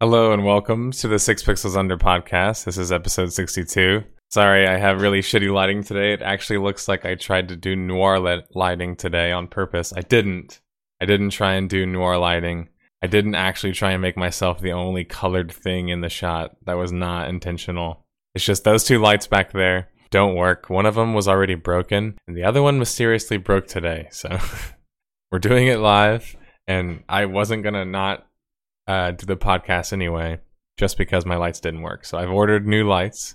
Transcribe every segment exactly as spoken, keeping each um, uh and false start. Hello and welcome to the Six Pixels Under podcast. This is episode sixty-two. Sorry, I have really shitty lighting today. It actually looks like I tried to do noir le- lighting today on purpose. I didn't. I didn't try and do noir lighting. I didn't actually try and make myself the only colored thing in the shot. That was not intentional. It's just those two lights back there don't work. One of them was already broken, and the other one mysteriously broke today. So we're doing it live, and I wasn't going to not Uh, to the podcast anyway, just because my lights didn't work. So I've ordered new lights.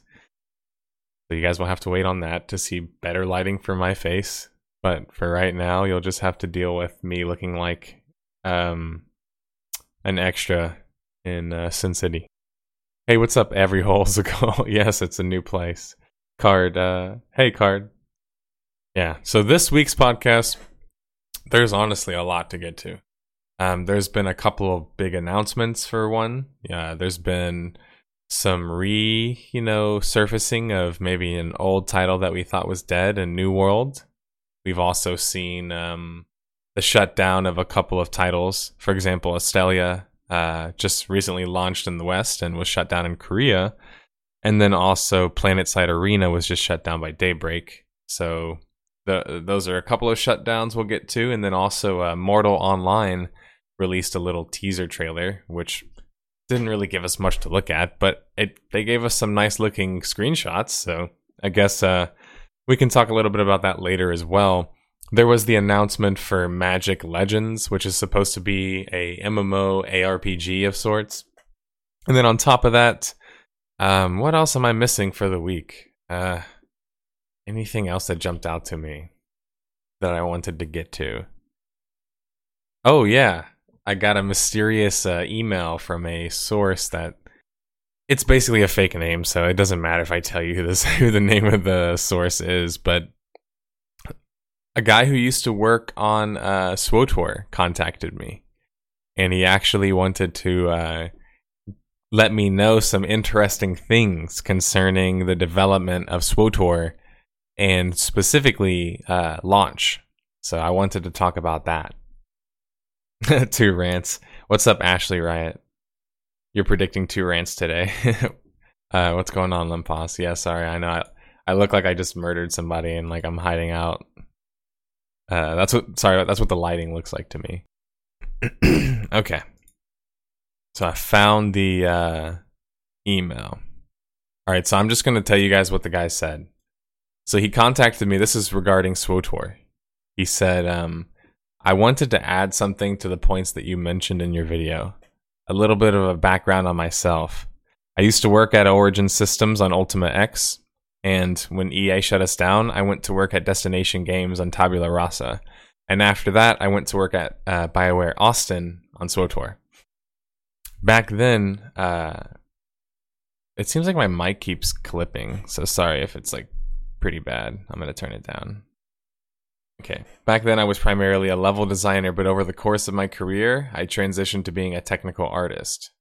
So you guys will have to wait on that to see better lighting for my face. But for right now, you'll just have to deal with me looking like um, an extra in uh, Sin City. Hey, what's up? Every hole's a goal. Yes, it's a new place. Card. Uh, hey, Card. Yeah. So this week's podcast, there's honestly a lot to get to. Um, there's been a couple of big announcements for one. Yeah, there's been some re, you know, surfacing of maybe an old title that we thought was dead in New World. We've also seen um, the shutdown of a couple of titles. For example, Astelia uh, just recently launched in the West and was shut down in Korea. And then also Planetside Arena was just shut down by Daybreak. So the, those are a couple of shutdowns we'll get to. And then also uh, Mortal Online released a little teaser trailer, which didn't really give us much to look at, but it they gave us some nice looking screenshots, so I guess uh, we can talk a little bit about that later as well. There was the announcement for Magic Legends, which is supposed to be a M M O R P G of sorts. And then on top of that, um, what else am I missing for the week? Uh, anything else that jumped out to me that I wanted to get to? Oh, yeah. I got a mysterious uh, email from a source that it's basically a fake name, so it doesn't matter if I tell you who, this, who the name of the source is, but a guy who used to work on uh, S W T O R contacted me, and he actually wanted to uh, let me know some interesting things concerning the development of S W T O R and specifically uh, launch. So I wanted to talk about that. Two rants. What's up, Ashley Riot? You're predicting two rants today. uh, what's going on, Limpos? Yeah, sorry. I know I, I look like I just murdered somebody and like I'm hiding out. Uh, that's what. Sorry, that's what the lighting looks like to me. Okay. So I found the uh, email. All right. So I'm just gonna tell you guys what the guy said. So he contacted me. This is regarding S W T O R. He said, um. I wanted to add something to the points that you mentioned in your video. A little bit of a background on myself. I used to work at Origin Systems on Ultima X, and when E A shut us down, I went to work at Destination Games on Tabula Rasa. And after that, I went to work at uh, BioWare Austin on S W T O R. Back then, uh, it seems like my mic keeps clipping, so sorry if it's like pretty bad. I'm going to turn it down. Okay. Back then, I was primarily a level designer, but over the course of my career, I transitioned to being a technical artist.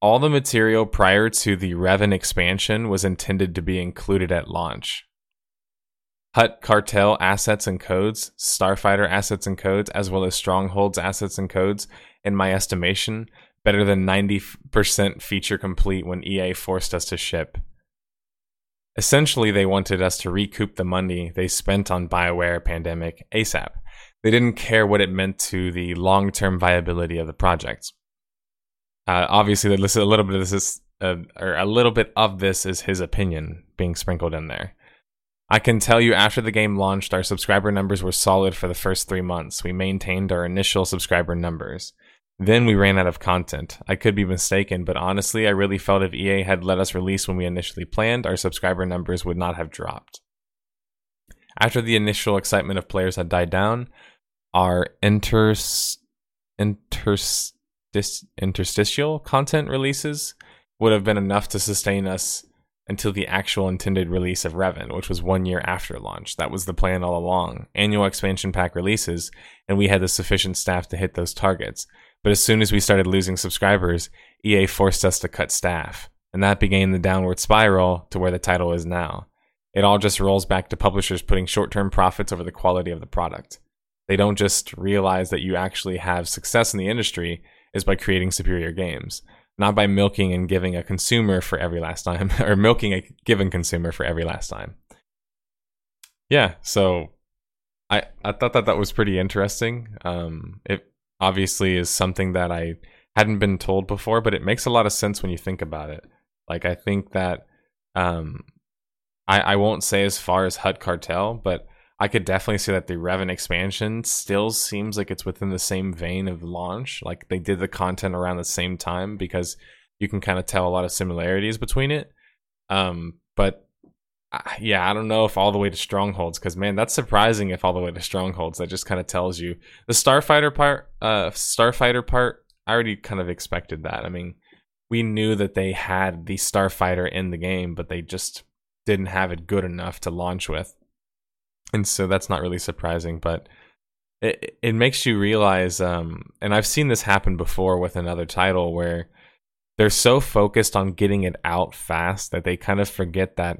All the material prior to the Revan expansion was intended to be included at launch. Hutt Cartel assets and codes, Starfighter assets and codes, as well as Strongholds assets and codes, in my estimation, better than ninety percent feature complete when E A forced us to ship. Essentially, they wanted us to recoup the money they spent on BioWare Pandemic ASAP. They didn't care what it meant to the long-term viability of the project. Uh, obviously, a little bit of this is, uh, or a little bit of this is his opinion being sprinkled in there. I can tell you, after the game launched, our subscriber numbers were solid for the first three months. We maintained our initial subscriber numbers. Then we ran out of content. I could be mistaken, but honestly, I really felt if E A had let us release when we initially planned, our subscriber numbers would not have dropped. After the initial excitement of players had died down, our inters, interstis, interstitial content releases would have been enough to sustain us until the actual intended release of Revan, which was one year after launch. That was the plan all along. Annual expansion pack releases, and we had the sufficient staff to hit those targets. But as soon as we started losing subscribers, E A forced us to cut staff, and that began the downward spiral to where the title is now. It all just rolls back to publishers putting short-term profits over the quality of the product. They don't just realize that you actually have success in the industry, is by creating superior games, not by milking and giving a consumer for every last dime, or milking a given consumer for every last dime. Yeah, so I I thought that that was pretty interesting. Um, it obviously is something that I hadn't been told before, but it makes a lot of sense when you think about it. Like, I think that um, I, I won't say as far as Hutt Cartel, but I could definitely say that the Revan expansion still seems like it's within the same vein of launch. Like, they did the content around the same time because you can kind of tell a lot of similarities between it. Um, but uh, yeah, I don't know if all the way to Strongholds, because man, that's surprising. If all the way to Strongholds, that just kind of tells you the Starfighter part. Uh, Starfighter part, I already kind of expected that. I mean, we knew that they had the Starfighter in the game, but they just didn't have it good enough to launch with. And so that's not really surprising, but it it makes you realize, um, and I've seen this happen before with another title where they're so focused on getting it out fast that they kind of forget that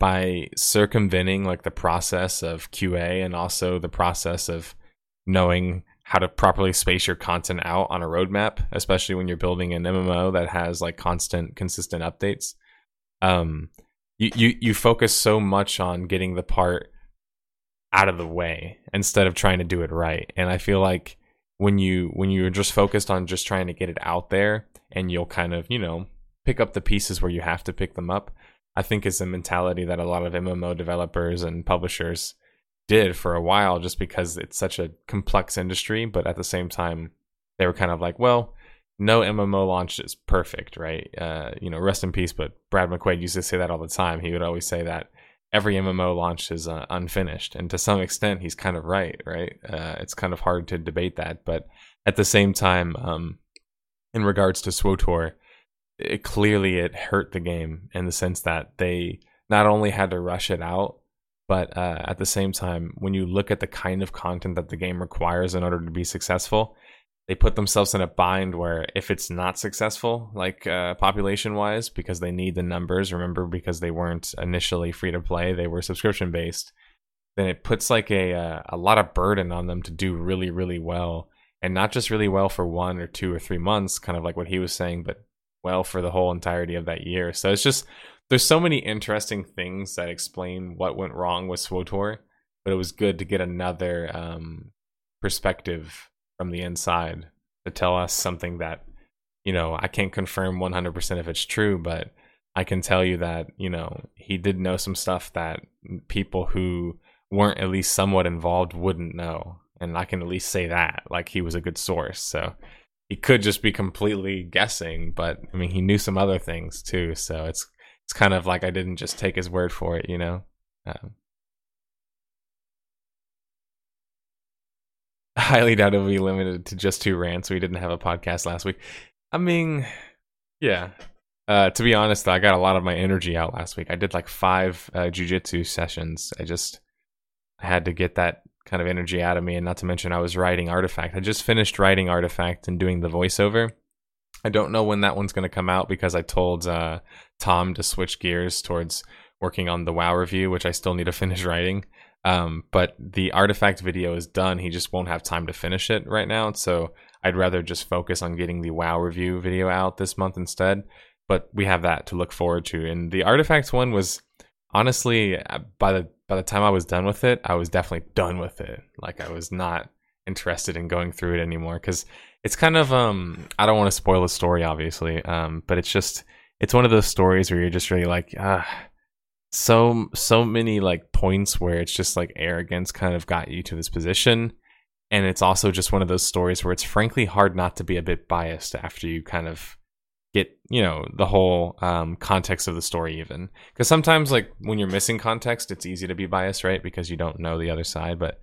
by circumventing like the process of Q A and also the process of knowing how to properly space your content out on a roadmap, especially when you're building an M M O that has like constant, consistent updates. Um, you, you, you focus so much on getting the part out of the way instead of trying to do it right. And I feel like when you when you're just focused on just trying to get it out there, and you'll kind of, you know, pick up the pieces where you have to pick them up, I think is a mentality that a lot of M M O developers and publishers did for a while, just because it's such a complex industry. But at the same time, they were kind of like, well, no M M O launch is perfect, right? Uh, you know, rest in peace, but Brad McQuaid used to say that all the time. He would always say that every M M O launch is uh, unfinished, and to some extent he's kind of right, right? Uh, it's kind of hard to debate that, but at the same time, um, in regards to S W T O R, it, clearly it hurt the game in the sense that they not only had to rush it out, but uh, at the same time, when you look at the kind of content that the game requires in order to be successful, they put themselves in a bind where if it's not successful, like uh, population-wise, because they need the numbers, remember, because they weren't initially free-to-play, they were subscription-based, then it puts like a uh, a lot of burden on them to do really, really well, and not just really well for one or two or three months, kind of like what he was saying, but well for the whole entirety of that year. So it's just, there's so many interesting things that explain what went wrong with S W T O R, but it was good to get another um, perspective from the inside to tell us something that, you know, I can't confirm one hundred percent if it's true, but I can tell you that, you know, he did know some stuff that people who weren't at least somewhat involved wouldn't know. And I can at least say that, like, he was a good source. So he could just be completely guessing, but I mean, he knew some other things too. So it's, it's kind of like, I didn't just take his word for it, you know? Um, highly doubt it'll be limited to just two rants. We didn't have a podcast last week. I mean, yeah. Uh, to be honest, though, I got a lot of my energy out last week. I did like five uh, jiu-jitsu sessions. I just I had to get that kind of energy out of me, and not to mention I was writing Artifact. I just finished writing Artifact and doing the voiceover. I don't know when that one's going to come out because I told uh, Tom to switch gears towards working on the WoW review, which I still need to finish writing. Um, but the Artifact video is done. He just won't have time to finish it right now. So I'd rather just focus on getting the WoW review video out this month instead. But we have that to look forward to. And the Artifact one was honestly, by the by the time I was done with it, I was definitely done with it. Like, I was not interested in going through it anymore because it's kind of um I don't want to spoil the story, obviously. Um, but it's just it's one of those stories where you're just really like, ah. so so many like points where it's just like arrogance kind of got you to this position, and it's also just one of those stories where it's frankly hard not to be a bit biased after you kind of get, you know, the whole um context of the story, even because sometimes like when you're missing context it's easy to be biased, right, because you don't know the other side. But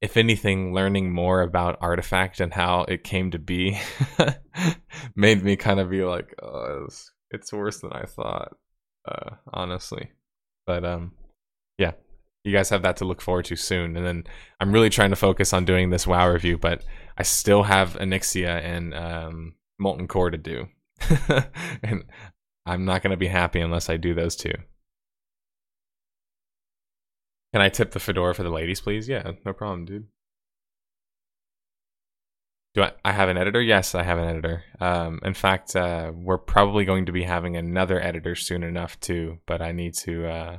if anything, learning more about Artifact and how it came to be made me kind of be like, oh, it's, it's worse than I thought, uh honestly. But um, yeah, you guys have that to look forward to soon. And then I'm really trying to focus on doing this WoW review, but I still have Onyxia and um, Molten Core to do. And I'm not going to be happy unless I do those two. Can I tip the fedora for the ladies, please? Yeah, no problem, dude. Do I, I have an editor? Yes, I have an editor. Um, in fact, uh, we're probably going to be having another editor soon enough too, but I need to uh,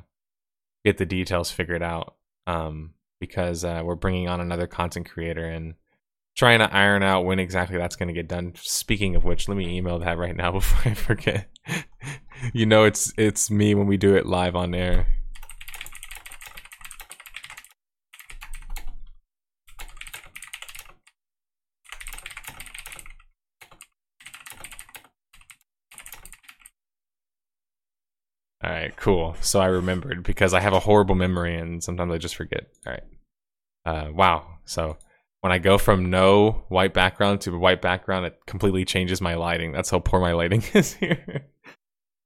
get the details figured out um, because uh, we're bringing on another content creator and trying to iron out when exactly that's going to get done. Speaking of which, let me email that right now before I forget. You know, it's it's me when we do it live on air. All right, cool. So I remembered because I have a horrible memory and sometimes I just forget. All right. Uh, wow. So when I go from no white background to white background, it completely changes my lighting. That's how poor my lighting is here.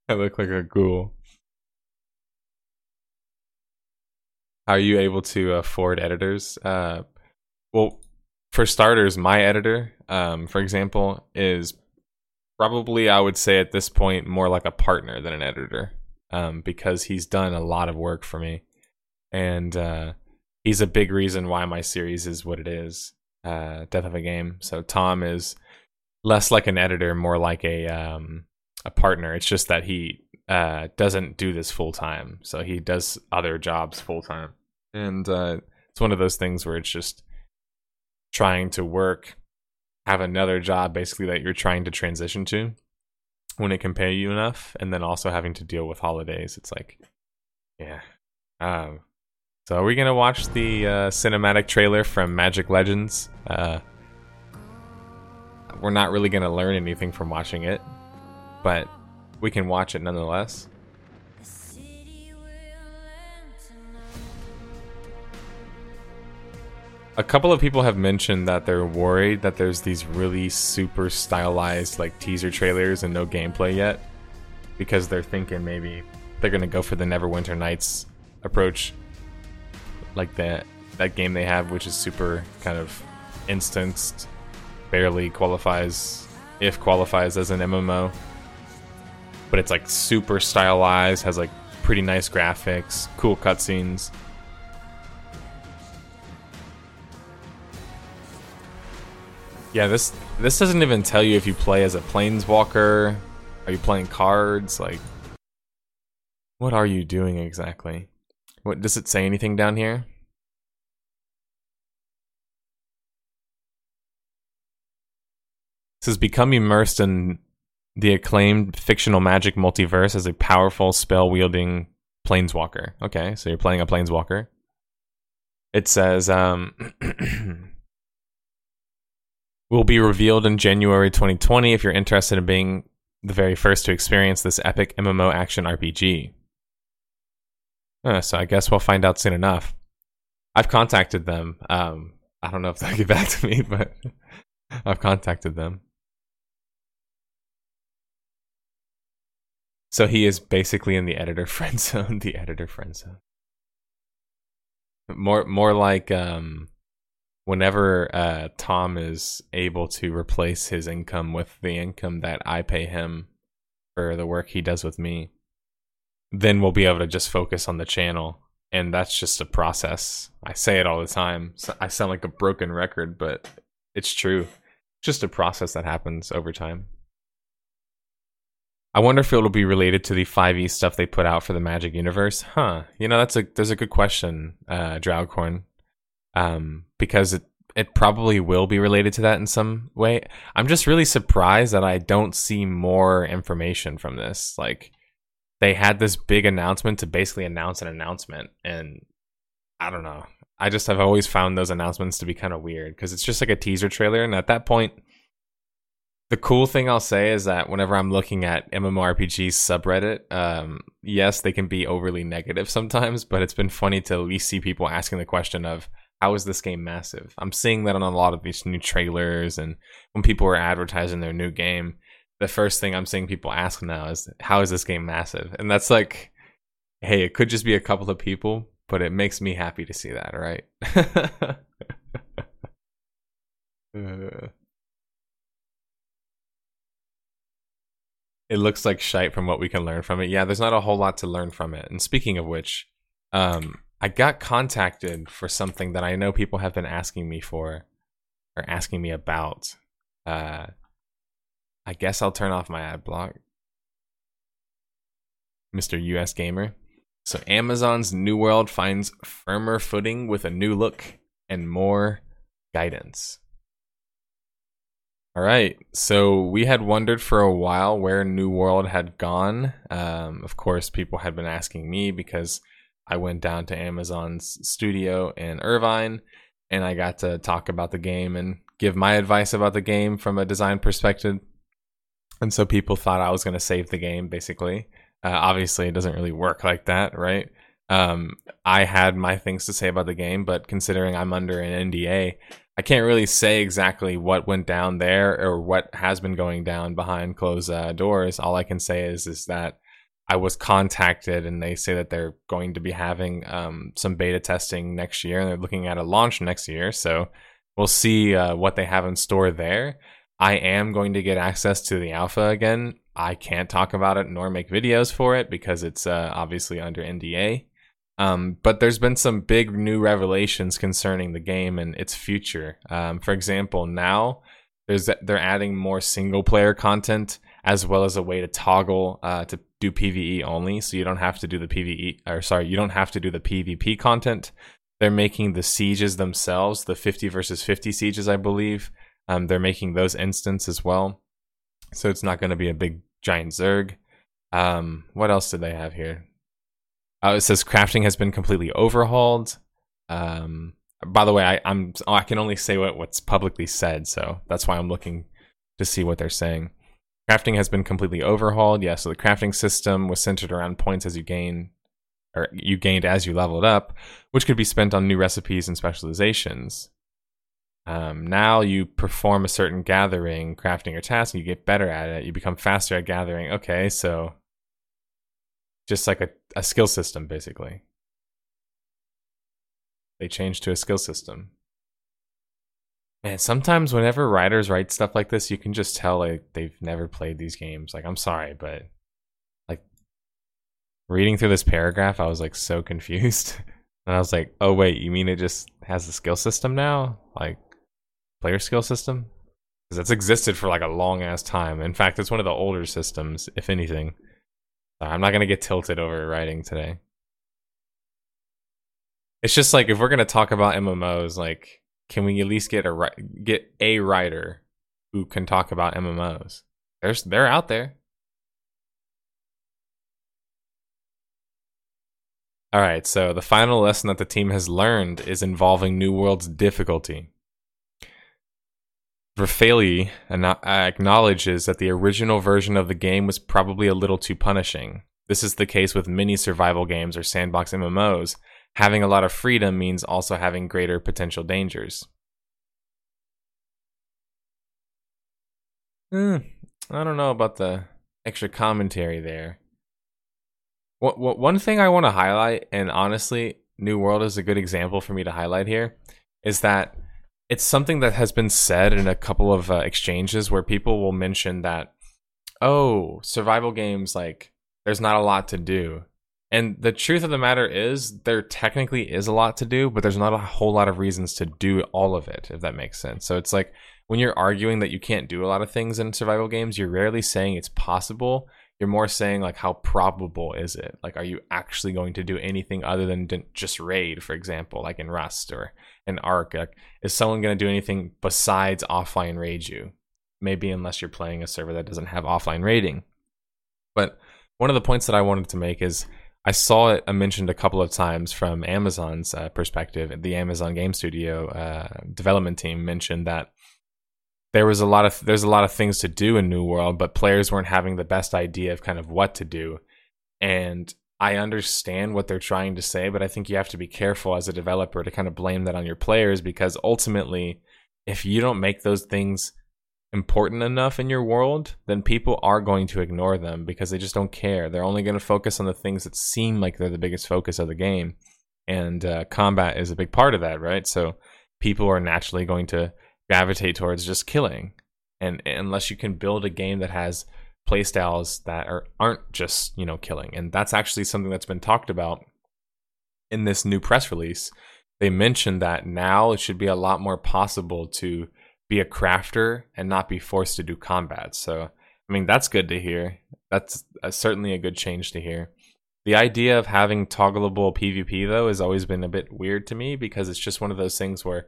I look like a ghoul. Are you able to afford editors? Uh, well, for starters, my editor, um, for example, is probably, I would say at this point, more like a partner than an editor. Um, because he's done a lot of work for me, and uh, he's a big reason why my series is what it is, uh, Death of a Game. So Tom is less like an editor, more like a um, a partner. It's just that he uh, doesn't do this full time, so he does other jobs full time, and uh, it's one of those things where it's just trying to work, have another job basically that you're trying to transition to when it can pay you enough, and then also having to deal with holidays. It's like, yeah. Um, so are we going to watch the uh, cinematic trailer from Magic Legends? Uh, we're not really going to learn anything from watching it, but we can watch it nonetheless. A couple of people have mentioned that they're worried that there's these really super stylized like teaser trailers and no gameplay yet, because they're thinking maybe they're gonna go for the Neverwinter Nights approach, like that that game they have, which is super kind of instanced, barely qualifies, if qualifies as an M M O, but it's like super stylized, has like pretty nice graphics, cool cutscenes. Yeah, this this doesn't even tell you if you play as a planeswalker. Are you playing cards? Like, what are you doing exactly? What does it say anything down here? It says, become immersed in the acclaimed fictional magic multiverse as a powerful spell-wielding planeswalker. Okay, so you're playing a planeswalker. It says, um... will be revealed in January twenty twenty if you're interested in being the very first to experience this epic M M O action R P G. Uh, so I guess we'll find out soon enough. I've contacted them. Um, I don't know if they'll get back to me, but I've contacted them. So he is basically in the editor friend zone. The editor friend zone. More, more like... Um, Whenever uh, Tom is able to replace his income with the income that I pay him for the work he does with me, then we'll be able to just focus on the channel. And that's just a process. I say it all the time. So I sound like a broken record, but it's true. Just a process that happens over time. I wonder if it'll be related to the five E stuff they put out for the Magic Universe. Huh. You know, that's a there's a good question, uh, Drowcorn. Um, because it, it probably will be related to that in some way. I'm just really surprised that I don't see more information from this. Like, they had this big announcement to basically announce an announcement, and I don't know. I just have always found those announcements to be kind of weird because it's just like a teaser trailer. And at that point, the cool thing I'll say is that whenever I'm looking at MMORPG's subreddit, um, yes, they can be overly negative sometimes, but it's been funny to at least see people asking the question of, how is this game massive? I'm seeing that on a lot of these new trailers, and when people are advertising their new game, the first thing I'm seeing people ask now is, how is this game massive? And that's like, hey, it could just be a couple of people, but it makes me happy to see that, right? uh, it looks like shite from what we can learn from it. Yeah, there's not a whole lot to learn from it. And speaking of which, um, I got contacted for something that I know people have been asking me for. are asking me about. Uh, I guess I'll turn off my ad block, Mister U S Gamer. So Amazon's New World finds firmer footing with a new look and more guidance. All right, so we had wondered for a while where New World had gone. Um, of course, people had been asking me because I went down to Amazon's studio in Irvine and I got to talk about the game and give my advice about the game from a design perspective. And so people thought I was going to save the game, basically. Uh, obviously, it doesn't really work like that, right? Um, I had my things to say about the game, but considering I'm under an N D A, I can't really say exactly what went down there or what has been going down behind closed uh, doors. All I can say is is that I was contacted and they say that they're going to be having um, some beta testing next year and they're looking at a launch next year. So we'll see uh, what they have in store there. I am going to get access to the alpha again. I can't talk about it nor make videos for it because it's uh, obviously under N D A. Um, but there's been some big new revelations concerning the game and its future. Um, for example, now there's they're adding more single player content as well as a way to toggle uh, to do PvE only, so you don't have to do the PvE or sorry, you don't have to do the PvP content. They're making the sieges themselves, the fifty versus fifty sieges, I believe. Um, they're making those instants as well, so it's not going to be a big giant zerg. Um, what else did they have here? Uh, it says crafting has been completely overhauled. Um, by the way, I, I'm oh, I can only say what, what's publicly said, so that's why I'm looking to see what they're saying. Crafting has been completely overhauled. Yeah, so the crafting system was centered around points as you gain, or you gained as you leveled up, which could be spent on new recipes and specializations. Um, now you perform a certain gathering, crafting, or task, and you get better at it. You become faster at gathering. Okay, so just like a, a skill system, basically. They changed to a skill system. Man, sometimes whenever writers write stuff like this, you can just tell like they've never played these games. Like, I'm sorry, but like reading through this paragraph, I was like so confused. And I was like, oh wait, you mean it just has the skill system now? Like player skill system? Because that's existed for like a long ass time. In fact, it's one of the older systems, if anything. I'm not going to get tilted over writing today. It's just like, if we're going to talk about M M Os, like, can we at least get a get a writer who can talk about M M Os? There's they're out there. All right, so the final lesson that the team has learned is involving New World's difficulty. Raffaele acknowledges that the original version of the game was probably a little too punishing. This is the case with many survival games or sandbox M M Os. Having a lot of freedom means also having greater potential dangers. Hmm, I don't know about the extra commentary there. What, what, one thing I want to highlight, and honestly, New World is a good example for me to highlight here, is that it's something that has been said in a couple of uh, exchanges where people will mention that, oh, survival games, like, there's not a lot to do. And the truth of the matter is there technically is a lot to do, but there's not a whole lot of reasons to do all of it, if that makes sense. So it's like when you're arguing that you can't do a lot of things in survival games, you're rarely saying it's possible. You're more saying, like, how probable is it? Like, are you actually going to do anything other than just raid, for example, like in Rust or in Ark? Like, is someone going to do anything besides offline raid you? Maybe unless you're playing a server that doesn't have offline raiding. But one of the points that I wanted to make is I saw it mentioned a couple of times from Amazon's uh, perspective. The Amazon Game Studio uh, development team mentioned that There was a lot of there's a lot of things to do in New World, but players weren't having the best idea of kind of what to do. And I understand what they're trying to say, but I think you have to be careful as a developer to kind of blame that on your players, because ultimately, if you don't make those things important enough in your world, then people are going to ignore them because they just don't care. They're only going to focus on the things that seem like they're the biggest focus of the game. And uh, combat is a big part of that, right? So people are naturally going to gravitate towards just killing, and, and unless you can build a game that has playstyles that are aren't just, you know, killing. And that's actually something that's been talked about in this new press release. They mentioned that now it should be a lot more possible to be a crafter and not be forced to do combat. So, I mean, that's good to hear. That's uh, certainly a good change to hear. The idea of having toggleable PvP, though, has always been a bit weird to me, because it's just one of those things where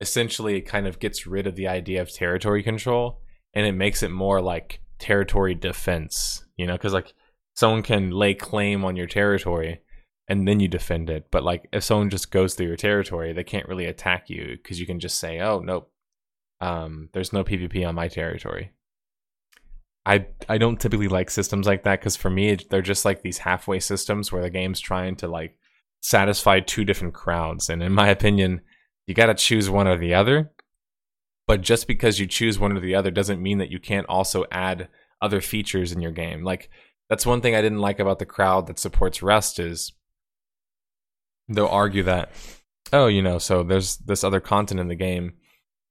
essentially it kind of gets rid of the idea of territory control, and it makes it more like territory defense, you know, because like someone can lay claim on your territory and then you defend it. But like if someone just goes through your territory, they can't really attack you, because you can just say, oh, nope, um, there's no PvP on my territory. I I don't typically like systems like that, because for me, they're just like these halfway systems where the game's trying to like satisfy two different crowds. And in my opinion, you got to choose one or the other. But just because you choose one or the other doesn't mean that you can't also add other features in your game. Like, that's one thing I didn't like about the crowd that supports Rust, is they'll argue that, oh, you know, so there's this other content in the game,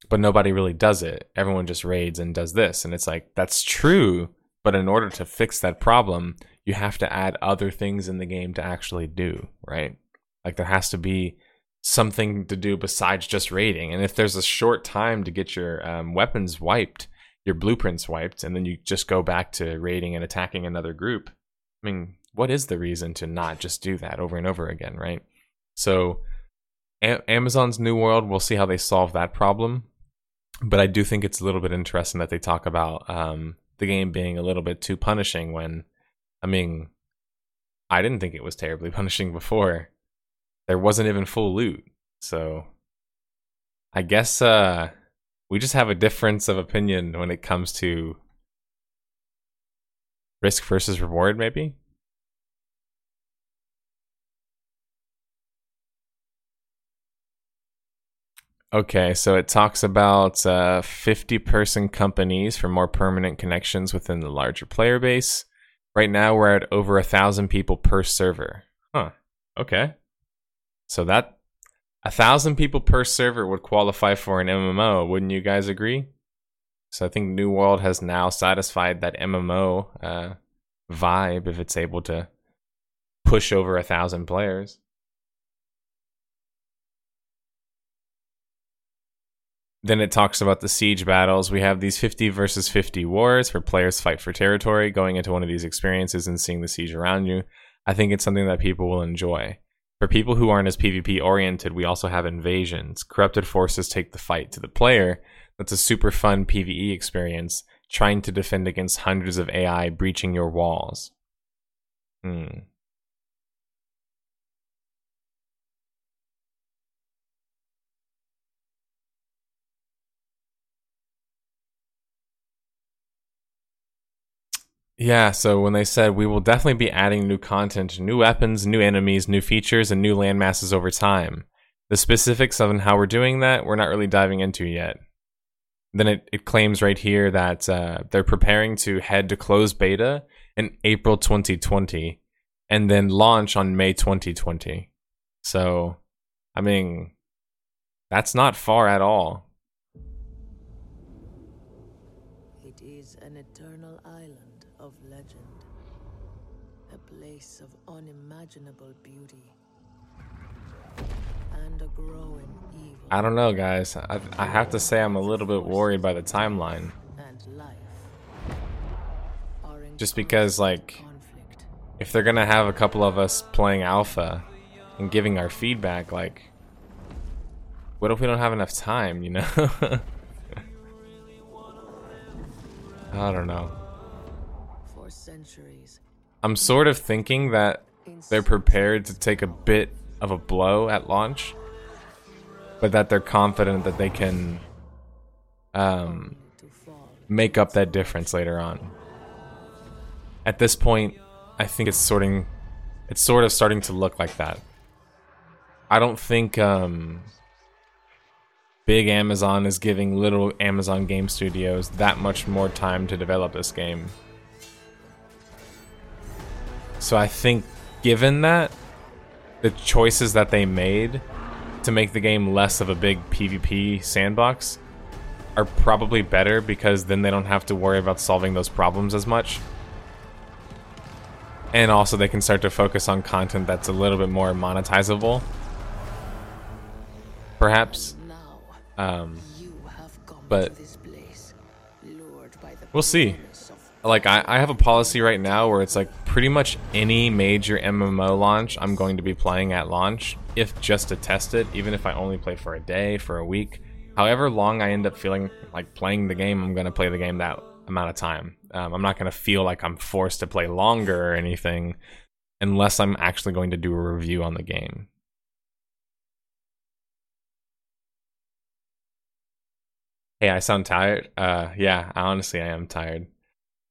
but nobody really does it. Everyone just raids and does this. And it's like, that's true, but in order to fix that problem, you have to add other things in the game to actually do, right? Like, there has to be something to do besides just raiding. And if there's a short time to get your um, weapons wiped, your blueprints wiped, and then you just go back to raiding and attacking another group, I mean, what is the reason to not just do that over and over again, right? So a- Amazon's New World, we'll see how they solve that problem. But I do think it's a little bit interesting that they talk about um, the game being a little bit too punishing, when, I mean, I didn't think it was terribly punishing before. There wasn't even full loot. So I guess uh, we just have a difference of opinion when it comes to risk versus reward, maybe? Okay, so it talks about uh, fifty-person companies for more permanent connections within the larger player base. Right now, we're at over one thousand people per server. Huh, okay. So that a thousand people per server would qualify for an M M O, wouldn't you guys agree? So I think New World has now satisfied that M M O uh, vibe if it's able to push over a thousand players. Then it talks about the siege battles. We have these fifty versus fifty wars where players fight for territory, going into one of these experiences and seeing the siege around you. I think it's something that people will enjoy. For people who aren't as PvP oriented, we also have invasions. Corrupted forces take the fight to the player. That's a super fun PvE experience, trying to defend against hundreds of A I breaching your walls. Hmm. Yeah, so when they said, we will definitely be adding new content, new weapons, new enemies, new features, and new land masses over time. The specifics of how we're doing that, we're not really diving into yet. Then it, it claims right here that uh, they're preparing to head to close beta in April twenty twenty, and then launch on May twenty twenty. So, I mean, that's not far at all. It is an eternal island of legend, a place of unimaginable beauty, and a growing evil. I don't know, guys. I, I have to say I'm a little bit worried by the timeline. Just because, like, if they're gonna have a couple of us playing alpha and giving our feedback, like, what if we don't have enough time, you know? I don't know. I'm sort of thinking that they're prepared to take a bit of a blow at launch, but that they're confident that they can um, make up that difference later on. At this point, I think it's sorting, it's sort of starting to look like that. I don't think um, Big Amazon is giving little Amazon Game Studios that much more time to develop this game. So I think, given that, the choices that they made to make the game less of a big PvP sandbox are probably better, because then they don't have to worry about solving those problems as much. And also they can start to focus on content that's a little bit more monetizable. Perhaps. Um, but we'll see. Like, I, I have a policy right now where it's like pretty much any major M M O launch I'm going to be playing at launch, if just to test it, even if I only play for a day, for a week. However long I end up feeling like playing the game, I'm going to play the game that amount of time. Um, I'm not going to feel like I'm forced to play longer or anything unless I'm actually going to do a review on the game. Hey, I sound tired. Uh, yeah, I honestly, I am tired.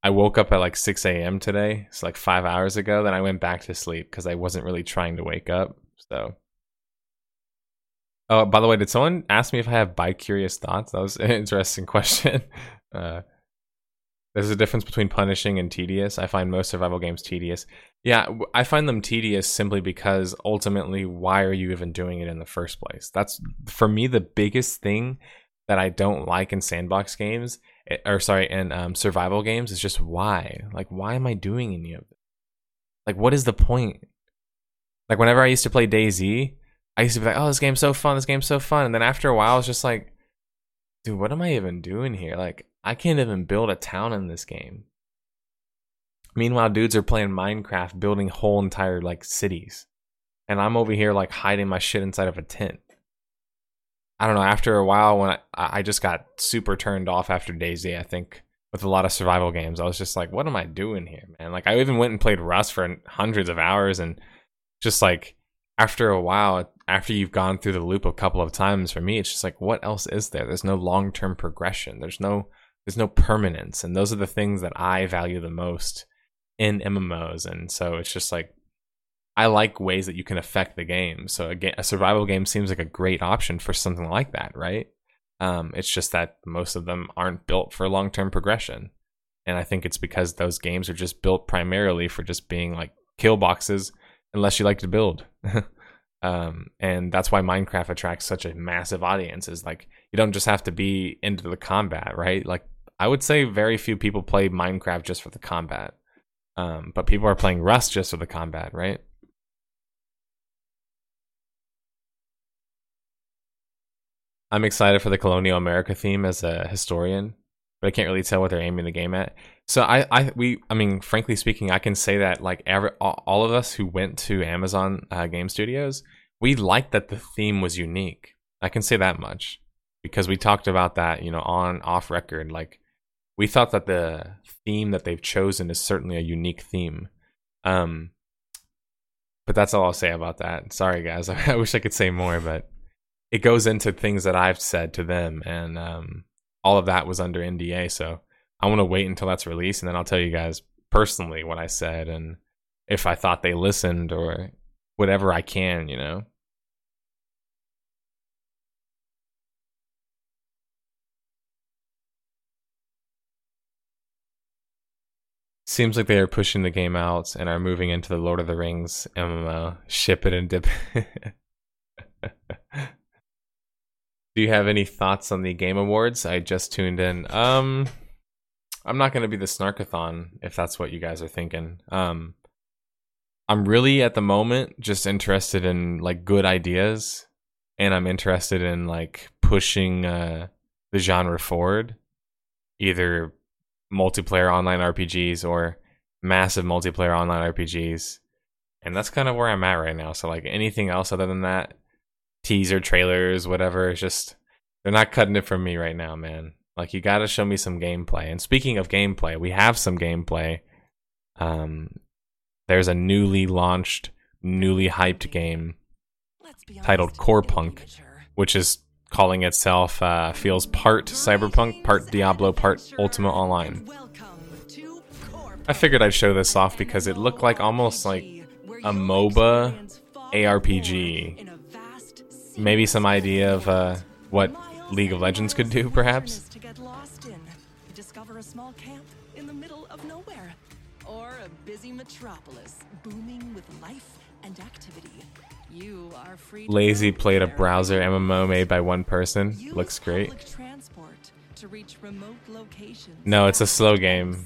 I woke up at like six a m today. It's like five hours ago. Then I went back to sleep because I wasn't really trying to wake up. So, oh, by the way, did someone ask me if I have bi-curious thoughts? That was an interesting question. Uh, there's a difference between punishing and tedious. I find most survival games tedious. Yeah, I find them tedious simply because ultimately, why are you even doing it in the first place? That's, for me, the biggest thing that I don't like in sandbox games, or sorry, in um, survival games, is just why. Like, why am I doing any of this? Like, what is the point? Like, whenever I used to play DayZ, I used to be like, oh, this game's so fun, this game's so fun. And then after a while, I was just like, dude, what am I even doing here? Like, I can't even build a town in this game. Meanwhile, dudes are playing Minecraft, building whole entire, like, cities. And I'm over here, like, hiding my shit inside of a tent. I don't know, after a while, when I, I just got super turned off after DayZ, I think, with a lot of survival games. I was just like, what am I doing here, man? Like, I even went and played Rust for hundreds of hours, and just like, after a while, after you've gone through the loop a couple of times, for me, it's just like, what else is there? There's no long-term progression. There's no, there's no permanence, and those are the things that I value the most in M M Os, and so it's just like, I like ways that you can affect the game. So again, a survival game seems like a great option for something like that, right? Um, it's just that most of them aren't built for long-term progression. And I think it's because those games are just built primarily for just being like kill boxes, unless you like to build. um, and that's why Minecraft attracts such a massive audience, is like, you don't just have to be into the combat, right? Like, I would say very few people play Minecraft just for the combat. Um, but people are playing Rust just for the combat, right? I'm excited for the Colonial America theme as a historian, but I can't really tell what they're aiming the game at. So I, I, we, I mean, frankly speaking, I can say that like every, all of us who went to Amazon uh, Game Studios, we liked that the theme was unique. I can say that much because we talked about that, you know, on off record. Like, we thought that the theme that they've chosen is certainly a unique theme. Um, but that's all I'll say about that. Sorry, guys. I wish I could say more, but it goes into things that I've said to them, and um, all of that was under N D A, so I want to wait until that's released, and then I'll tell you guys personally what I said, and if I thought they listened, or whatever I can, you know. Seems like they are pushing the game out and are moving into the Lord of the Rings M M O. Ship it and dip it. Do you have any thoughts on the Game Awards? I just tuned in. Um, I'm not going to be the snarkathon, if that's what you guys are thinking. Um, I'm really, at the moment, just interested in, like, good ideas. And I'm interested in, like, pushing uh, the genre forward. Either multiplayer online R P Gs or massive multiplayer online R P Gs. And that's kind of where I'm at right now. So, like, anything else other than that, teaser trailers, whatever, it's just, they're not cutting it for me right now, man. Like, you gotta show me some gameplay. And speaking of gameplay, we have some gameplay. Um, there's a newly launched, newly hyped game titled Corepunk, which is calling itself uh, feels part Cyberpunk, part Diablo, part Ultima Online. I figured I'd show this off because it looked like almost like a MOBA A R P G. Maybe some idea of uh, what League of Legends could do, perhaps. Lazy played a browser M M O made by one person. Looks great. No, it's a slow game.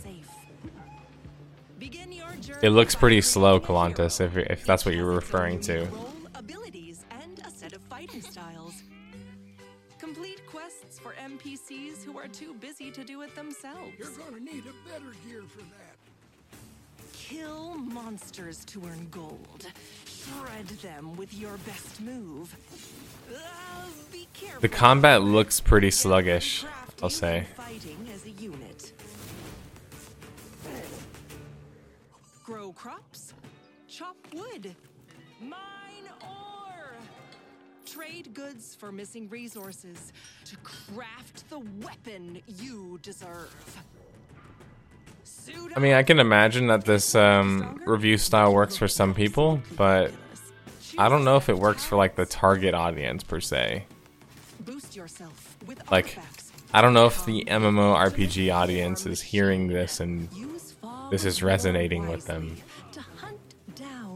It looks pretty slow, Kalantis, if if that's what you were referring to. Styles. Complete quests for N P Cs Kill monsters to earn gold. Shred them with your best move. Uh, be careful. The combat looks pretty sluggish, I'll say. Fighting as a unit. Grow crops, chop wood, mine ore. Trade goods for missing resources to craft the weapon you deserve. I mean, I can imagine that this um, review style works for some people, but I don't know if it works for like the target audience per se. Like, I don't know if the M M O R P G audience is hearing this and this is resonating with them.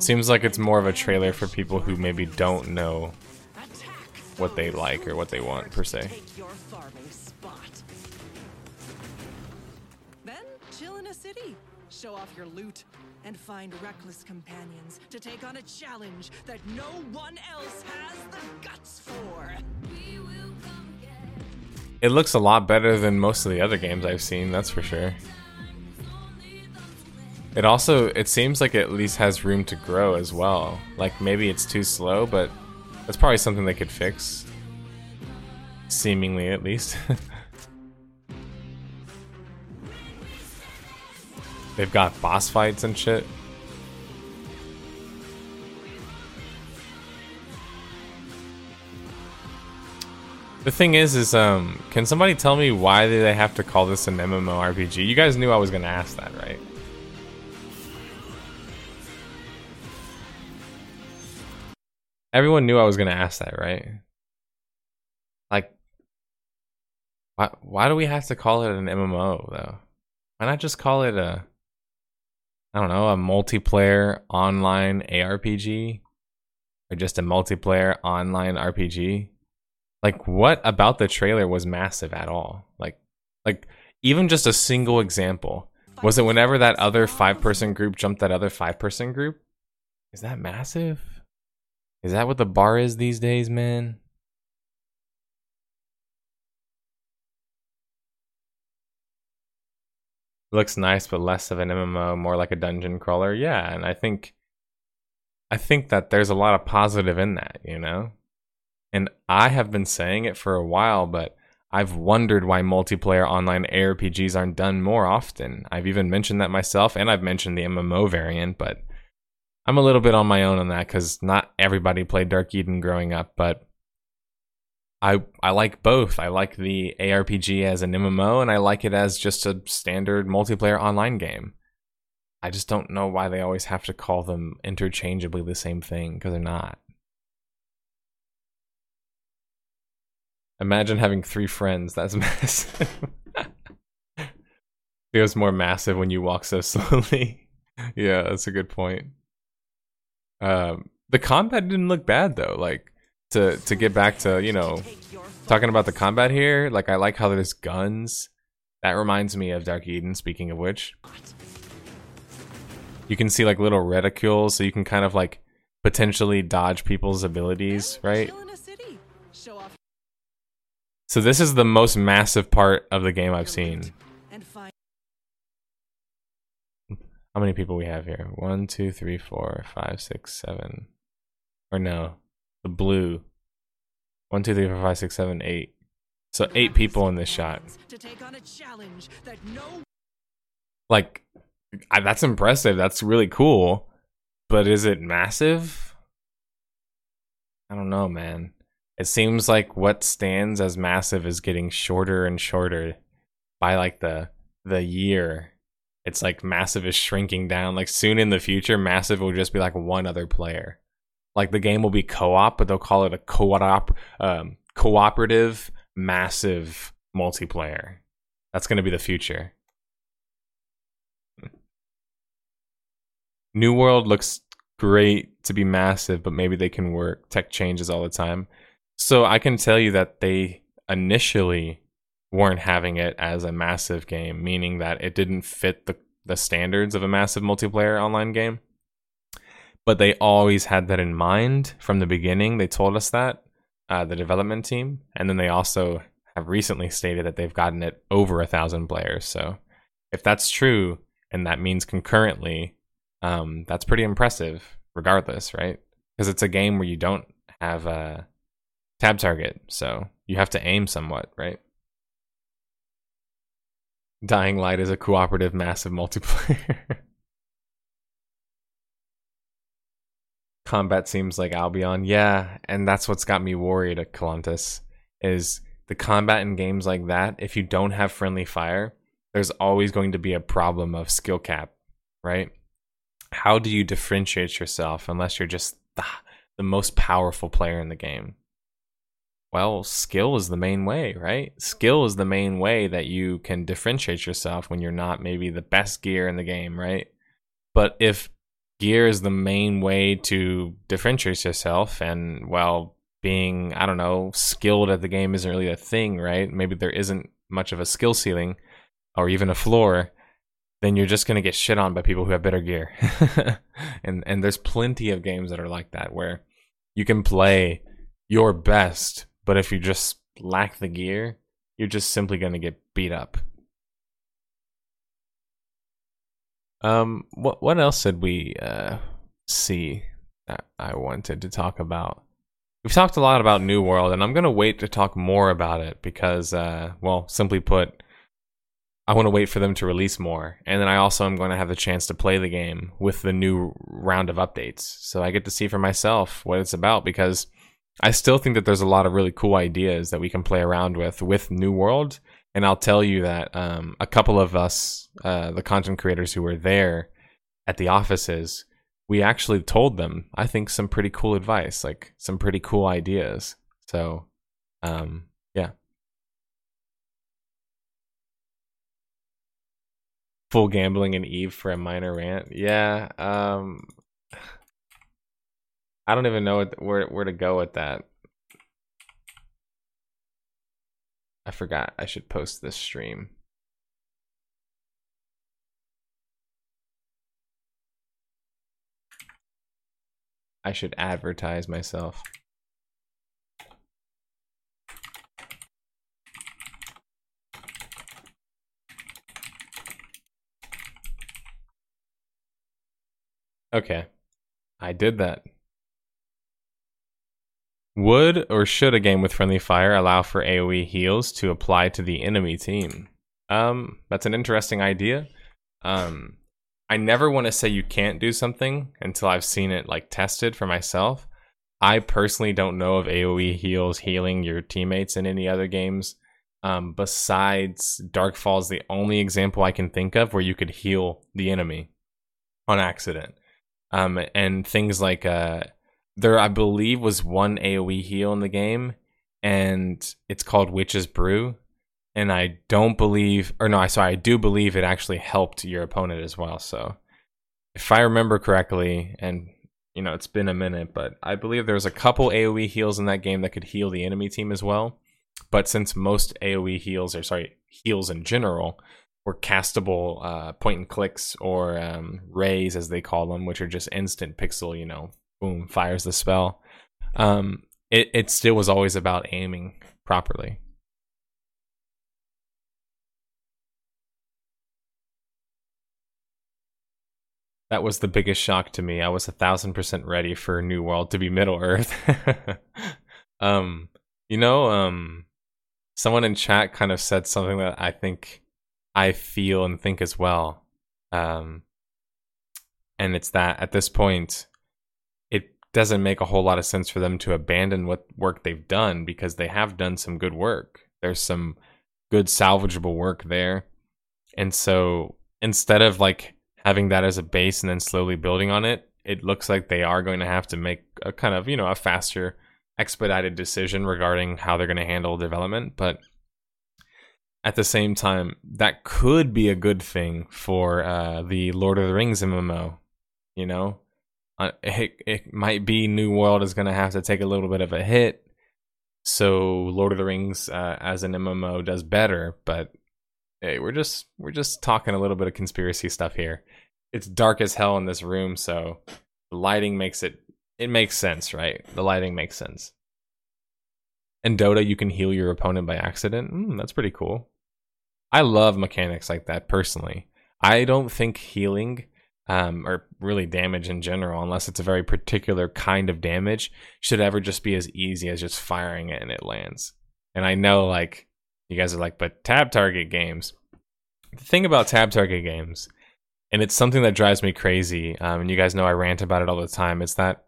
Seems like it's more of a trailer for people who maybe don't know what they like or what they want per se. Show off your loot and find reckless companions to take on a challenge that no one else has the guts for. We will come get it. It looks a lot better than most of the other games I've seen, that's for sure. It also, it seems like it at least has room to grow as well. Like maybe it's too slow, but that's probably something they could fix. Seemingly, at least. They've got boss fights and shit. The thing is, is um, can somebody tell me why they have to call this an M M O R P G? You guys knew I was gonna ask that, right? Everyone knew I was gonna ask that, right? Like, why why do we have to call it an M M O though? Why not just call it a, I don't know, a multiplayer online A R P G, or just a multiplayer online R P G. Like, what about the trailer was massive at all? Like, like even just a single example. Was it whenever that other five-person group jumped that other five-person group? Is that massive? Is that what the bar is these days, man? Looks nice, but less of an M M O, more like a dungeon crawler. Yeah, and I think, I think that there's a lot of positive in that, you know. And I have been saying it for a while, but I've wondered why multiplayer online A R P Gs aren't done more often. I've even mentioned that myself, and I've mentioned the M M O variant, but I'm a little bit on my own on that because not everybody played Dark Eden growing up, but I, I like both. I like the A R P G as an M M O, and I like it as just a standard multiplayer online game. I just don't know why they always have to call them interchangeably the same thing, because they're not. Imagine having three friends. That's massive. Feels more massive when you walk so slowly. Yeah, that's a good point. Um, the combat didn't look bad, though. Like, To to get back to, you know, talking about the combat here, like I like how there's guns. That reminds me of Dark Eden, speaking of which. You can see like little reticules, so you can kind of like potentially dodge people's abilities, right? So this is the most massive part of the game I've seen. How many people we have here? One, two, three, four, five, six, seven. Or no. The blue. One, two, three, four, five, six, seven, eight. So eight people in this shot. Like, I, that's impressive. That's really cool. But is it massive? I don't know, man. It seems like what stands as massive is getting shorter and shorter by like the the year. It's like massive is shrinking down. Like soon in the future, massive will just be like one other player. Like the game will be co-op, but they'll call it a co-op, um, cooperative, massive multiplayer. That's going to be the future. New World looks great to be massive, but maybe they can work. Tech changes all the time. So I can tell you that they initially weren't having it as a massive game, meaning that it didn't fit the, the standards of a massive multiplayer online game. But they always had that in mind from the beginning. They told us that, uh, the development team. And then they also have recently stated that they've gotten it over a thousand players. So if that's true, and that means concurrently, Um, that's pretty impressive, regardless, right? Because it's a game where you don't have a tab target, so you have to aim somewhat, right? Dying Light is a cooperative massive multiplayer. Combat seems like Albion. Yeah, and that's what's got me worried at Kalantis, is the combat in games like that, if you don't have friendly fire, there's always going to be a problem of skill cap, right? How do you differentiate yourself unless you're just the, the most powerful player in the game? Well, skill is the main way, right? Skill is the main way that you can differentiate yourself when you're not maybe the best gear in the game, right? But if gear is the main way to differentiate yourself, and, well, being, I don't know, skilled at the game isn't really a thing, right? Maybe there isn't much of a skill ceiling or even a floor, then you're just going to get shit on by people who have better gear. and and there's plenty of games that are like that, where you can play your best, but if you just lack the gear, you're just simply going to get beat up. Um, what what else did we uh, see that I wanted to talk about? We've talked a lot about New World, and I'm going to wait to talk more about it because, uh, well, simply put, I want to wait for them to release more, and then I also am going to have the chance to play the game with the new round of updates, so I get to see for myself what it's about, because I still think that there's a lot of really cool ideas that we can play around with with New World. And I'll tell you that um, a couple of us, uh, the content creators who were there at the offices, we actually told them, I think, some pretty cool advice, like some pretty cool ideas. So, um, yeah. Full gambling in Eve for a minor rant. Yeah, um, I don't even know what, where where to go with that. I forgot I should post this stream. I should advertise myself. Okay, I did that. Would or should a game with friendly fire allow for AoE heals to apply to the enemy team? Um, that's an interesting idea. Um, I never want to say you can't do something until I've seen it like tested for myself. I personally don't know of AoE heals healing your teammates in any other games. Um, besides Darkfall is the only example I can think of where you could heal the enemy on accident. Um, and things like... Uh, There, I believe, was one AoE heal in the game, and it's called Witch's Brew. And I don't believe, or no, I sorry, I do believe it actually helped your opponent as well. So, if I remember correctly, and you know, it's been a minute, but I believe there was a couple AoE heals in that game that could heal the enemy team as well. But since most AoE heals, or sorry, heals in general, were castable uh, point and clicks or um, rays, as they call them, which are just instant pixel, you know. Boom, fires the spell. Um, it, it still was always about aiming properly. That was the biggest shock to me. I was a thousand percent ready for New World to be Middle Earth. um, you know, um, someone in chat kind of said something that I think I feel and think as well. Um, and it's that at this point, doesn't make a whole lot of sense for them to abandon what work they've done, because they have done some good work. There's some good salvageable work there. And so instead of like having that as a base and then slowly building on it, it looks like they are going to have to make a kind of, you know, a faster, expedited decision regarding how they're going to handle development. But at the same time, that could be a good thing for uh, the Lord of the Rings M M O, you know? It, it might be New World is going to have to take a little bit of a hit, so Lord of the Rings uh, as an M M O does better. But hey, we're just we're just talking a little bit of conspiracy stuff here. It's dark as hell in this room, so the lighting makes it it makes sense, right? The lighting makes sense. And Dota, you can heal your opponent by accident. Mm, that's pretty cool. I love mechanics like that personally. I don't think healing um, or really damage in general, unless it's a very particular kind of damage, should ever just be as easy as just firing it and it lands. And I know, like, you guys are like, but tab target games. The thing about tab target games, and it's something that drives me crazy, um, and you guys know I rant about it all the time, is that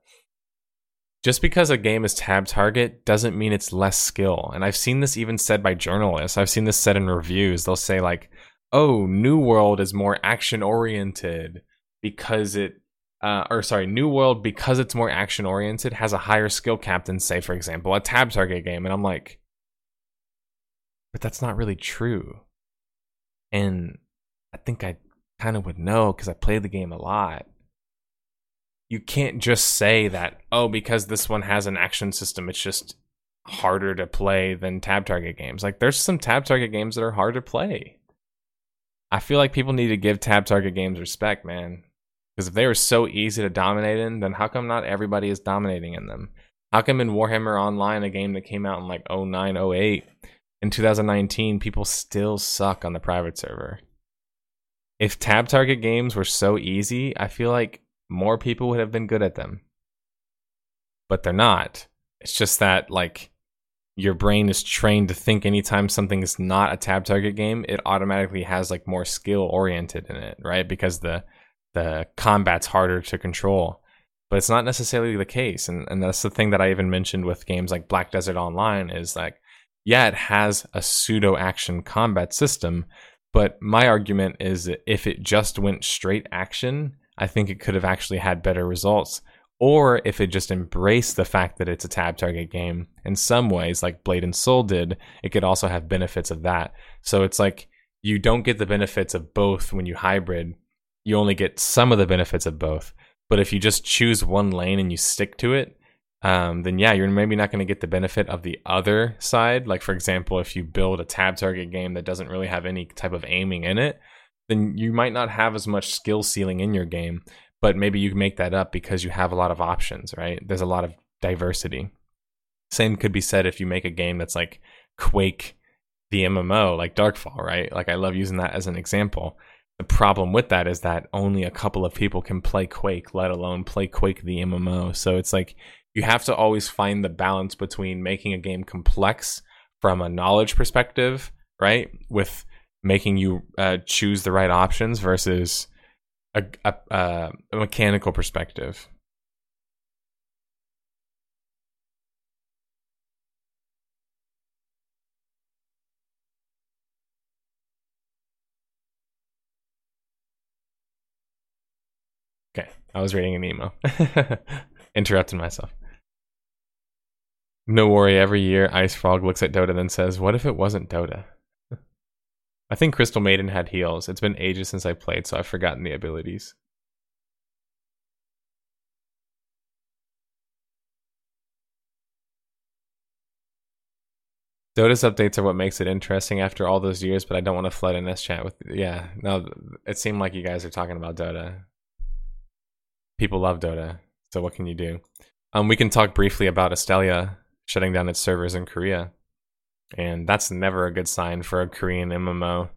just because a game is tab target doesn't mean it's less skill. And I've seen this even said by journalists. I've seen this said in reviews. They'll say, like, oh, New World is more action-oriented because it... Uh, or, sorry, New World, because it's more action-oriented, has a higher skill cap than, say, for example, a tab target game. And I'm like, but that's not really true. And I think I kind of would know because I played the game a lot. You can't just say that, oh, because this one has an action system, it's just harder to play than tab target games. Like, there's some tab target games that are hard to play. I feel like people need to give tab target games respect, man. Because if they were so easy to dominate in, then how come not everybody is dominating in them? How come in Warhammer Online, a game that came out in like oh nine, oh eight, in two thousand nineteen, people still suck on the private server? If tab target games were so easy, I feel like more people would have been good at them. But they're not. It's just that, like, your brain is trained to think anytime something is not a tab target game, it automatically has, like, more skill oriented in it, right? Because the the combat's harder to control. But it's not necessarily the case. And, and that's the thing that I even mentioned with games like Black Desert Online is, like, yeah, it has a pseudo-action combat system, but my argument is that if it just went straight action, I think it could have actually had better results, or if it just embraced the fact that it's a tab target game in some ways, like Blade and Soul did, it could also have benefits of that. So it's like you don't get the benefits of both when you hybrid. You only get some of the benefits of both. But if you just choose one lane and you stick to it, um, then yeah, you're maybe not going to get the benefit of the other side. Like, for example, if you build a tab target game that doesn't really have any type of aiming in it, then you might not have as much skill ceiling in your game, but maybe you can make that up because you have a lot of options, right? There's a lot of diversity. Same could be said if you make a game that's like Quake, the M M O, like Darkfall, right? Like, I love using that as an example. The problem with that is that only a couple of people can play Quake, let alone play Quake, the M M O. So it's like you have to always find the balance between making a game complex from a knowledge perspective, right? With making you uh, choose the right options versus a, a, a mechanical perspective. Okay, I was reading an email. Interrupted myself. No worry, every year Ice Frog looks at Dota and then says, what if it wasn't Dota? I think Crystal Maiden had heals. It's been ages since I played, so I've forgotten the abilities. Dota's updates are what makes it interesting after all those years, but I don't want to flood in this chat with... Yeah, no, it seemed like you guys are talking about Dota. People love Dota, so what can you do? Um, we can talk briefly about Astelia shutting down its servers in Korea. And that's never a good sign for a Korean M M O.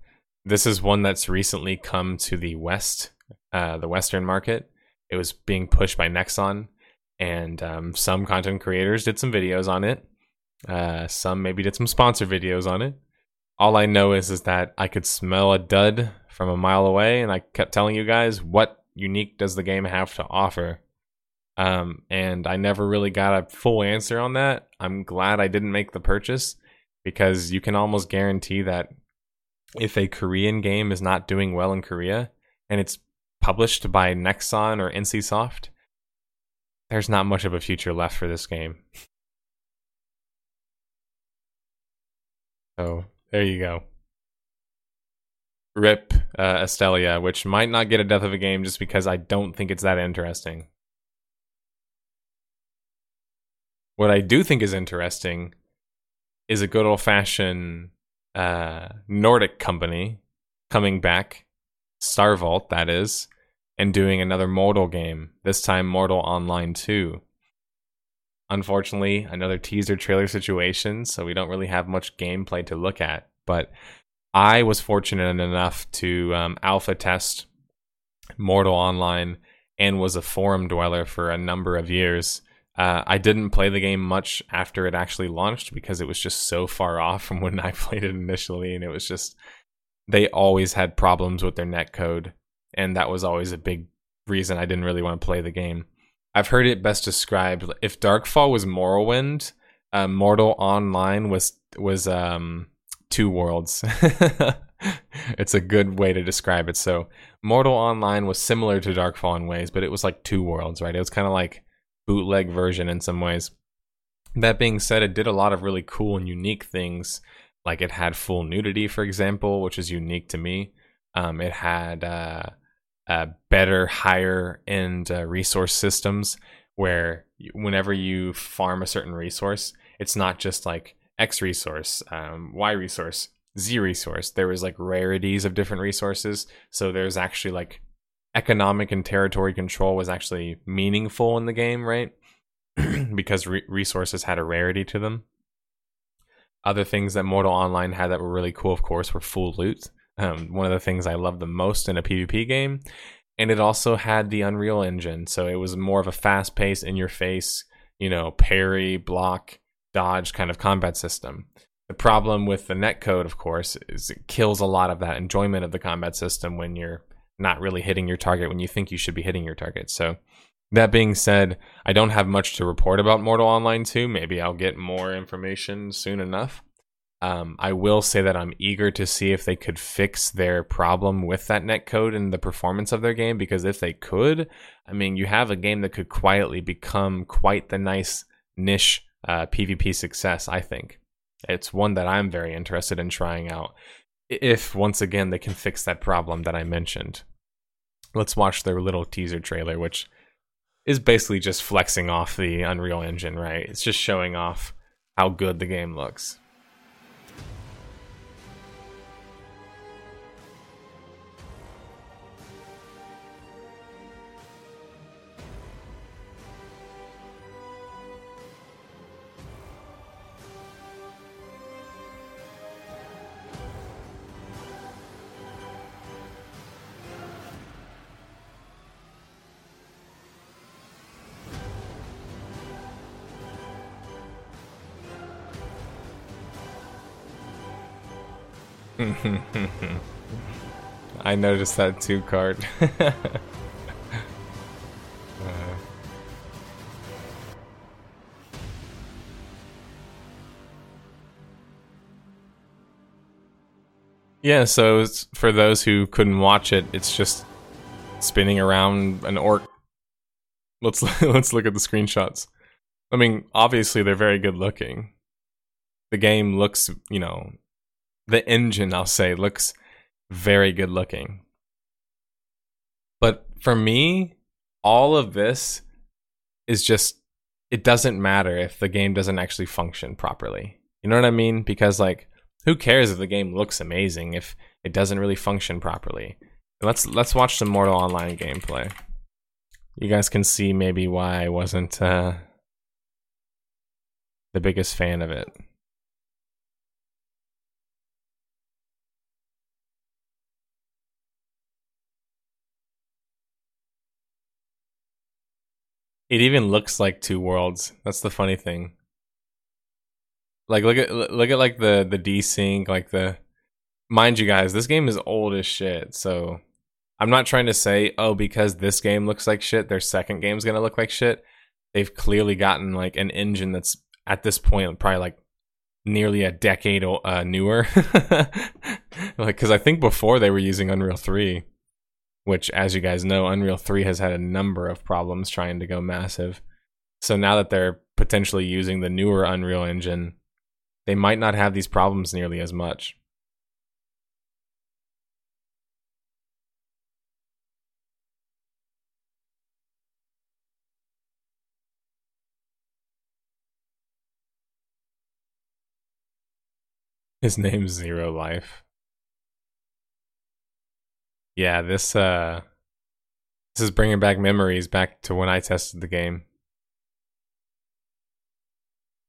This is one that's recently come to the West, uh, the Western market. It was being pushed by Nexon, and um, some content creators did some videos on it. Uh, some maybe did some sponsor videos on it. All I know is, is that I could smell a dud from a mile away, and I kept telling you guys, what unique does the game have to offer? Um, and I never really got a full answer on that. I'm glad I didn't make the purchase, because you can almost guarantee that if a Korean game is not doing well in Korea and it's published by Nexon or N C Soft, there's not much of a future left for this game. So there you go. Rip uh, Astelia, which might not get a death of a game just because I don't think it's that interesting. What I do think is interesting is a good old-fashioned uh, Nordic company coming back, Starvault, that is, and doing another Mortal game, this time Mortal Online two. Unfortunately, another teaser trailer situation, so we don't really have much gameplay to look at, but I was fortunate enough to um, alpha test Mortal Online and was a forum dweller for a number of years. Uh, I didn't play the game much after it actually launched because it was just so far off from when I played it initially, and it was just, they always had problems with their netcode, and that was always a big reason I didn't really want to play the game. I've heard it best described, if Darkfall was Morrowind, uh, Mortal Online was was um, Two Worlds. It's a good way to describe it. So Mortal Online was similar to Darkfall in ways, but it was like Two Worlds, right? It was kind of like bootleg version in some ways. That being said, it did a lot of really cool and unique things. Like it had full nudity, for example, which is unique to me. Um, it had uh, uh, better, higher end uh, resource systems where whenever you farm a certain resource, it's not just like X resource, um, Y resource, Z resource. There was like rarities of different resources. So there's actually like economic and territory control was actually meaningful in the game, right? Because re- resources had a rarity to them. Other things that Mortal Online had that were really cool, of course, were full loot. Um, one of the things I love the most in a PvP game. And it also had the Unreal Engine. So it was more of a fast paced, in your face, you know, parry, block, dodge kind of combat system. The problem with the netcode, of course, is it kills a lot of that enjoyment of the combat system when you're not really hitting your target when you think you should be hitting your target. So that being said, I don't have much to report about Mortal Online two. Maybe I'll get more information soon enough. Um, I will say that I'm eager to see if they could fix their problem with that netcode and the performance of their game, because if they could, I mean, you have a game that could quietly become quite the nice niche uh, PvP success, I think. It's one that I'm very interested in trying out, if, once again, they can fix that problem that I mentioned. Let's watch their little teaser trailer, which is basically just flexing off the Unreal Engine, right? It's just showing off how good the game looks. I noticed that too, Cart. uh, yeah, so it's, for those who couldn't watch it, it's just spinning around an orc. Let's let's look at the screenshots. I mean, obviously they're very good looking. The game looks, you know, the engine, I'll say, looks very good looking. But for me, all of this is just, it doesn't matter if the game doesn't actually function properly. You know what I mean? Because, like, who cares if the game looks amazing if it doesn't really function properly? Let's let's watch some Mortal Online gameplay. You guys can see maybe why I wasn't uh, the biggest fan of it. It even looks like Two Worlds. That's the funny thing. Like, look at look at like the the desync, like the. Mind you, guys, this game is old as shit. So, I'm not trying to say, oh, because this game looks like shit, their second game's gonna look like shit. They've clearly gotten like an engine that's at this point probably like nearly a decade uh, newer. Like, because I think before they were using Unreal three. Which, as you guys know, Unreal three has had a number of problems trying to go massive. So now that they're potentially using the newer Unreal Engine, they might not have these problems nearly as much. His name's Zero Life. Yeah, this uh, this is bringing back memories back to when I tested the game.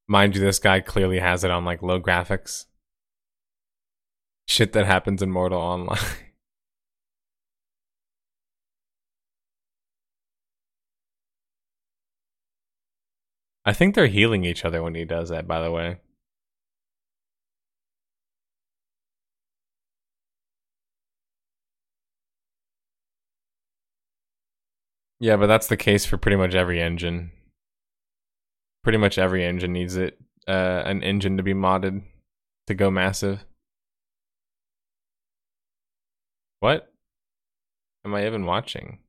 Mind you, this guy clearly has it on like low graphics. Shit that happens in Mortal Online. I think they're healing each other when he does that, by the way. Yeah, but that's the case for pretty much every engine. Pretty much every engine needs it, uh, an engine to be modded to go massive. What am I even watching?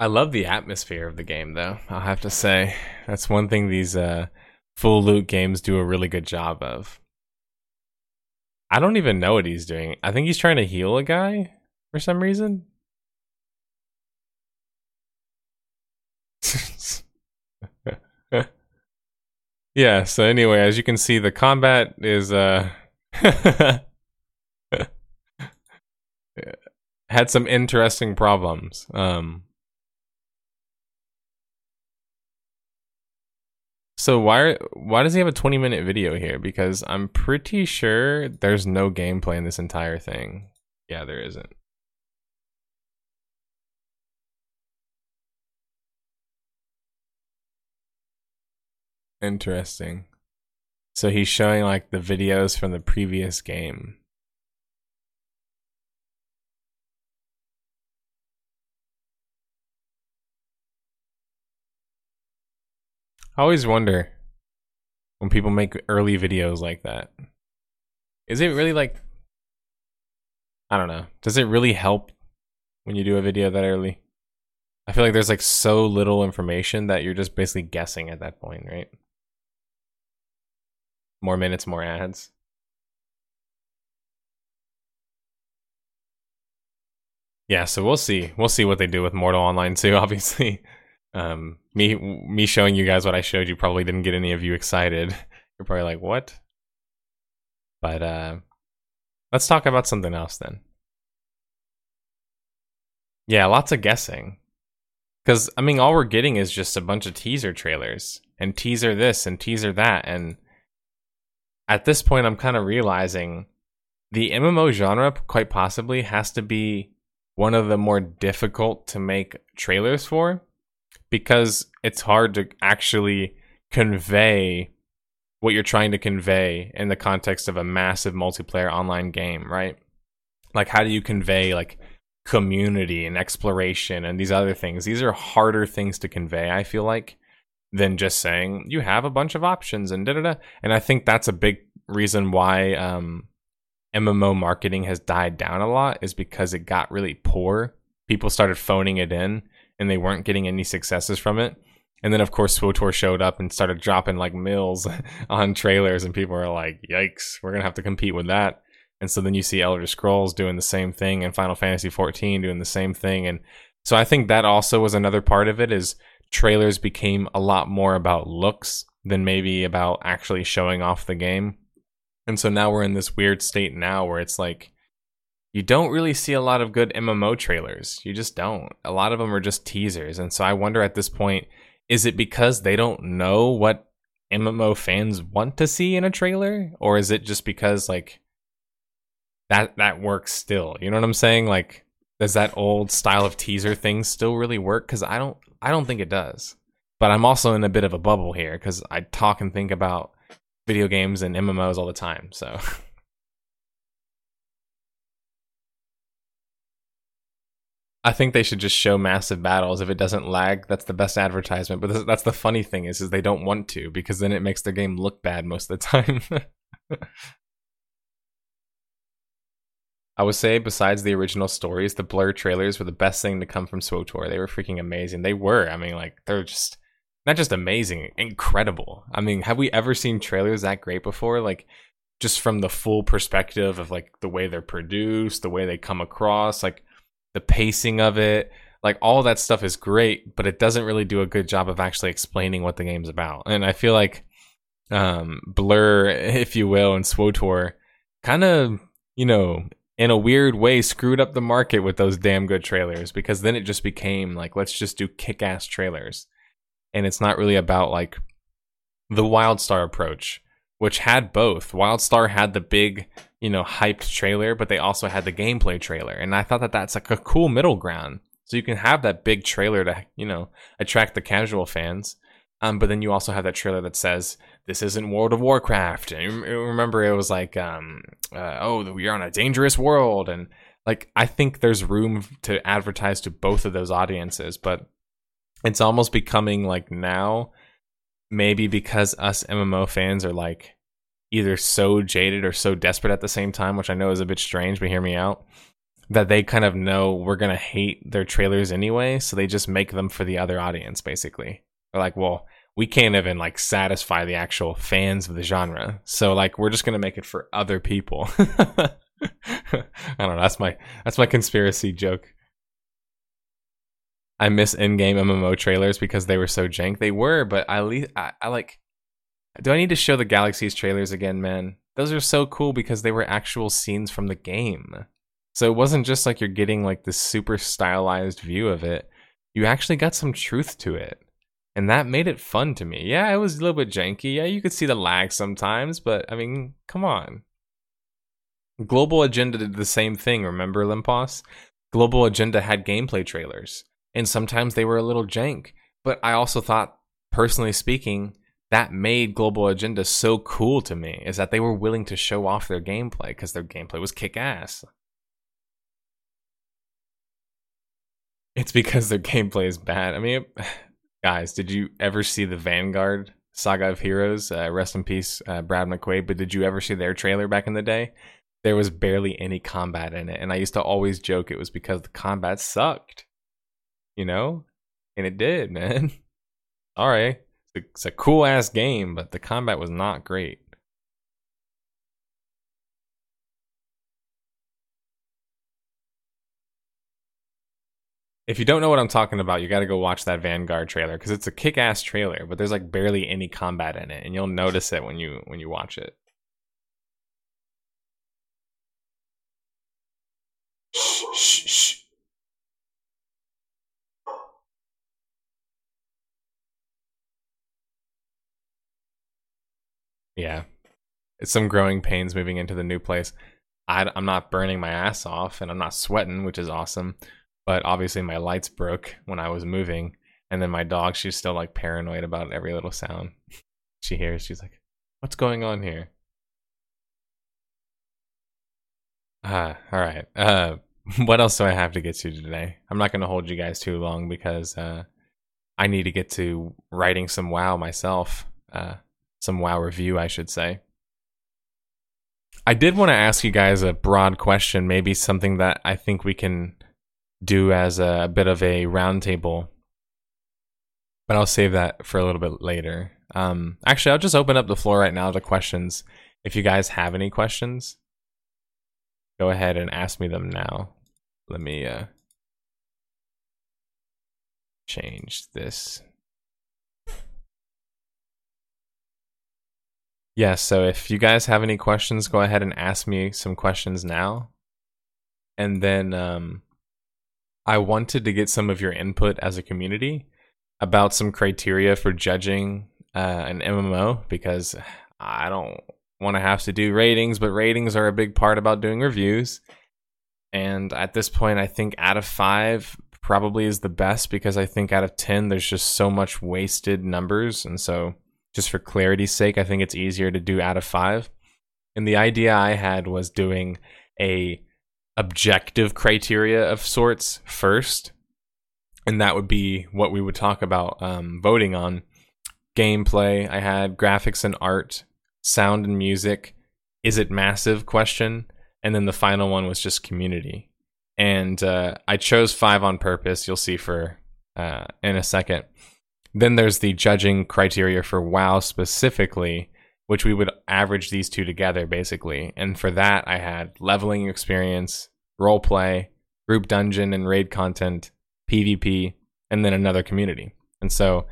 I love the atmosphere of the game, though, I'll have to say. That's one thing these uh, full loot games do a really good job of. I don't even know what he's doing. I think he's trying to heal a guy for some reason. Yeah, so anyway, as you can see, the combat is uh had some interesting problems. Um So why why does he have a twenty minute video here? Because I'm pretty sure there's no gameplay in this entire thing. Yeah, there isn't. Interesting. So he's showing like the videos from the previous game. I always wonder when people make early videos like that. Is it really like, I don't know. Does it really help when you do a video that early? I feel like there's like so little information that you're just basically guessing at that point, right? More minutes, more ads. Yeah, so we'll see. We'll see what they do with Mortal Online two, obviously. Um, me me showing you guys what I showed you probably didn't get any of you excited. You're probably like, what? But uh, let's talk about something else then. Yeah, lots of guessing. Because, I mean, all we're getting is just a bunch of teaser trailers. And teaser this and teaser that. And at this point, I'm kind of realizing the M M O genre quite possibly has to be one of the more difficult to make trailers for. Because it's hard to actually convey what you're trying to convey in the context of a massive multiplayer online game, right? Like, how do you convey like community and exploration and these other things? These are harder things to convey, I feel like, than just saying you have a bunch of options and da da da. And I think that's a big reason why um, M M O marketing has died down a lot, is because it got really poor. People started phoning it in. And they weren't getting any successes from it. And then, of course, SWTOR showed up and started dropping like mills on trailers. And people were like, yikes, we're going to have to compete with that. And so then you see Elder Scrolls doing the same thing and Final Fantasy fourteen doing the same thing. And so I think that also was another part of it, is trailers became a lot more about looks than maybe about actually showing off the game. And so now we're in this weird state now where it's like, you don't really see a lot of good M M O trailers. You just don't. A lot of them are just teasers. And so I wonder at this point, is it because they don't know what M M O fans want to see in a trailer? Or is it just because like that that works still? You know what I'm saying? Like, does that old style of teaser thing still really work? Because I don't I don't think it does. But I'm also in a bit of a bubble here because I talk and think about video games and M M Os all the time. So I think they should just show massive battles. If it doesn't lag, that's the best advertisement. But that's the funny thing is, is they don't want to, because then it makes their game look bad most of the time. I would say, besides the original stories, the Blur trailers were the best thing to come from SWTOR. They were freaking amazing. They were. I mean, like, they're just not just amazing, incredible. I mean, have we ever seen trailers that great before? Like, just from the full perspective of like the way they're produced, the way they come across, like the pacing of it, like all that stuff is great, but it doesn't really do a good job of actually explaining what the game's about. And I feel like um, Blur, if you will, and SWTOR kind of, you know, in a weird way screwed up the market with those damn good trailers, because then it just became like, let's just do kick-ass trailers. And it's not really about like the Wildstar approach, which had both. WildStar had the big, you know, hyped trailer, but they also had the gameplay trailer. And I thought that that's like a cool middle ground. So you can have that big trailer to, you know, attract the casual fans. Um, but then you also have that trailer that says, this isn't World of Warcraft. And remember, it was like, um, uh, oh, we are on a dangerous world. And like, I think there's room to advertise to both of those audiences. But it's almost becoming like now, maybe because us M M O fans are like either so jaded or so desperate at the same time, which I know is a bit strange, but hear me out, that they kind of know we're going to hate their trailers anyway. So they just make them for the other audience, basically. They're like, well, we can't even like satisfy the actual fans of the genre. So like, we're just going to make it for other people. I don't know. That's my, that's my conspiracy joke. I miss in-game M M O trailers because they were so jank. They were, but I, le- I, I like, do I need to show the Galaxies trailers again, man? Those are so cool because they were actual scenes from the game. So it wasn't just like you're getting like this super stylized view of it. You actually got some truth to it. And that made it fun to me. Yeah, it was a little bit janky. Yeah, you could see the lag sometimes, but I mean, come on. Global Agenda did the same thing, remember, Limpos? Global Agenda had gameplay trailers. And sometimes they were a little jank. But I also thought, personally speaking, that made Global Agenda so cool to me, is that they were willing to show off their gameplay because their gameplay was kick-ass. It's because their gameplay is bad. I mean, it, guys, did you ever see the Vanguard Saga of Heroes? Uh, rest in peace, uh, Brad McQuaid. But did you ever see their trailer back in the day? There was barely any combat in it. And I used to always joke it was because the combat sucked. You know? And it did, man. All right. It's a cool ass game, but the combat was not great. If you don't know what I'm talking about, you got to go watch that Vanguard trailer because it's a kick-ass trailer, but there's like barely any combat in it, and you'll notice it when you when you watch it. Shh, shh, shh. Yeah, it's some growing pains moving into the new place. I, I'm not burning my ass off, and I'm not sweating, which is awesome. But obviously my lights broke when I was moving. And then my dog, she's still like paranoid about every little sound she hears. She's like, what's going on here? Ah, all right. Uh, what else do I have to get to today? I'm not going to hold you guys too long because uh, I need to get to writing some WoW myself. Uh, some WoW review, I should say. I did want to ask you guys a broad question, maybe something that I think we can do as a bit of a roundtable, but I'll save that for a little bit later. Um, actually, I'll just open up the floor right now to questions. If you guys have any questions, go ahead and ask me them now. Let me uh, change this. Yeah, so if you guys have any questions, go ahead and ask me some questions now. And then um, I wanted to get some of your input as a community about some criteria for judging uh, an M M O, because I don't want to have to do ratings, but ratings are a big part about doing reviews. And at this point, I think out of five probably is the best, because I think out of ten, there's just so much wasted numbers. And so just for clarity's sake, I think it's easier to do out of five. And the idea I had was doing a objective criteria of sorts first, and that would be what we would talk about um, voting on. Gameplay, I had graphics and art, sound and music, is it massive question, and then the final one was just community. And uh, I chose five on purpose, you'll see for uh, in a second. Then there's the judging criteria for WoW specifically, which we would average these two together, basically. And for that, I had leveling experience, roleplay, group dungeon and raid content, PvP, and then another community. And so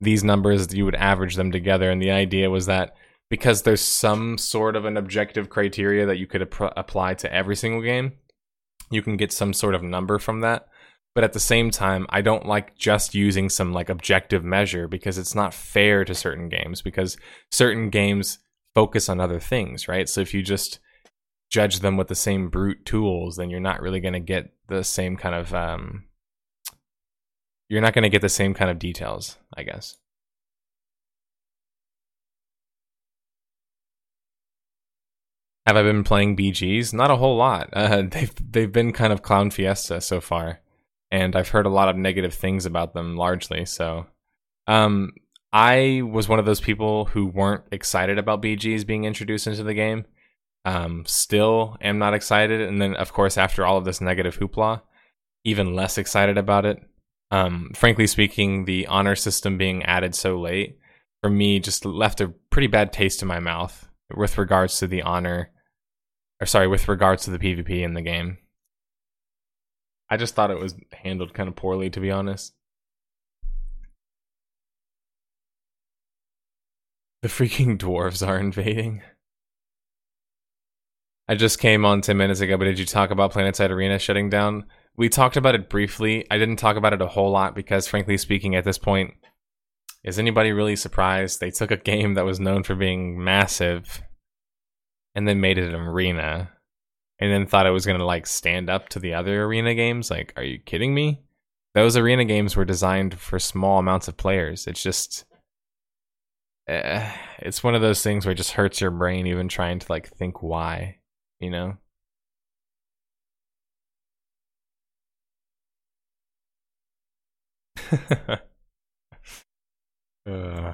these numbers, you would average them together. And the idea was that because there's some sort of an objective criteria that you could ap- apply to every single game, you can get some sort of number from that. But at the same time, I don't like just using some like objective measure, because it's not fair to certain games, because certain games focus on other things, right? So if you just judge them with the same brute tools, then you're not really going to get the same kind of um, you're not going to get the same kind of details, I guess. Have I been playing B Gs? Not a whole lot. Uh, they've they've been kind of Clown Fiesta so far, and I've heard a lot of negative things about them largely. So, um, I was one of those people who weren't excited about B Gs being introduced into the game. Um, still am not excited, and then of course after all of this negative hoopla, even less excited about it. Um, frankly speaking, the honor system being added so late for me just left a pretty bad taste in my mouth with regards to the honor, or sorry, with regards to the PvP in the game. I just thought it was handled kind of poorly, to be honest. The freaking dwarves are invading. I just came on ten minutes ago, but did you talk about Planetside Arena shutting down? We talked about it briefly. I didn't talk about it a whole lot because, frankly speaking, at this point, is anybody really surprised? They took a game that was known for being massive and then made it an arena and then thought it was going to like stand up to the other arena games. Like, are you kidding me? Those arena games were designed for small amounts of players. It's just... Uh, it's one of those things where it just hurts your brain even trying to like think why. You know? uh.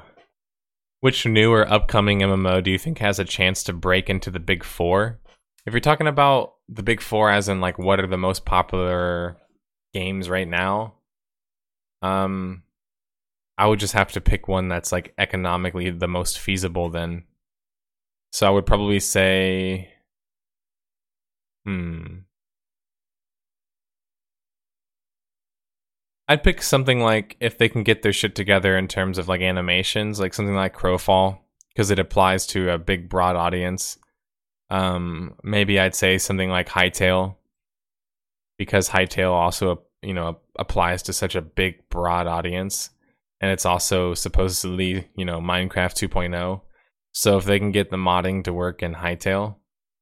Which new or upcoming M M O do you think has a chance to break into the big four? If you're talking about the big four as in like what are the most popular games right now, um, I would just have to pick one that's like economically the most feasible then. So I would probably say... Hmm. I'd pick something like, if they can get their shit together in terms of like animations, like something like Crowfall, because it applies to a big, broad audience. Um, maybe I'd say something like Hytale, because Hytale also, you know, applies to such a big, broad audience, and it's also supposedly, you know, Minecraft two point oh. So if they can get the modding to work in Hytale,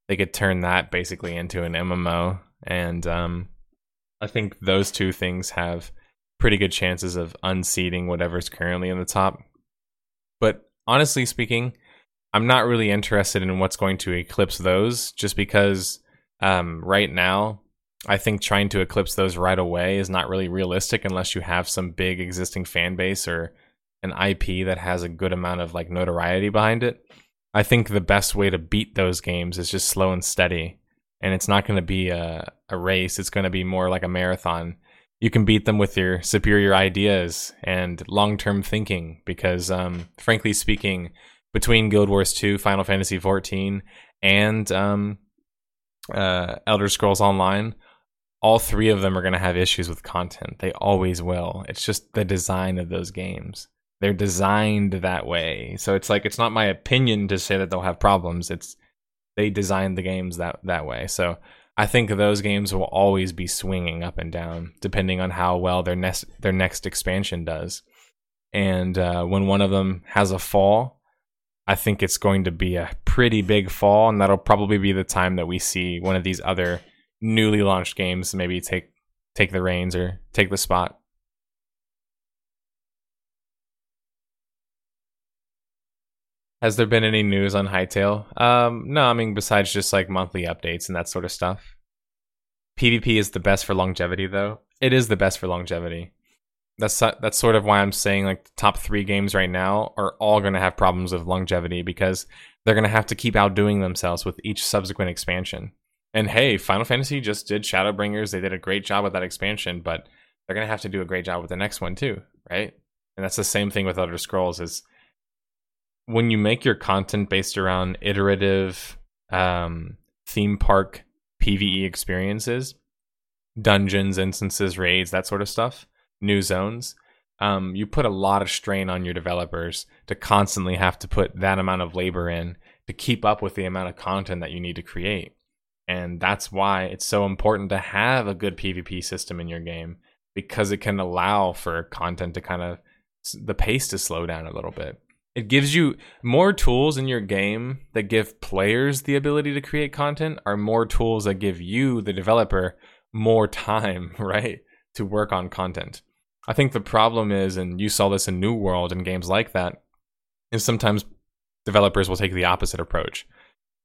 they could turn that basically into an M M O, and um, I think those two things have pretty good chances of unseating whatever's currently in the top. But honestly speaking, I'm not really interested in what's going to eclipse those, just because um, right now, I think trying to eclipse those right away is not really realistic unless you have some big existing fan base or an I P that has a good amount of like notoriety behind it. I think the best way to beat those games is just slow and steady. And it's not going to be a, a race. It's going to be more like a marathon. You can beat them with your superior ideas and long-term thinking. Because, um, frankly speaking, between Guild Wars two, Final Fantasy fourteen, and um, uh, Elder Scrolls Online, all three of them are going to have issues with content. They always will. It's just the design of those games. They're designed that way. So it's like, it's not my opinion to say that they'll have problems. It's they designed the games that, that way. So I think those games will always be swinging up and down depending on how well their next, their next expansion does. And uh, when one of them has a fall, I think it's going to be a pretty big fall. And that'll probably be the time that we see one of these other newly launched games maybe take take the reins or take the spot. Has there been any news on Hytale? Um, no, I mean, besides just like monthly updates and that sort of stuff. PvP is the best for longevity, though. It is the best for longevity. That's that's sort of why I'm saying like the top three games right now are all going to have problems with longevity because they're going to have to keep outdoing themselves with each subsequent expansion. And hey, Final Fantasy just did Shadowbringers. They did a great job with that expansion, but they're going to have to do a great job with the next one too, right? And that's the same thing with Elder Scrolls is... When you make your content based around iterative um, theme park PvE experiences, dungeons, instances, raids, that sort of stuff, new zones, um, you put a lot of strain on your developers to constantly have to put that amount of labor in to keep up with the amount of content that you need to create. And that's why it's so important to have a good PvP system in your game, because it can allow for content to kind of, the pace to slow down a little bit. It gives you more tools in your game that give players the ability to create content, are more tools that give you, the developer, more time, right, to work on content. I think the problem is, and you saw this in New World and games like that, is sometimes developers will take the opposite approach.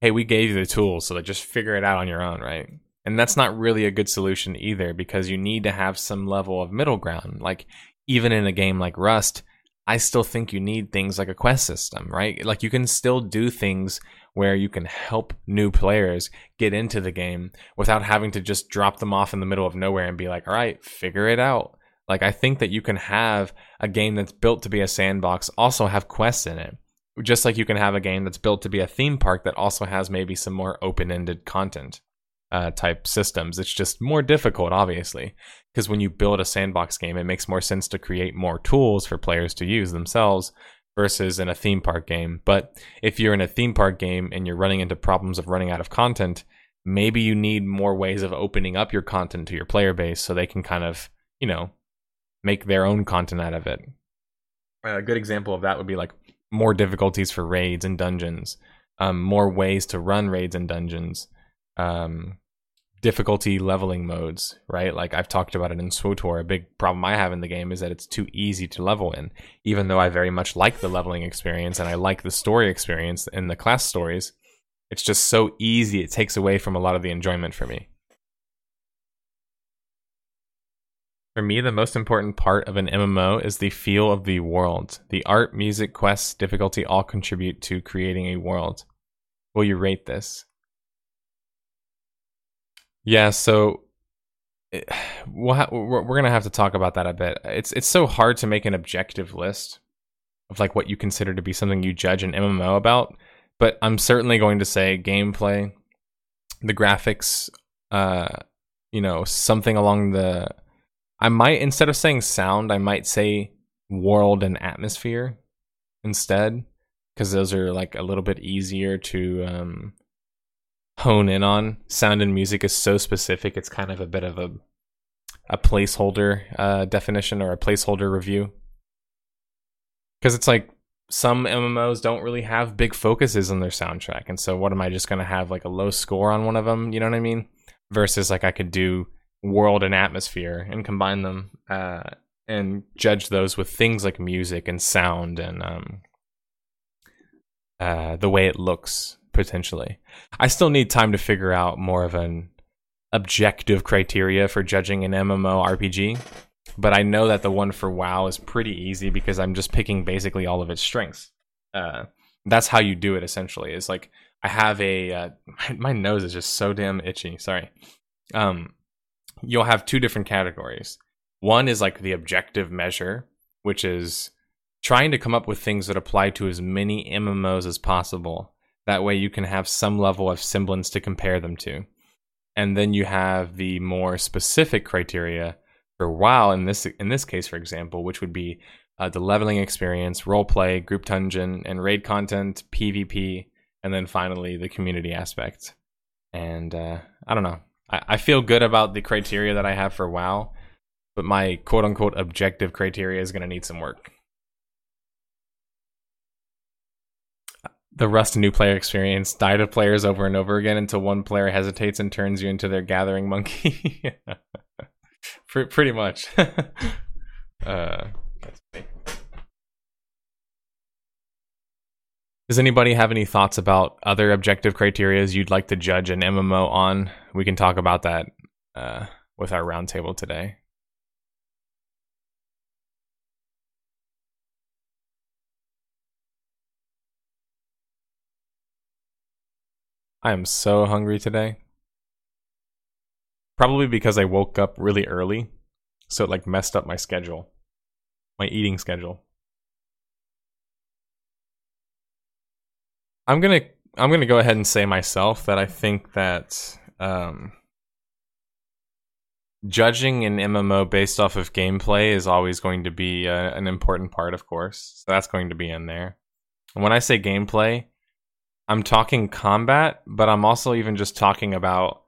Hey, we gave you the tools, so like just figure it out on your own, right? And that's not really a good solution either, because you need to have some level of middle ground. Like, even in a game like Rust, I still think you need things like a quest system, right? Like, you can still do things where you can help new players get into the game without having to just drop them off in the middle of nowhere and be like, all right, figure it out. Like, I think that you can have a game that's built to be a sandbox also have quests in it, just like you can have a game that's built to be a theme park that also has maybe some more open-ended content uh, type systems. It's just more difficult, obviously, because when you build a sandbox game, it makes more sense to create more tools for players to use themselves versus in a theme park game. But if you're in a theme park game and you're running into problems of running out of content, maybe you need more ways of opening up your content to your player base so they can kind of, you know, make their own content out of it. A good example of that would be like more difficulties for raids and dungeons, um, more ways to run raids and dungeons, um, difficulty leveling modes, right? Like, I've talked about it in S W T O R. A big problem I have in the game is that it's too easy to level in, even though I very much like the leveling experience and I like the story experience and the class stories. It's just so easy. It takes away from a lot of the enjoyment for me. For me, the most important part of an M M O is the feel of the world. The art, music, quests, difficulty all contribute to creating a world. Will you rate this? Yeah, so it, we'll ha- we're going to have to talk about that a bit. It's it's so hard to make an objective list of like what you consider to be something you judge an M M O about, but I'm certainly going to say gameplay, the graphics, uh, you know, something along the... I might, instead of saying sound, I might say world and atmosphere instead, because those are like a little bit easier to um, hone in on. Sound and music is so specific; it's kind of a bit of a a placeholder uh, definition or a placeholder review, because it's like some M M Os don't really have big focuses on their soundtrack, and so what am I just going to have like a low score on one of them? You know what I mean? Versus like I could do world and atmosphere and combine them uh and judge those with things like music and sound and um uh the way it looks potentially. I still need time to figure out more of an objective criteria for judging an MMORPG, but I know that the one for WoW is pretty easy because I'm just picking basically all of its strengths. Uh that's how you do it essentially. Is like I have a uh, my nose is just so damn itchy, sorry. um You'll have two different categories. One is like the objective measure, which is trying to come up with things that apply to as many M M Os as possible. That way you can have some level of semblance to compare them to. And then you have the more specific criteria for WoW, in this in this case, for example, which would be uh, the leveling experience, roleplay, group dungeon, and raid content, PvP, and then finally the community aspect. And uh, I don't know. I feel good about the criteria that I have for WoW, but my quote-unquote objective criteria is going to need some work. The Rust new player experience, die to players over and over again until one player hesitates and turns you into their gathering monkey. Pretty much. uh, Does anybody have any thoughts about other objective criteria you'd like to judge an M M O on? We can talk about that uh, with our roundtable today. I am so hungry today. Probably because I woke up really early, so it like messed up my schedule, my eating schedule. I'm gonna I'm gonna go ahead and say myself that I think that um, judging an M M O based off of gameplay is always going to be a, an important part, of course. So that's going to be in there. And when I say gameplay, I'm talking combat, but I'm also even just talking about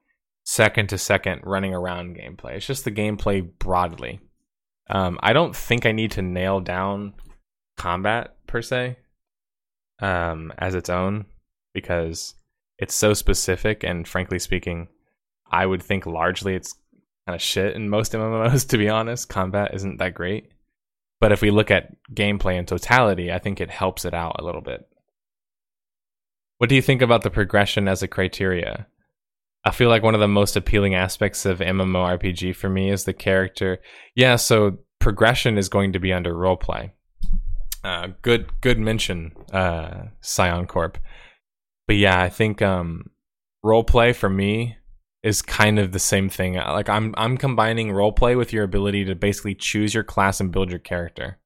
second to second running around gameplay. It's just the gameplay broadly. Um, I don't think I need to nail down combat per se. um, as its own, because it's so specific, and frankly speaking, I would think largely it's kind of shit in most M M Os, to be honest. Combat isn't that great. But if we look at gameplay in totality, I think it helps it out a little bit. What do you think about the progression as a criteria? I feel like one of the most appealing aspects of MMORPG for me is the character. Yeah, so progression is going to be under roleplay. Uh, good good mention, uh, Scion Corp. But yeah, I think um, roleplay for me is kind of the same thing. Like I'm I'm combining roleplay with your ability to basically choose your class and build your character.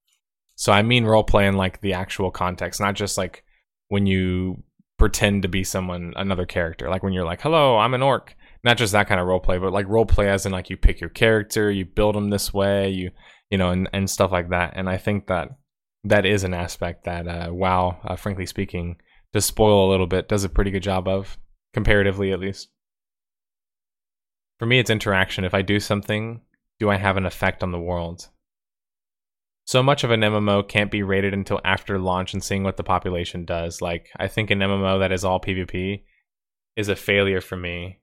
So I mean roleplay in like the actual context, not just like when you pretend to be someone, another character. Like when you're like, hello, I'm an orc. Not just that kind of roleplay, but like roleplay as in like you pick your character, you build them this way, you you know, and, and stuff like that. And I think that that is an aspect that uh, WoW, uh, frankly speaking, to spoil a little bit, does a pretty good job of, comparatively at least. For me, it's interaction. If I do something, do I have an effect on the world? So much of an M M O can't be rated until after launch and seeing what the population does. Like, I think an M M O that is all PvP is a failure for me.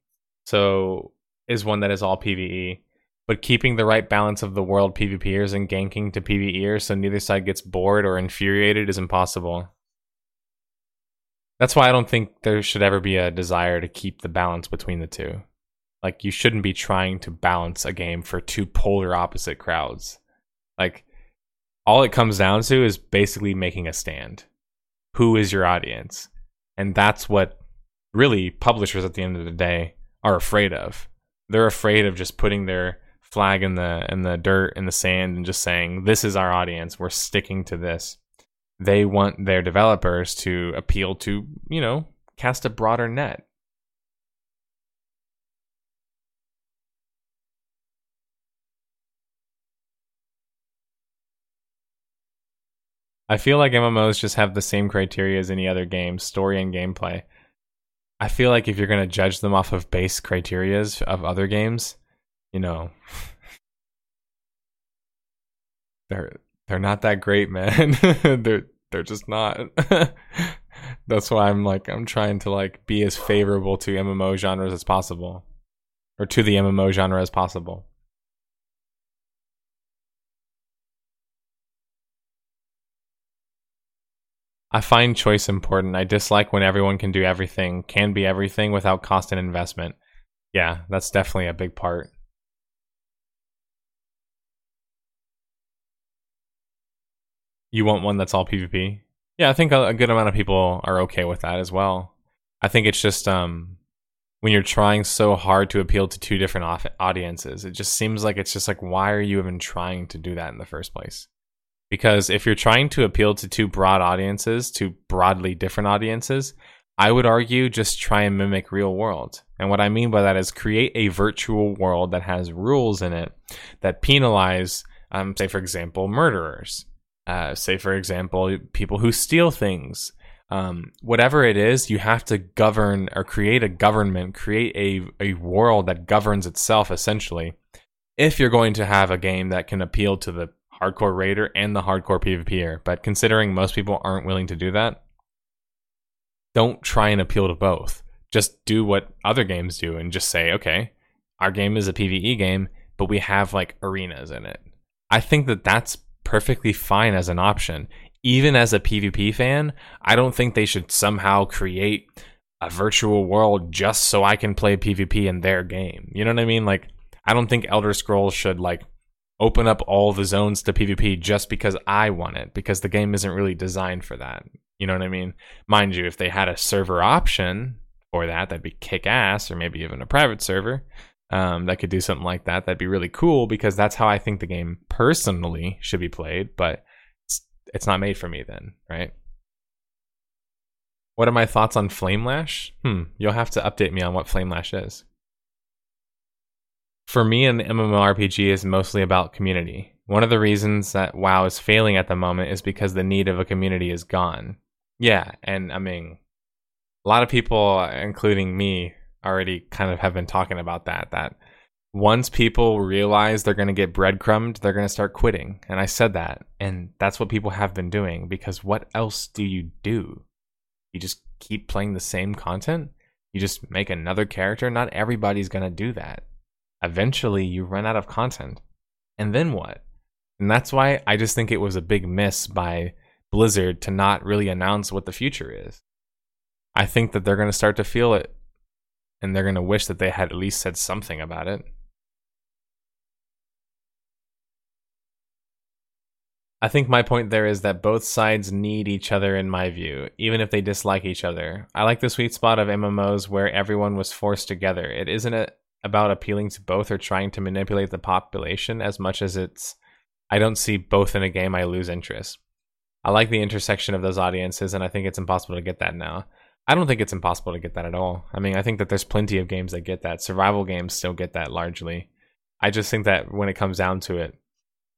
So is one that is all PvE. But keeping the right balance of the world PvPers and ganking to PvEers so neither side gets bored or infuriated is impossible. That's why I don't think there should ever be a desire to keep the balance between the two. Like, you shouldn't be trying to balance a game for two polar opposite crowds. Like, all it comes down to is basically making a stand. Who is your audience? And that's what really publishers at the end of the day are afraid of. They're afraid of just putting their flag in the in the dirt, in the sand, and just saying, this is our audience, we're sticking to this. They want their developers to appeal to, you know, cast a broader net. I feel like M M Os just have the same criteria as any other game, story and gameplay. I feel like if you're going to judge them off of base criteria of other games, you know, they're they're not that great, man. they're they're just not. That's why I'm like I'm trying to like be as favorable to M M O genres as possible, or to the M M O genre as possible. I find choice important. I dislike when everyone can do everything, can be everything without cost and investment. Yeah, that's definitely a big part. You want one that's all PvP? Yeah, I think a, a good amount of people are okay with that as well. I think it's just um, when you're trying so hard to appeal to two different off- audiences, it just seems like it's just like, why are you even trying to do that in the first place? Because if you're trying to appeal to two broad audiences, two broadly different audiences, I would argue just try and mimic real world. And what I mean by that is create a virtual world that has rules in it that penalize, um, say, for example, murderers. Uh, say, for example, people who steal things. Um, whatever it is, you have to govern or create a government, create a, a world that governs itself, essentially, if you're going to have a game that can appeal to the hardcore raider and the hardcore PvPer, but considering most people aren't willing to do that, don't try and appeal to both. Just do what other games do and just say, okay, our game is a PvE game, but we have like arenas in it. I think that that's perfectly fine as an option. Even as a PvP fan, I don't think they should somehow create a virtual world just so I can play PvP in their game. You know what I mean? Like, I don't think Elder Scrolls should like open up all the zones to PvP just because I want it, because the game isn't really designed for that. You know what I mean? Mind you, if they had a server option for that, that'd be kick-ass, or maybe even a private server um, that could do something like that. That'd be really cool, because that's how I think the game personally should be played, but it's, it's not made for me then, right? What are my thoughts on Flamelash? Hmm, you'll have to update me on what Flamelash is. For me, an MMORPG is mostly about community. One of the reasons that WoW is failing at the moment is because the need of a community is gone. Yeah, and I mean, a lot of people, including me, already kind of have been talking about that, that once people realize they're going to get breadcrumbed, they're going to start quitting. And I said that, and that's what people have been doing, because what else do you do? you just keep playing the same content. You just make another character. Not everybody's going to do that. Eventually, you run out of content. And then what? And that's why I just think it was a big miss by Blizzard to not really announce what the future is. I think that they're going to start to feel it. And they're going to wish that they had at least said something about it. I think my point there is that both sides need each other in my view, even if they dislike each other. I like the sweet spot of M M Os where everyone was forced together. It isn't a, about appealing to both or trying to manipulate the population as much as it's, I don't see both in a game, I lose interest. I like the intersection of those audiences, and I think it's impossible to get that now. I don't think it's impossible to get that at all. I mean, I think that there's plenty of games that get that. Survival games still get that largely. I just think that when it comes down to it,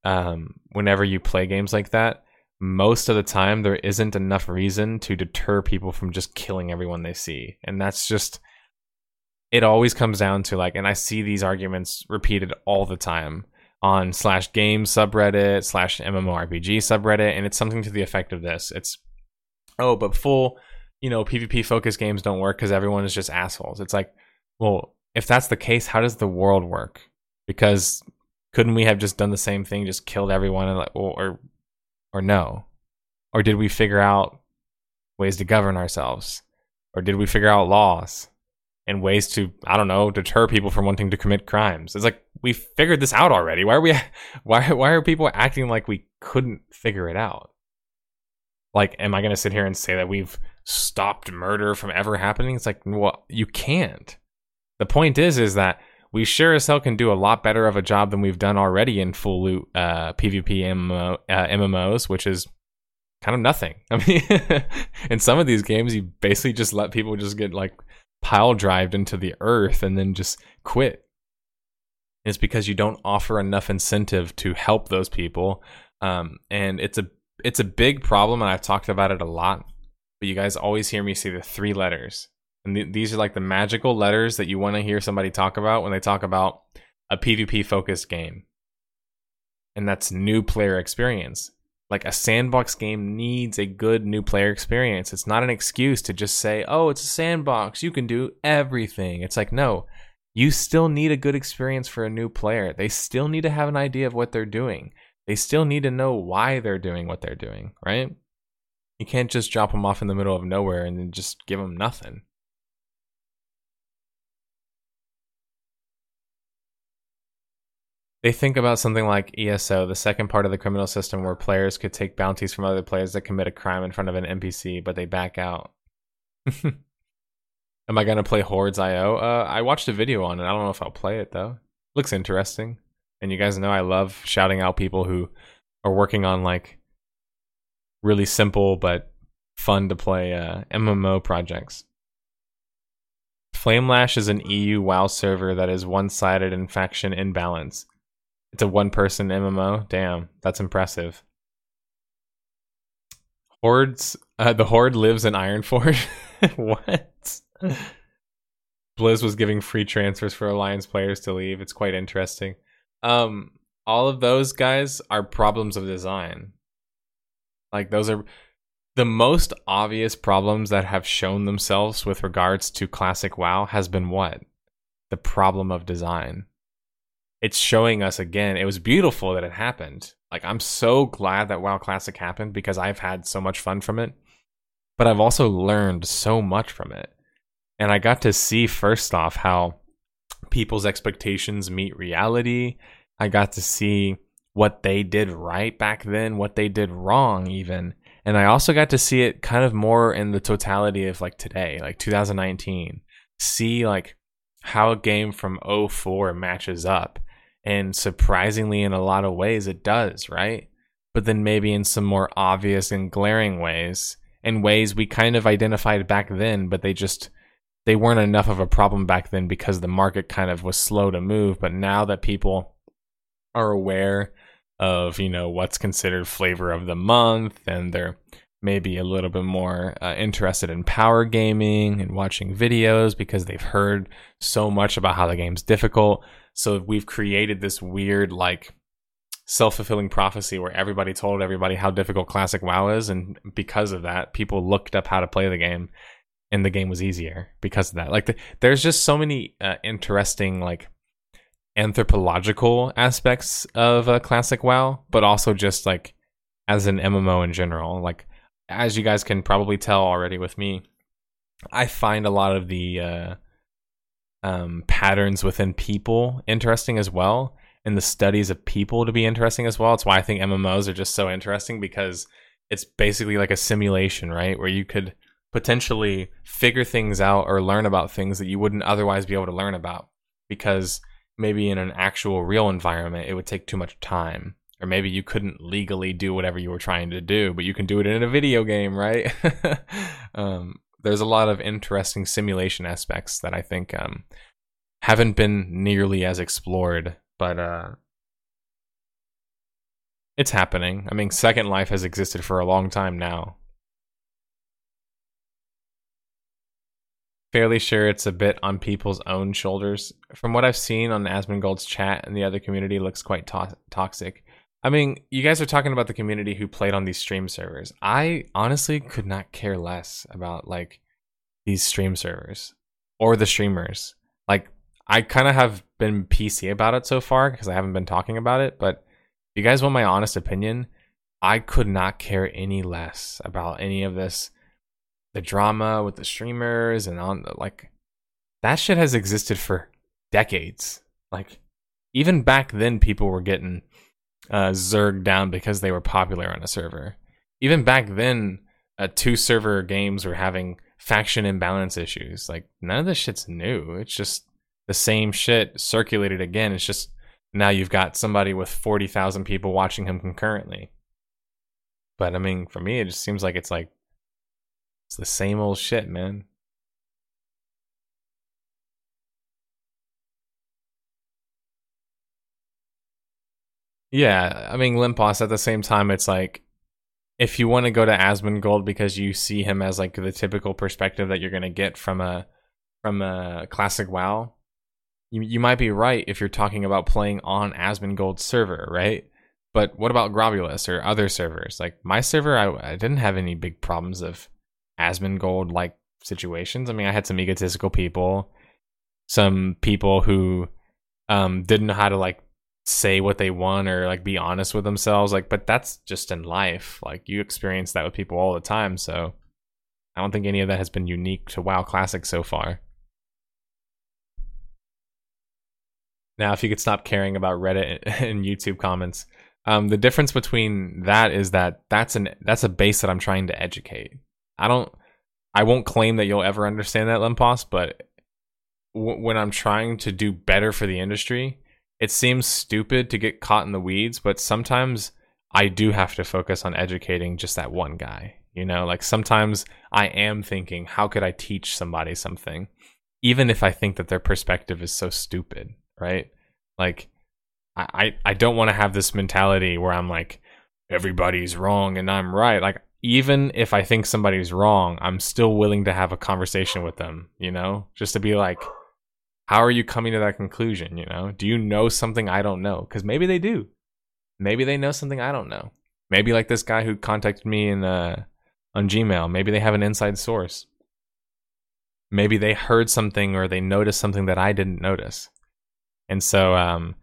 Um, whenever you play games like that, most of the time there isn't enough reason to deter people from just killing everyone they see. And that's just, it always comes down to like, and I see these arguments repeated all the time on slash game subreddit, slash MMORPG subreddit, and it's something to the effect of this. It's, oh, but full, you know, PvP focused games don't work because everyone is just assholes. It's like, well, if that's the case, how does the world work? Because couldn't we have just done the same thing, just killed everyone, and like, or, or no, or did we figure out ways to govern ourselves, or did we figure out laws and ways to, I don't know, deter people from wanting to commit crimes? It's like we figured this out already. Why are we, why, why are people acting like we couldn't figure it out? Like, am I going to sit here and say that we've stopped murder from ever happening? It's like, well, you can't. The point is, is that we sure as hell can do a lot better of a job than we've done already in full loot uh, PvP M M O, uh, M M Os, which is kind of nothing. I mean, in some of these games, you basically just let people just get like pile-drived into the earth and then just quit. And it's because you don't offer enough incentive to help those people, um, and it's a it's a big problem, and I've talked about it a lot. But you guys always hear me say the three letters. And th- these are like the magical letters that you want to hear somebody talk about when they talk about a PvP-focused game. And that's new player experience. Like a sandbox game needs a good new player experience. It's not an excuse to just say, oh, it's a sandbox, you can do everything. It's like, no, you still need a good experience for a new player. They still need to have an idea of what they're doing. They still need to know why they're doing what they're doing, right? You can't just drop them off in the middle of nowhere and then just give them nothing. They think about something like E S O, the second part of the criminal system where players could take bounties from other players that commit a crime in front of an N P C, but they back out. Am I going to play Hordes I O? Uh, I watched a video on it. I don't know if I'll play it, though. Looks interesting. And you guys know I love shouting out people who are working on, like, really simple but fun-to-play uh, M M O projects. Flamelash is an E U WoW server that is one-sided and faction imbalance. It's a one-person M M O? Damn, that's impressive. Hordes, uh, the Horde lives in Ironforge? What? Blizz was giving free transfers for Alliance players to leave. It's quite interesting. Um, all of those guys are problems of design. Like, those are the most obvious problems that have shown themselves with regards to classic WoW has been what? The problem of design. It's showing us again. It was beautiful that it happened. Like, I'm so glad that WoW Classic happened because I've had so much fun from it. But I've also learned so much from it. And I got to see, first off, how people's expectations meet reality. I got to see what they did right back then, what they did wrong even. And I also got to see it kind of more in the totality of, like, today, like two thousand nineteen. See, like, how a game from oh four matches up. And surprisingly, in a lot of ways, it does, right? But then maybe in some more obvious and glaring ways, and ways we kind of identified back then, but they just, they weren't enough of a problem back then because the market kind of was slow to move. But now that people are aware of, you know, what's considered flavor of the month, and they're maybe a little bit more uh, interested in power gaming and watching videos because they've heard so much about how the game's difficult. So we've created this weird, like, self-fulfilling prophecy where everybody told everybody how difficult Classic WoW is, and because of that, people looked up how to play the game, and the game was easier because of that. Like, the, there's just so many uh, interesting, like, anthropological aspects of uh, Classic WoW, but also just, like, as an M M O in general. Like, as you guys can probably tell already with me, I find a lot of the uh, um, patterns within people interesting as well, and the studies of people to be interesting as well. It's why I think M M Os are just so interesting, because it's basically like a simulation, right? Where you could potentially figure things out or learn about things that you wouldn't otherwise be able to learn about, because maybe in an actual real environment, it would take too much time. Or maybe you couldn't legally do whatever you were trying to do, but you can do it in a video game, right? um, there's a lot of interesting simulation aspects that I think um, haven't been nearly as explored, but uh, it's happening. I mean, Second Life has existed for a long time now. Fairly sure it's a bit on people's own shoulders. From what I've seen on Asmongold's chat and the other community, looks quite to- toxic. I mean, you guys are talking about the community who played on these stream servers. I honestly could not care less about, like, these stream servers or the streamers. Like, I kind of have been P C about it so far because I haven't been talking about it, but if you guys want my honest opinion, I could not care any less about any of this. The drama with the streamers and on, like, that shit has existed for decades. Like, even back then, people were getting uh, zerged down because they were popular on a server. Even back then, uh, two server games were having faction imbalance issues. Like, none of this shit's new. It's just the same shit circulated again. It's just now you've got somebody with forty thousand people watching him concurrently. But I mean, for me, it just seems like it's like, it's the same old shit, man. Yeah, I mean, Limpos, at the same time, it's like, if you want to go to Asmongold because you see him as, like, the typical perspective that you're going to get from a from a Classic WoW, you, you might be right if you're talking about playing on Asmongold's server, right? But what about Grobulus or other servers? Like, my server, I, I didn't have any big problems of Asmongold like situations. I mean, I had some egotistical people, some people who um didn't know how to, like, say what they want or, like, be honest with themselves, like, but that's just in life. Like, you experience that with people all the time, so I don't think any of that has been unique to WoW Classic so far. Now, if you could stop caring about Reddit and YouTube comments, um the difference between that is that that's an that's a base that I'm trying to educate. I don't, I won't claim that you'll ever understand that, Limpos, but w- when I'm trying to do better for the industry, it seems stupid to get caught in the weeds, but sometimes I do have to focus on educating just that one guy, you know, like, sometimes I am thinking, how could I teach somebody something? Even if I think that their perspective is so stupid, right? Like, I, I, I don't want to have this mentality where I'm like, everybody's wrong and I'm right. Like, even if I think somebody's wrong, I'm still willing to have a conversation with them, you know, just to be like, how are you coming to that conclusion? You know, do you know something I don't know? Because maybe they do. Maybe they know something I don't know. Maybe, like, this guy who contacted me in uh, on Gmail, maybe they have an inside source. Maybe they heard something or they noticed something that I didn't notice. And so um,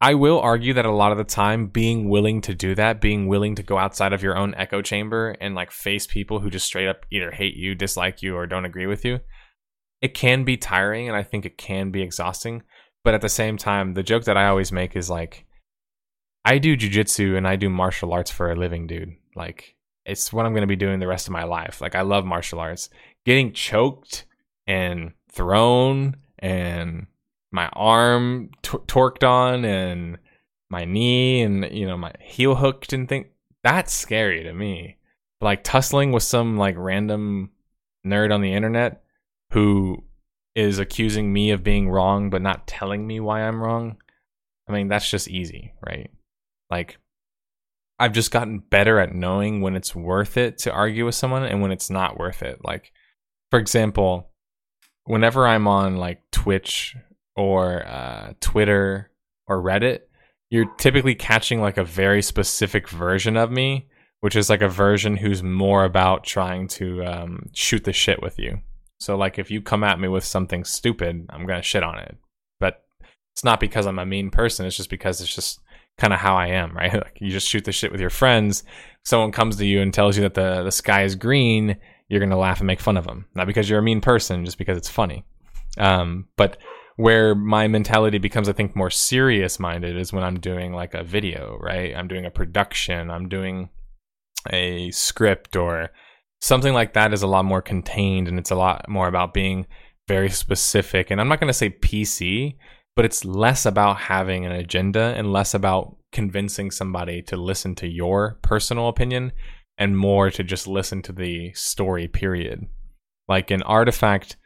I will argue that a lot of the time, being willing to do that, being willing to go outside of your own echo chamber and, like, face people who just straight up either hate you, dislike you, or don't agree with you, it can be tiring, and I think it can be exhausting. But at the same time, the joke that I always make is, like, I do jujitsu and I do martial arts for a living, dude. Like, it's what I'm going to be doing the rest of my life. Like, I love martial arts. Getting choked and thrown and my arm t- torqued on and my knee and, you know, my heel hooked and thing, that's scary to me. Like, tussling with some, like, random nerd on the internet who is accusing me of being wrong but not telling me why I'm wrong, I mean, that's just easy, right? Like, I've just gotten better at knowing when it's worth it to argue with someone and when it's not worth it. Like, for example, whenever I'm on, like, Twitch or uh, Twitter or Reddit, you're typically catching like a very specific version of me, which is like a version who's more about trying to um, shoot the shit with you. So like if you come at me with something stupid, I'm going to shit on it. But it's not because I'm a mean person. It's just because it's just kind of how I am, right? Like you just shoot the shit with your friends. Someone comes to you and tells you that the, the sky is green. You're going to laugh and make fun of them. Not because you're a mean person, just because it's funny. Um, but where my mentality becomes, I think, more serious minded is when I'm doing like a video, right? I'm doing a production. I'm doing a script or something like that is a lot more contained, and it's a lot more about being very specific. And I'm not going to say P C, but it's less about having an agenda and less about convincing somebody to listen to your personal opinion and more to just listen to the story, period. Like an Artifact,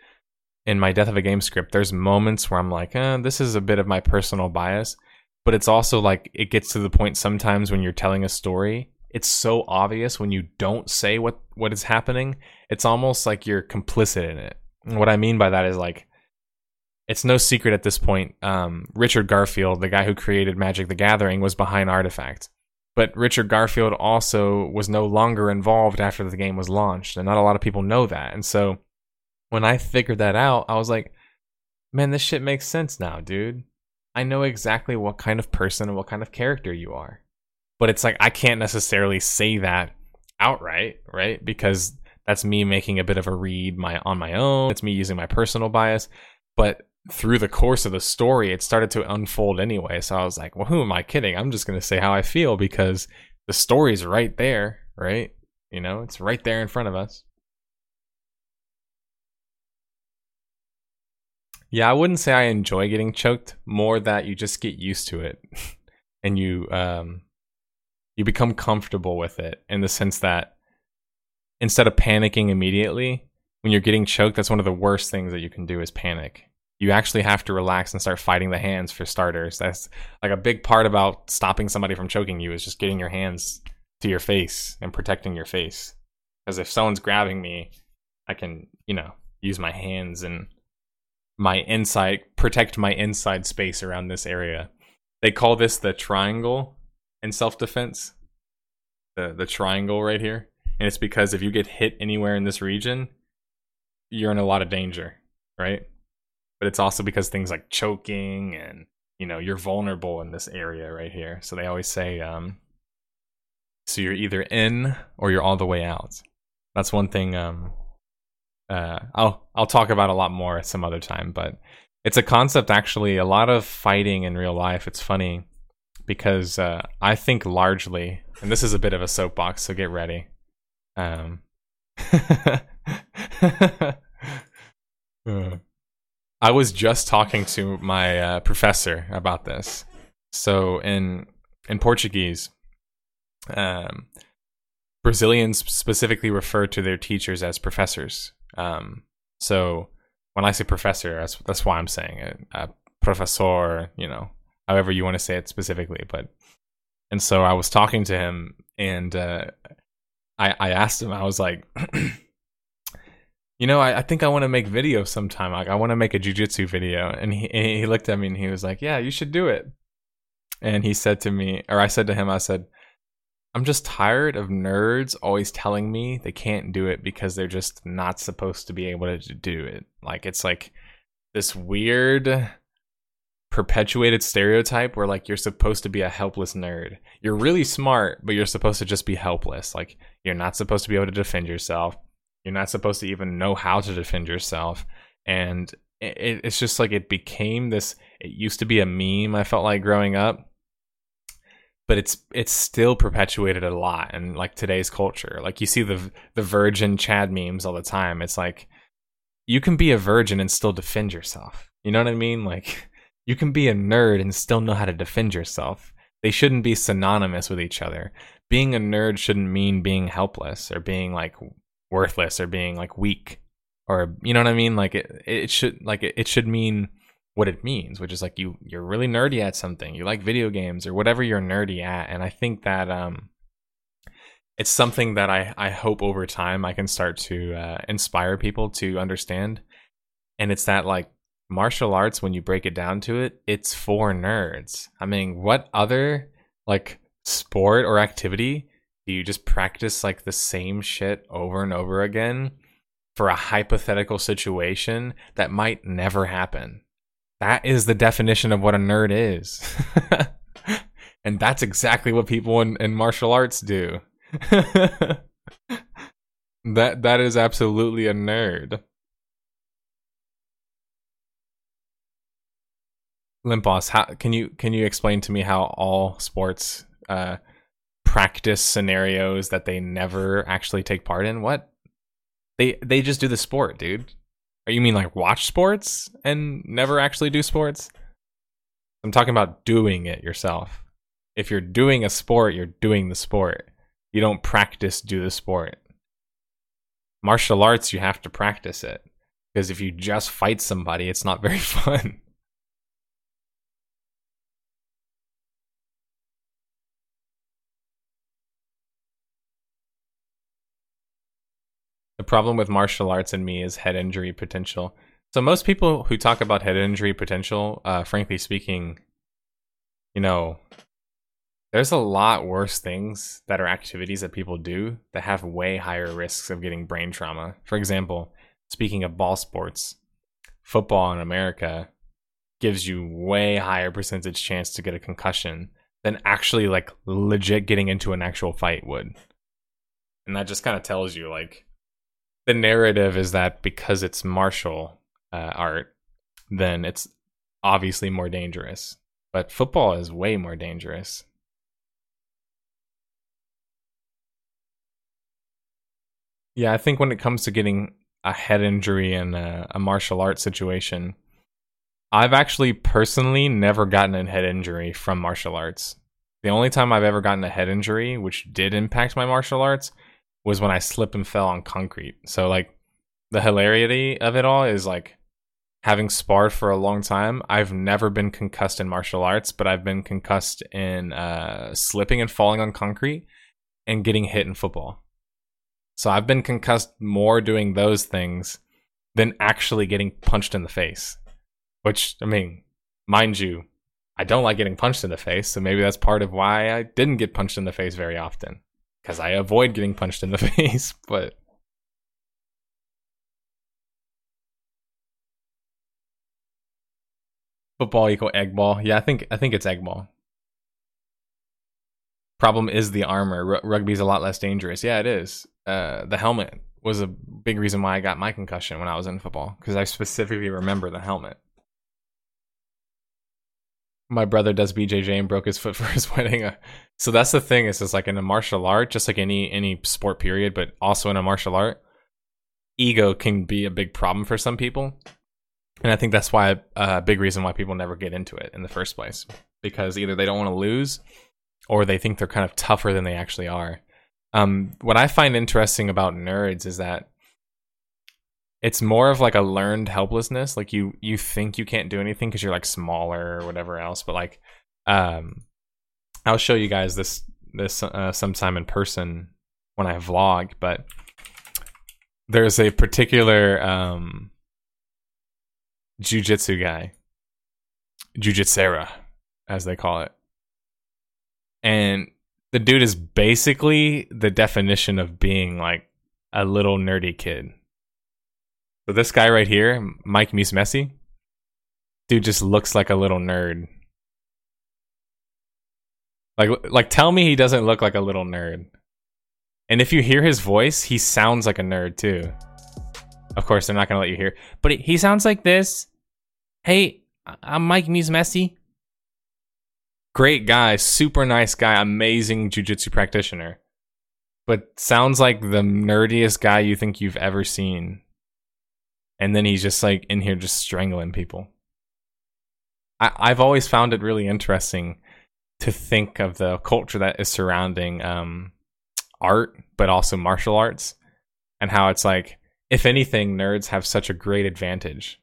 in my Death of a Game script, there's moments where I'm like, eh, this is a bit of my personal bias, but it's also like it gets to the point sometimes when you're telling a story, it's so obvious when you don't say what, what is happening, it's almost like you're complicit in it. And what I mean by that is like, it's no secret at this point, um, Richard Garfield, the guy who created Magic the Gathering, was behind Artifact. But Richard Garfield also was no longer involved after the game was launched, and not a lot of people know that. And so when I figured that out, I was like, man, this shit makes sense now, dude. I know exactly what kind of person and what kind of character you are. But it's like, I can't necessarily say that outright, right? Because that's me making a bit of a read my on my own. It's me using my personal bias. But through the course of the story, it started to unfold anyway. So I was like, well, who am I kidding? I'm just going to say how I feel because the story's right there, right? You know, it's right there in front of us. Yeah, I wouldn't say I enjoy getting choked, more that you just get used to it and you um, you become comfortable with it, in the sense that instead of panicking immediately, when you're getting choked, that's one of the worst things that you can do is panic. You actually have to relax and start fighting the hands, for starters. That's like a big part about stopping somebody from choking you is just getting your hands to your face and protecting your face. Because if someone's grabbing me, I can, you know, use my hands and my inside, protect my inside space around this area. They call this the triangle in self-defense, the the triangle right here. And it's because if you get hit anywhere in this region, you're in a lot of danger, right? But it's also because things like choking and, you know, you're vulnerable in this area right here. So they always say, um, so you're either in or you're all the way out. That's one thing. Um, Uh, I'll I'll talk about a lot more some other time, but it's a concept actually. A lot of fighting in real life. It's funny because uh, I think largely, and this is a bit of a soapbox, so get ready. Um, I was just talking to my uh, professor about this. So in in Portuguese, um, Brazilians specifically refer to their teachers as professors. Um, so when I say professor, that's, that's why I'm saying it, uh, professor, you know, however you want to say it specifically. But, and so I was talking to him and, uh, I, I asked him, I was like, you know, I, I think I want to make videos sometime. Like I want to make a jujitsu video. And he, and he looked at me and he was like, yeah, you should do it. And he said to me, or I said to him, I said, I'm just tired of nerds always telling me they can't do it because they're just not supposed to be able to do it. Like, it's like this weird perpetuated stereotype where like you're supposed to be a helpless nerd. You're really smart, but you're supposed to just be helpless. Like, you're not supposed to be able to defend yourself. You're not supposed to even know how to defend yourself. And it, it's just like it became this, it used to be a meme, I felt like, growing up. But it's it's still perpetuated a lot in like today's culture. Like you see the the virgin Chad memes all the time. It's like you can be a virgin and still defend yourself. You know what I mean? Like you can be a nerd and still know how to defend yourself. They shouldn't be synonymous with each other. Being a nerd shouldn't mean being helpless or being like worthless or being like weak, or you know what I mean? Like it it should like it, it should mean what it means, which is like you you're really nerdy at something, you like video games or whatever you're nerdy at. And I think that um it's something that I I hope over time I can start to uh inspire people to understand. And it's that like martial arts, when you break it down to it, it's for nerds. I mean, what other like sport or activity do you just practice like the same shit over and over again for a hypothetical situation that might never happen? That is the definition of what a nerd is. And that's exactly what people in, in martial arts do. That that is absolutely a nerd. Limpos, how can you can you explain to me how all sports uh, practice scenarios that they never actually take part in? What? They they just do the sport, dude. Or you mean like watch sports and never actually do sports? I'm talking about doing it yourself. If you're doing a sport, you're doing the sport. You don't practice do the sport. Martial arts, you have to practice it. Because if you just fight somebody, it's not very fun. The problem with martial arts in me is head injury potential. So most people who talk about head injury potential, uh, frankly speaking, you know, there's a lot worse things that are activities that people do that have way higher risks of getting brain trauma. For example, speaking of ball sports, football in America gives you way higher percentage chance to get a concussion than actually like legit getting into an actual fight would. And that just kind of tells you like, the narrative is that because it's martial uh, art, then it's obviously more dangerous. But football is way more dangerous. Yeah, I think when it comes to getting a head injury in a, a martial arts situation, I've actually personally never gotten a head injury from martial arts. The only time I've ever gotten a head injury, which did impact my martial arts, was when I slipped and fell on concrete. So like the hilarity of it all is like having sparred for a long time. I've never been concussed in martial arts, but I've been concussed in uh, slipping and falling on concrete and getting hit in football. So I've been concussed more doing those things than actually getting punched in the face, which, I mean, mind you, I don't like getting punched in the face. So maybe that's part of why I didn't get punched in the face very often. Because I avoid getting punched in the face, but... Football equal egg ball. Yeah, I think I think it's egg ball. Problem is the armor. R- rugby's a lot less dangerous. Yeah, it is. Uh, the helmet was a big reason why I got my concussion when I was in football. Because I specifically remember the helmet. My brother does B J J and broke his foot for his wedding. So that's the thing. It's just like in a martial art, just like any any sport period, but also in a martial art, ego can be a big problem for some people. And I think that's why a uh, big reason why people never get into it in the first place, because either they don't want to lose or they think they're kind of tougher than they actually are. Um, what I find interesting about nerds is that it's more of like a learned helplessness. Like you, you think you can't do anything because you're like smaller or whatever else. But like, um, I'll show you guys this this uh, sometime in person when I vlog. But there's a particular um, jujitsu guy, jujitsera, as they call it, and the dude is basically the definition of being like a little nerdy kid. So this guy right here, Mike Musmessi, dude just looks like a little nerd. Like, like, tell me he doesn't look like a little nerd. And if you hear his voice, he sounds like a nerd too. Of course, they're not going to let you hear. But he sounds like this. Hey, I'm Mike Musmessi. Great guy, super nice guy, amazing jiu-jitsu practitioner. But sounds like the nerdiest guy you think you've ever seen. And then he's just like in here just strangling people. I, I've always found it really interesting to think of the culture that is surrounding um, art, but also martial arts, and how it's like, if anything, nerds have such a great advantage.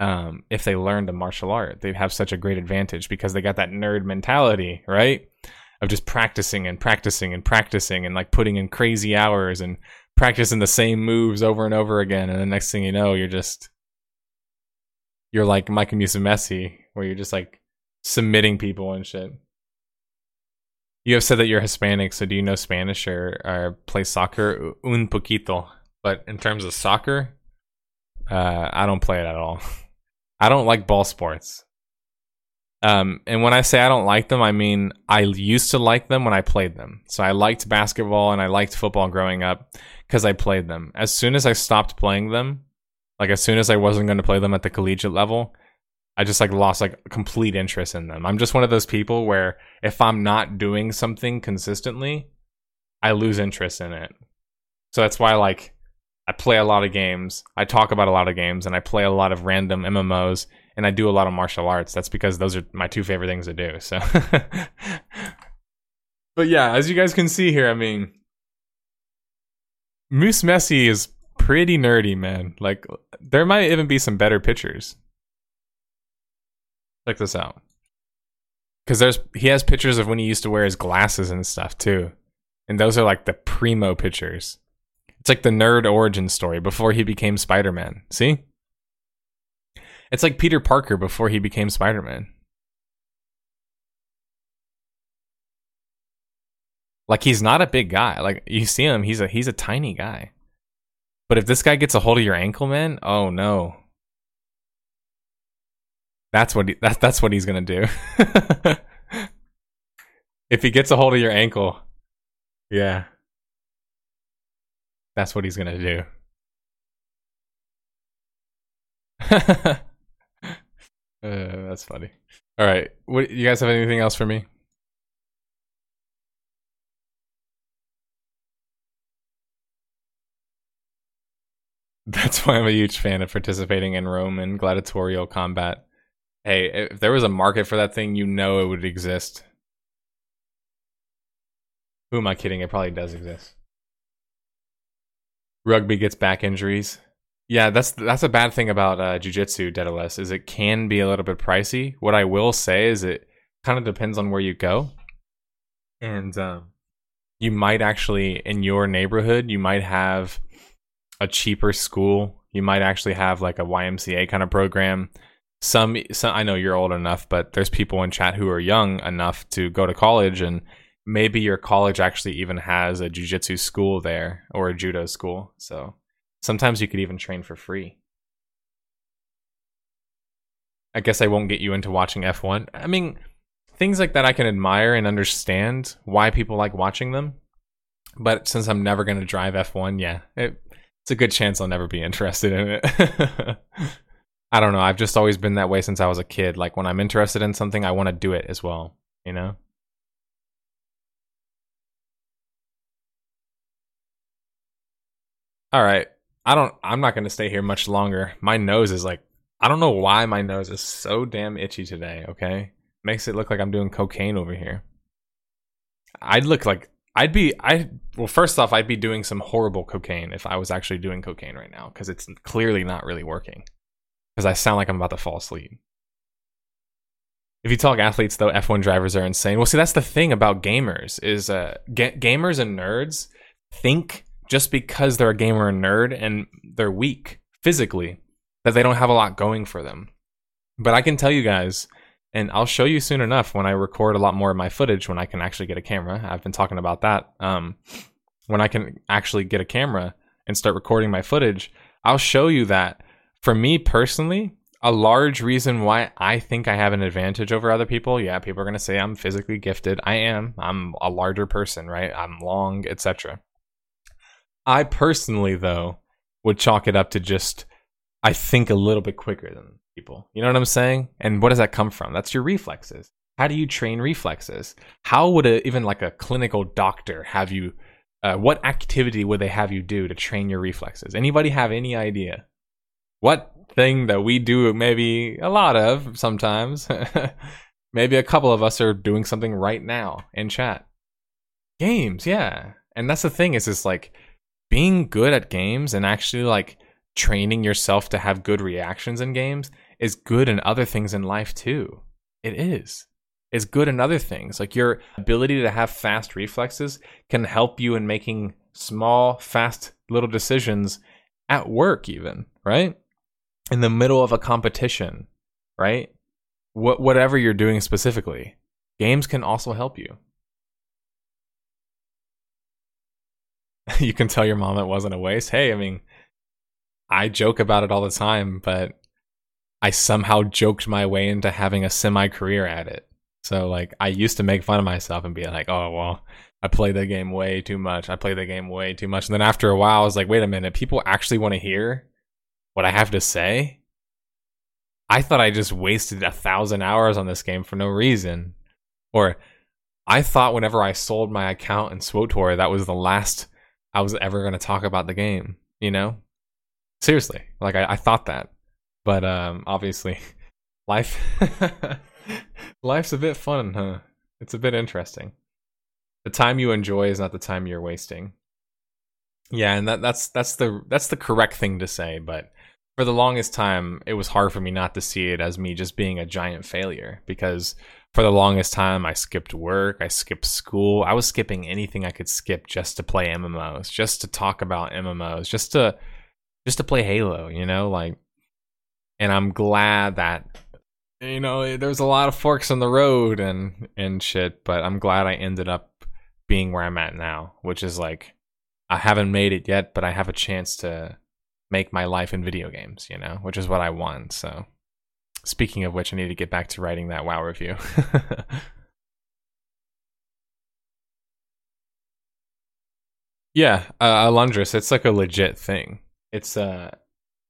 Um, if they learned a martial art, they have such a great advantage because they got that nerd mentality, right? Of just practicing and practicing and practicing and like putting in crazy hours and practicing the same moves over and over again, and the next thing you know, you're just you're like Mike and Musa Messi, where you're just like submitting people and shit. You have said that you're Hispanic, so do you know Spanish or, or play soccer? Un poquito. But in terms of soccer, uh, I don't play it at all. I don't like ball sports. Um, and when I say I don't like them, I mean I used to like them when I played them. So I liked basketball and I liked football growing up because I played them. As soon as I stopped playing them, like as soon as I wasn't going to play them at the collegiate level, I just like lost like complete interest in them. I'm just one of those people where if I'm not doing something consistently, I lose interest in it. So that's why like I play a lot of games, I talk about a lot of games, and I play a lot of random M M Os, and I do a lot of martial arts. That's because those are my two favorite things to do. So, but yeah, as you guys can see here, I mean, Moose Messi is pretty nerdy, man. Like, there might even be some better pictures. Check this out, because there's he has pictures of when he used to wear his glasses and stuff too, and those are like the primo pictures. It's like the nerd origin story before he became Spider-Man. See? It's like Peter Parker before he became Spider-Man. Like, he's not a big guy. Like, you see him, he's a he's a tiny guy. But if this guy gets a hold of your ankle, man, oh no. That's what he, that, that's what he's going to do. If he gets a hold of your ankle, yeah. That's what he's going to do. uh, that's funny. All right. What, you guys have anything else for me? That's why I'm a huge fan of participating in Roman gladiatorial combat. Hey, if there was a market for that thing, you know it would exist. Who am I kidding? It probably does exist. Rugby gets back injuries. Yeah, that's that's a bad thing about uh, jiu-jitsu, Daedalus, is it can be a little bit pricey. What I will say is it kind of depends on where you go. And um, you might actually, in your neighborhood, you might have a cheaper school. You might actually have like a Y M C A kind of program. Some, some I know you're old enough, but there's people in chat who are young enough to go to college, and maybe your college actually even has a jiu-jitsu school there or a judo school. So sometimes you could even train for free. I guess I won't get you into watching F one. I mean, things like that I can admire and understand why people like watching them. But since I'm never going to drive F one, yeah, it, it's a good chance I'll never be interested in it. I don't know. I've just always been that way since I was a kid. Like, when I'm interested in something, I want to do it as well, you know? All right, I don't. I'm not going to stay here much longer. My nose is like, I don't know why my nose is so damn itchy today. Okay, makes it look like I'm doing cocaine over here. I'd look like I'd be. I well, first off, I'd be doing some horrible cocaine if I was actually doing cocaine right now, because it's clearly not really working. Because I sound like I'm about to fall asleep. If you talk athletes, though, F one drivers are insane. Well, see, that's the thing about gamers is uh, ga- gamers and nerds think. Just because they're a gamer and nerd and they're weak physically, that they don't have a lot going for them. But I can tell you guys, and I'll show you soon enough when I record a lot more of my footage, when I can actually get a camera. I've been talking about that. Um, when I can actually get a camera and start recording my footage, I'll show you that for me personally, a large reason why I think I have an advantage over other people. Yeah, people are going to say I'm physically gifted. I am. I'm a larger person, right? I'm long, et cetera. I personally, though, would chalk it up to just, I think a little bit quicker than people. You know what I'm saying? And what does that come from? That's your reflexes. How do you train reflexes? How would a, even like a clinical doctor have you, uh, what activity would they have you do to train your reflexes? Anybody have any idea? What thing that we do maybe a lot of sometimes, maybe a couple of us are doing something right now in chat. Games, yeah. And that's the thing is it's like, being good at games and actually like training yourself to have good reactions in games is good in other things in life too. It is. It's good in other things. Like your ability to have fast reflexes can help you in making small, fast little decisions at work even, right? in the middle of a competition, right? What whatever you're doing specifically, games can also help you. You can tell your mom it wasn't a waste. Hey, I mean, I joke about it all the time, but I somehow joked my way into having a semi-career at it. So, like, I used to make fun of myself and be like, oh, well, I played the game way too much. I played the game way too much. And then after a while, I was like, wait a minute, people actually want to hear what I have to say? I thought I just wasted a thousand hours on this game for no reason. Or I thought whenever I sold my account in S W T O R, that was the last I was ever going to talk about the game, you know? Seriously, like I, I thought that, but um, obviously, life, life's a bit fun, huh? It's a bit interesting. The time you enjoy is not the time you're wasting. Yeah, and that, that's that's the that's the correct thing to say. But for the longest time, it was hard for me not to see it as me just being a giant failure, because for the longest time, I skipped work, I skipped school, I was skipping anything I could skip just to play M M Os, just to talk about M M Os, just to just to play Halo, you know, like. And I'm glad that, you know, there's a lot of forks in the road and and shit, but I'm glad I ended up being where I'm at now, which is like, I haven't made it yet, but I have a chance to make my life in video games, you know, which is what I want, so. Speaking of which, I need to get back to writing that WoW review. Yeah, uh, Alundris, it's like a legit thing. It's a,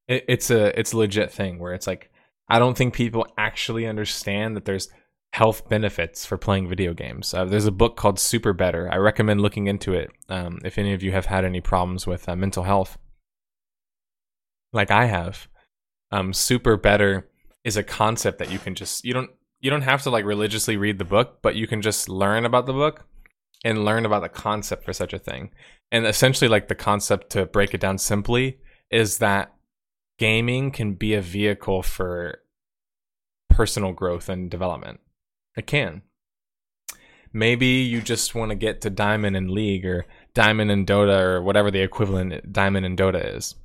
it, it's a, it's a legit thing where it's like, I don't think people actually understand that there's health benefits for playing video games. Uh, there's a book called Super Better. I recommend looking into it um, if any of you have had any problems with uh, mental health, like I have. Um, Super Better is a concept that you can just, you don't you don't have to like religiously read the book, but you can just learn about the book and learn about the concept for such a thing. And essentially, like, the concept, to break it down simply, is that gaming can be a vehicle for personal growth and development. It can. Maybe you just want to get to Diamond in League or Diamond in Dota or whatever the equivalent Diamond in Dota is.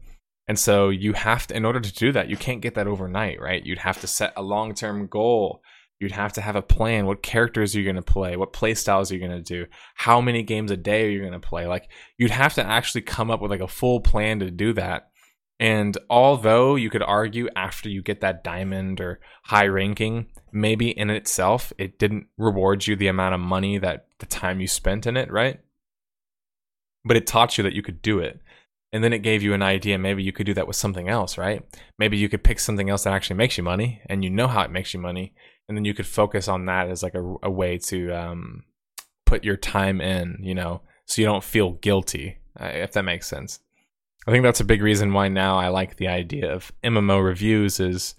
And so you have to, in order to do that, you can't get that overnight, right? You'd have to set a long-term goal. You'd have to have a plan. What characters are you going to play? What play styles are you going to do? How many games a day are you going to play? Like, you'd have to actually come up with like a full plan to do that. And although you could argue after you get that diamond or high ranking, maybe in itself, it didn't reward you the amount of money that the time you spent in it, right? But it taught you that you could do it. And then it gave you an idea. Maybe you could do that with something else, right? Maybe you could pick something else that actually makes you money, and you know how it makes you money. And then you could focus on that as like a, a way to um, put your time in, you know, so you don't feel guilty, uh, if that makes sense. I think that's a big reason why now I like the idea of M M O reviews is,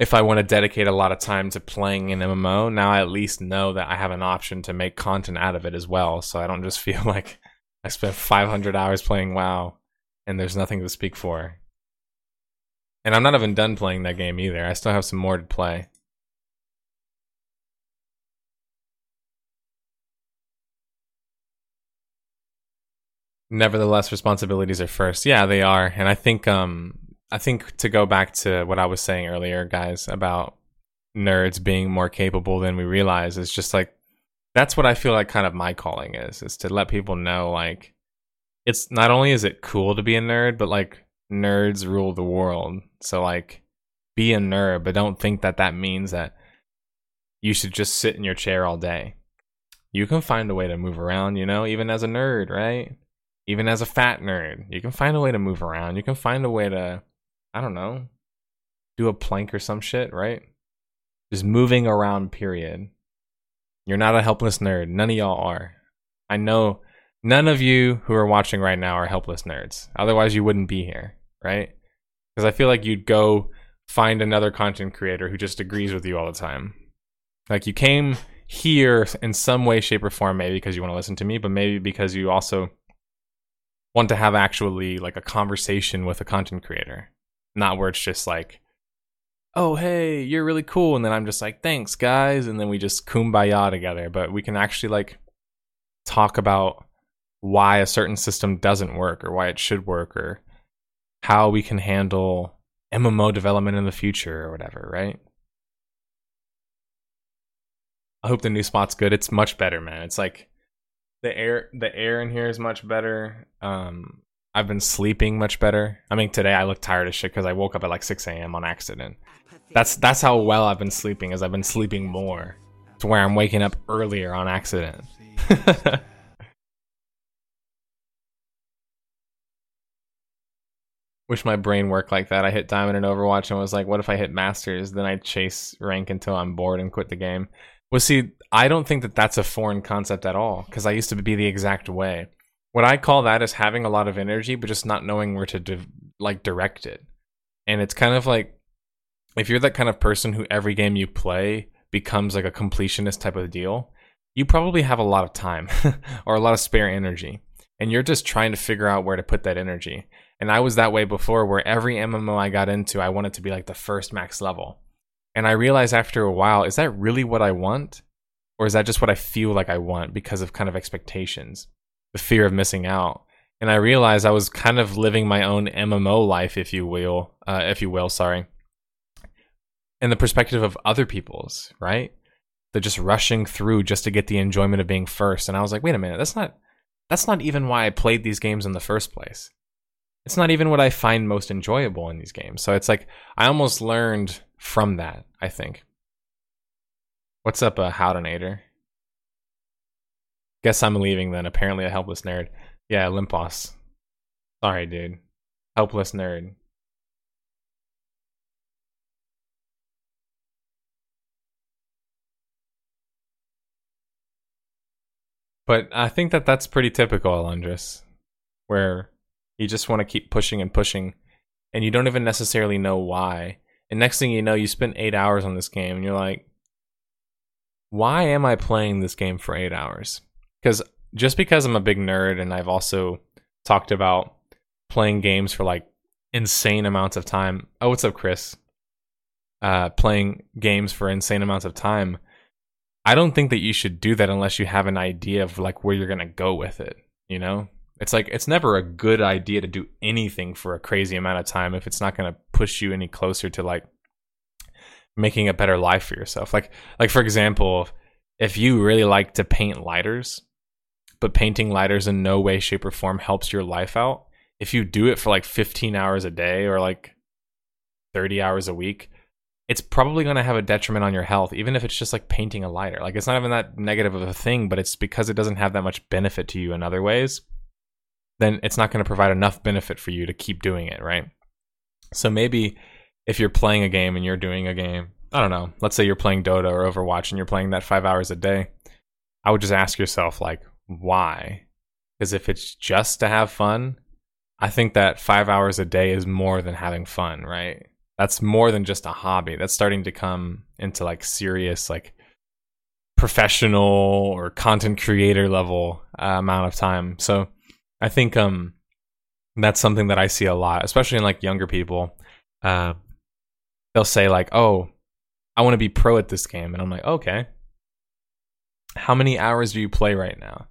if I want to dedicate a lot of time to playing an M M O, now I at least know that I have an option to make content out of it as well. So I don't just feel like I spent five hundred hours playing WoW and there's nothing to speak for. And I'm not even done playing that game either. I still have some more to play. Nevertheless, responsibilities are first. Yeah, they are. And I think um I think to go back to what I was saying earlier, guys, about nerds being more capable than we realize, is just like, that's what I feel like kind of my calling is, is to let people know, like, it's not only is it cool to be a nerd, but like, nerds rule the world. So like, be a nerd, but don't think that that means that you should just sit in your chair all day. You can find a way to move around, you know, even as a nerd, right? Even as a fat nerd, you can find a way to move around. You can find a way to, I don't know, do a plank or some shit, right? Just moving around, period. You're not a helpless nerd. None of y'all are. I know. None of you who are watching right now are helpless nerds. Otherwise, you wouldn't be here, right? Because I feel like you'd go find another content creator who just agrees with you all the time. Like, you came here in some way, shape, or form, maybe because you want to listen to me, but maybe because you also want to have actually like a conversation with a content creator. Not where it's just like, oh, hey, you're really cool. And then I'm just like, thanks, guys. And then we just kumbaya together. But we can actually like talk about why a certain system doesn't work, or why it should work, or how we can handle M M O development in the future or whatever, right? I hope the new spot's good. It's much better, man. It's like the air the air in here is much better. Um, I've been sleeping much better. I mean, today I look tired as shit because I woke up at like six a.m. on accident. That's that's how well I've been sleeping, is I've been sleeping more to where I'm waking up earlier on accident. Wish my brain worked like that. I hit Diamond in Overwatch and was like, what if I hit Masters? Then I'd chase rank until I'm bored and quit the game. Well, see, I don't think that that's a foreign concept at all, because I used to be the exact way. What I call that is having a lot of energy, but just not knowing where to div- like direct it. And it's kind of like, if you're that kind of person who every game you play becomes like a completionist type of deal, you probably have a lot of time or a lot of spare energy. And you're just trying to figure out where to put that energy. And I was that way before, where every M M O I got into, I wanted to be like the first max level. And I realized after a while, is that really what I want? Or is that just what I feel like I want because of kind of expectations, the fear of missing out? And I realized I was kind of living my own M M O life, if you will, uh, if you will, sorry. And the perspective of other people's, right? They're just rushing through just to get the enjoyment of being first. And I was like, wait a minute, that's not, that's not even why I played these games in the first place. It's not even what I find most enjoyable in these games. So it's like I almost learned from that, I think. What's up, uh, Howdonator? Guess I'm leaving then. Apparently a helpless nerd. Yeah, Limpos. Sorry, dude. Helpless nerd. But I think that that's pretty typical, Alundris, where you just want to keep pushing and pushing, and you don't even necessarily know why. And next thing you know, you spend eight hours on this game, and you're like, why am I playing this game for eight hours? Because just because I'm a big nerd, and I've also talked about playing games for like insane amounts of time. Oh, what's up, Chris? Uh, playing games for insane amounts of time. I don't think that you should do that unless you have an idea of like where you're going to go with it, you know? It's like, it's never a good idea to do anything for a crazy amount of time if it's not going to push you any closer to like making a better life for yourself. Like, like for example, if you really like to paint lighters, but painting lighters in no way, shape, or form helps your life out, if you do it for like fifteen hours a day or like thirty hours a week, it's probably going to have a detriment on your health, even if it's just like painting a lighter. Like, it's not even that negative of a thing, but it's because it doesn't have that much benefit to you in other ways. Then it's not going to provide enough benefit for you to keep doing it, right? So maybe if you're playing a game and you're doing a game, I don't know, let's say you're playing Dota or Overwatch and you're playing that five hours a day, I would just ask yourself, like, why? Because if it's just to have fun, I think that five hours a day is more than having fun, right? That's more than just a hobby. That's starting to come into like serious, like professional or content creator level uh, amount of time. So I think um, that's something that I see a lot, especially in like younger people. Uh, they'll say like, oh, I want to be pro at this game. And I'm like, okay, how many hours do you play right now?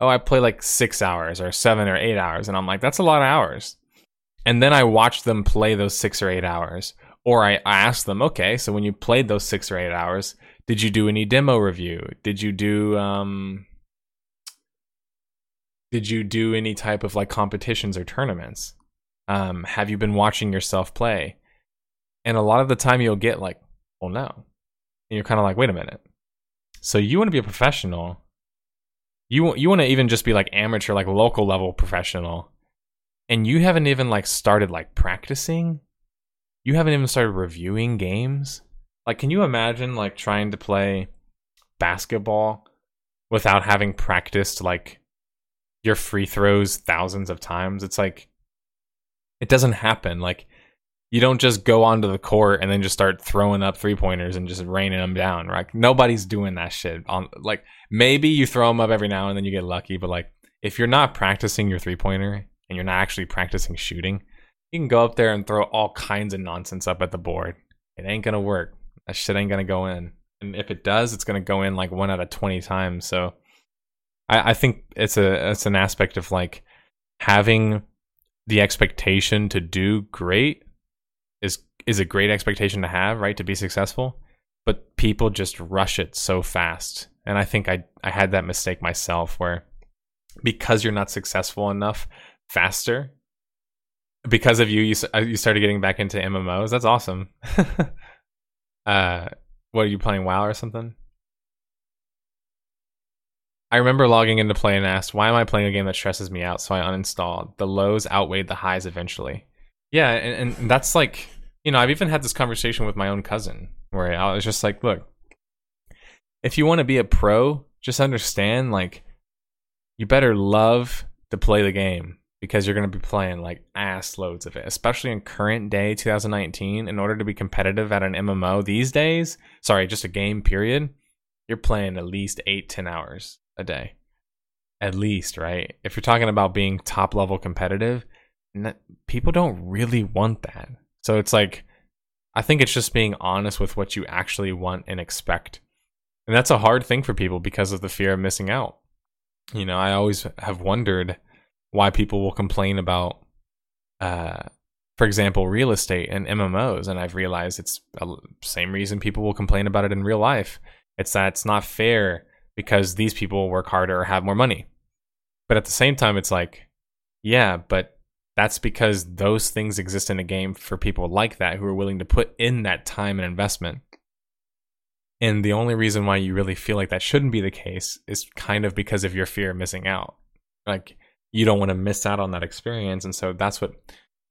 Oh, I play like six hours or seven or eight hours. And I'm like, that's a lot of hours. And then I watch them play those six or eight hours. Or I, I ask them, okay, so when you played those six or eight hours, did you do any demo review? Did you do... Um, Did you do any type of like competitions or tournaments? Um, have you been watching yourself play? And a lot of the time you'll get like, well, no. And you're kind of like, wait a minute. So you want to be a professional. You, you want to even just be like amateur, like local level professional. And you haven't even like started like practicing. You haven't even started reviewing games. Like, can you imagine like trying to play basketball without having practiced like your free throws thousands of times? It's like, it doesn't happen. Like, you don't just go onto the court and then just start throwing up three pointers and just raining them down, right? Nobody's doing that shit. On like, maybe you throw them up every now and then you get lucky, but like, if you're not practicing your three pointer and you're not actually practicing shooting, you can go up there and throw all kinds of nonsense up at the board. It ain't gonna work. That shit ain't gonna go in. And if it does, it's gonna go in like one out of twenty times. So I think it's a it's an aspect of like having the expectation to do great, is is a great expectation to have, right, to be successful, but people just rush it so fast. And I think I, I had that mistake myself, where because you're not successful enough faster, because of you, you, you started getting back into M M Os. That's awesome. uh, what, are you playing WoW or something? I remember logging into play and asked, why am I playing a game that stresses me out? So I uninstalled. The lows outweighed the highs eventually. Yeah, and, and that's like, you know, I've even had this conversation with my own cousin, where I was just like, look, if you want to be a pro, just understand, like, you better love to play the game, because you're going to be playing like ass loads of it, especially in current day two thousand nineteen. In order to be competitive at an M M O these days, sorry, just a game period, you're playing at least eight, ten hours a day, at least, right? If you're talking about being top level competitive, people don't really want that. So it's like, I think it's just being honest with what you actually want and expect. And that's a hard thing for people because of the fear of missing out. You know, I always have wondered why people will complain about, uh, for example, real estate and M M Os. And I've realized it's the same reason people will complain about it in real life. It's that it's not fair, because these people work harder or have more money. But at the same time, it's like, yeah, but that's because those things exist in a game for people like that, who are willing to put in that time and investment. And the only reason why you really feel like that shouldn't be the case is kind of because of your fear of missing out. Like, you don't want to miss out on that experience. And so that's what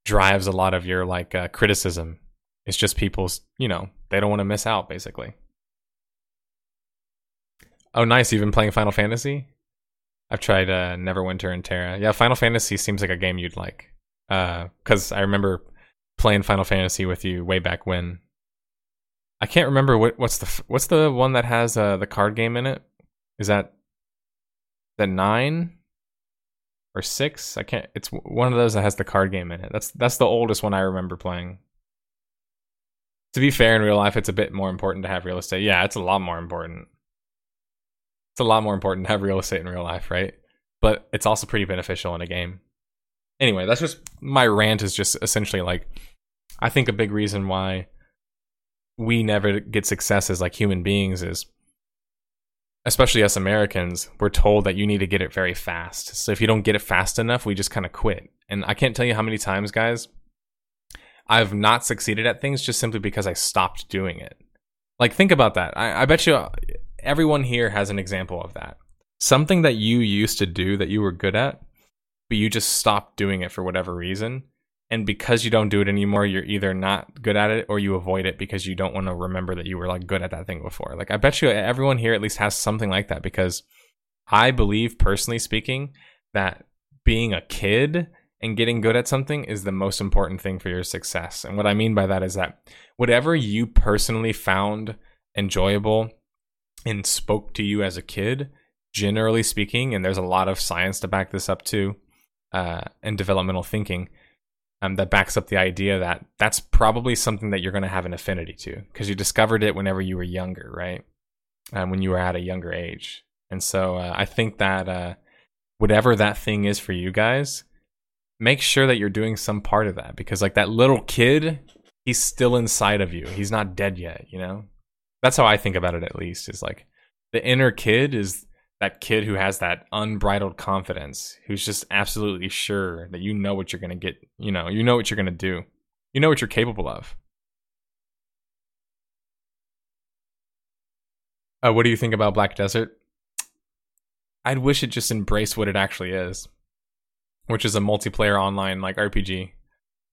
drives a lot of your like uh, criticism. It's just people's, you know, they don't want to miss out, basically. Oh, nice. You've been playing Final Fantasy? I've tried uh, Neverwinter and Terra. Yeah, Final Fantasy seems like a game you'd like. Because uh, I remember playing Final Fantasy with you way back when. I can't remember what, what's the what's the one that has uh, the card game in it. Is that the nine or six? I can't. It's one of those that has the card game in it. That's that's the oldest one I remember playing. To be fair, in real life, it's a bit more important to have real estate. Yeah, it's a lot more important. It's a lot more important to have real estate in real life, right? But it's also pretty beneficial in a game. Anyway, that's just my rant. Is just essentially like, I think a big reason why we never get success as like human beings is, especially us Americans, we're told that you need to get it very fast. So if you don't get it fast enough, we just kind of quit. And I can't tell you how many times, guys, I've not succeeded at things just simply because I stopped doing it. Like, think about that. I, I bet you everyone here has an example of that. Something that you used to do that you were good at, but you just stopped doing it for whatever reason. And because you don't do it anymore, you're either not good at it or you avoid it because you don't want to remember that you were like good at that thing before. Like, I bet you everyone here at least has something like that, because I believe, personally speaking, that being a kid and getting good at something is the most important thing for your success. And what I mean by that is that whatever you personally found enjoyable and spoke to you as a kid, generally speaking, and there's a lot of science to back this up too, uh, and developmental thinking, Um, that backs up the idea that that's probably something that you're going to have an affinity to, because you discovered it whenever you were younger, right? Um, when you were at a younger age. And so uh, I think that uh, whatever that thing is for you guys, make sure that you're doing some part of that, because like that little kid, he's still inside of you. He's not dead yet, you know? That's how I think about it, at least, is like the inner kid is that kid who has that unbridled confidence, who's just absolutely sure that you know what you're going to get, you know, you know what you're going to do. You know what you're capable of. Uh, what do you think about Black Desert? I'd wish it just embraced what it actually is, which is a multiplayer online like R P G.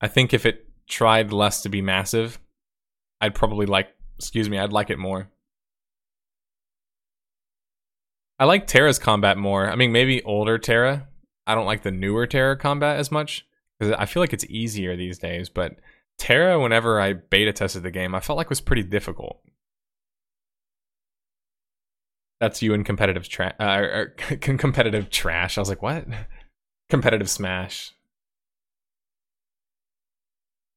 I think if it tried less to be massive, I'd probably like, excuse me, I'd like it more. I like Terra's combat more. I mean, maybe older Terra. I don't like the newer Terra combat as much, because I feel like it's easier these days. But Terra, whenever I beta tested the game, I felt like was pretty difficult. That's you in competitive trash. Uh, competitive trash. I was like, what? Competitive Smash.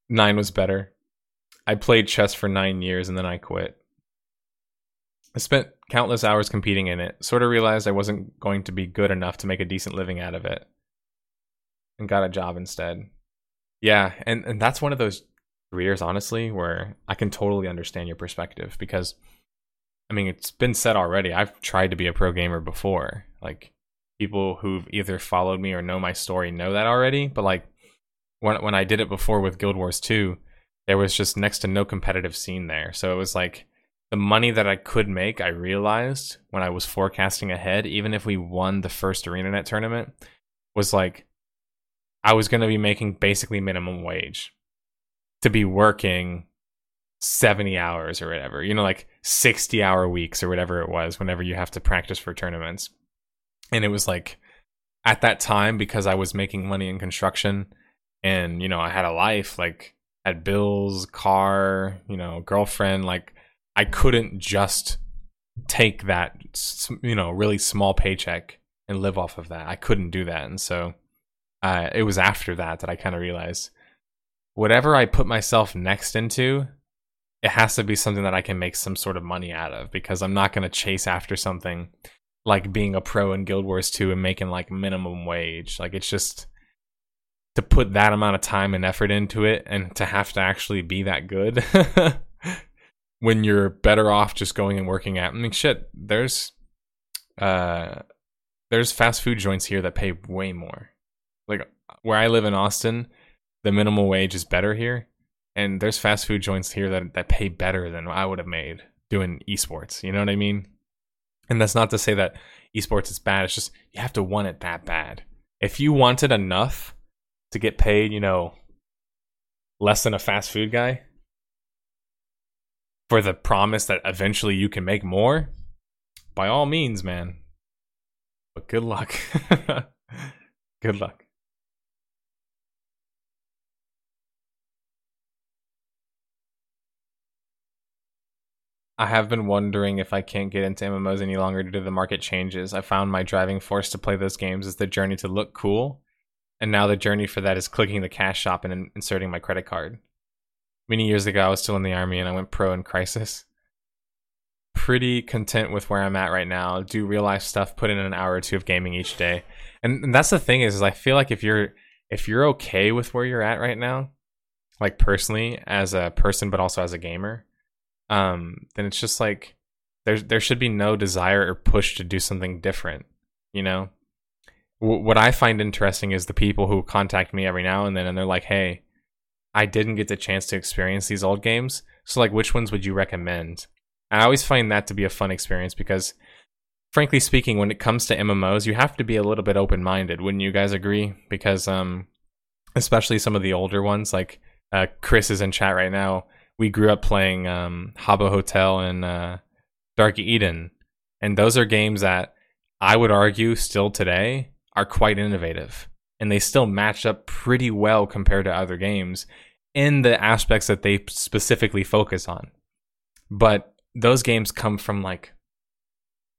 Nine was better. I played chess for nine years and then I quit. I spent countless hours competing in it, sort of realized I wasn't going to be good enough to make a decent living out of it, and got a job instead. Yeah, and, and that's one of those careers, honestly, where I can totally understand your perspective, because I mean, it's been said already. I've tried to be a pro gamer before. Like, people who've either followed me or know my story know that already. But like, when when I did it before with Guild Wars two, there was just next to no competitive scene there. So it was like, the money that I could make, I realized when I was forecasting ahead, even if we won the first ArenaNet tournament, was like, I was going to be making basically minimum wage to be working seventy hours or whatever, you know, like sixty hour weeks or whatever it was, whenever you have to practice for tournaments. And it was like, at that time, because I was making money in construction and, you know, I had a life, like had bills, car, you know, girlfriend, like I couldn't just take that, you know, really small paycheck and live off of that. I couldn't do that. And so Uh, it was after that that I kind of realized whatever I put myself next into, it has to be something that I can make some sort of money out of, because I'm not going to chase after something like being a pro in Guild Wars two and making like minimum wage. Like, it's just to put that amount of time and effort into it and to have to actually be that good when you're better off just going and working at, I mean, shit, there's, uh, there's fast food joints here that pay way more. Like, where I live in Austin, the minimum wage is better here. And there's fast food joints here that, that pay better than I would have made doing esports. You know what I mean? And that's not to say that esports is bad. It's just you have to want it that bad. If you want it enough to get paid, you know, less than a fast food guy for the promise that eventually you can make more, by all means, man. But good luck. Good luck. I have been wondering if I can't get into M M Os any longer due to the market changes. I found my driving force to play those games is the journey to look cool, and now the journey for that is clicking the cash shop and in- inserting my credit card. Many years ago, I was still in the army and I went pro in Crisis. Pretty content with where I'm at right now. Do real life stuff, put in an hour or two of gaming each day. And, and that's the thing is, is I feel like if you're if you're okay with where you're at right now, like personally as a person, but also as a gamer, Um, then it's just like there's there should be no desire or push to do something different, you know. W- what I find interesting is the people who contact me every now and then, and they're like, "Hey, I didn't get the chance to experience these old games, so like, which ones would you recommend?" And I always find that to be a fun experience because, frankly speaking, when it comes to M M Os, you have to be a little bit open-minded. Wouldn't you guys agree? Because um, especially some of the older ones, like uh, Chris is in chat right now. We grew up playing um, Hutt Cartel and uh, Dark Eden, and those are games that I would argue still today are quite innovative, and they still match up pretty well compared to other games in the aspects that they specifically focus on. But those games come from like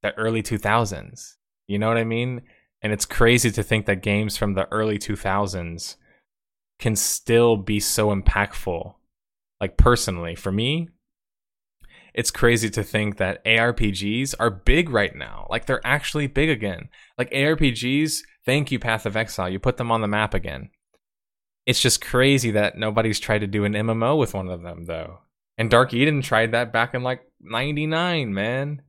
the early two thousands, you know what I mean? And it's crazy to think that games from the early two thousands can still be so impactful. Like, personally, for me, it's crazy to think that A R P Gs are big right now. Like, they're actually big again. Like, A R P Gs, thank you, Path of Exile. You put them on the map again. It's just crazy that nobody's tried to do an M M O with one of them, though. And Dark Eden tried that back in, like, ninety-nine, man.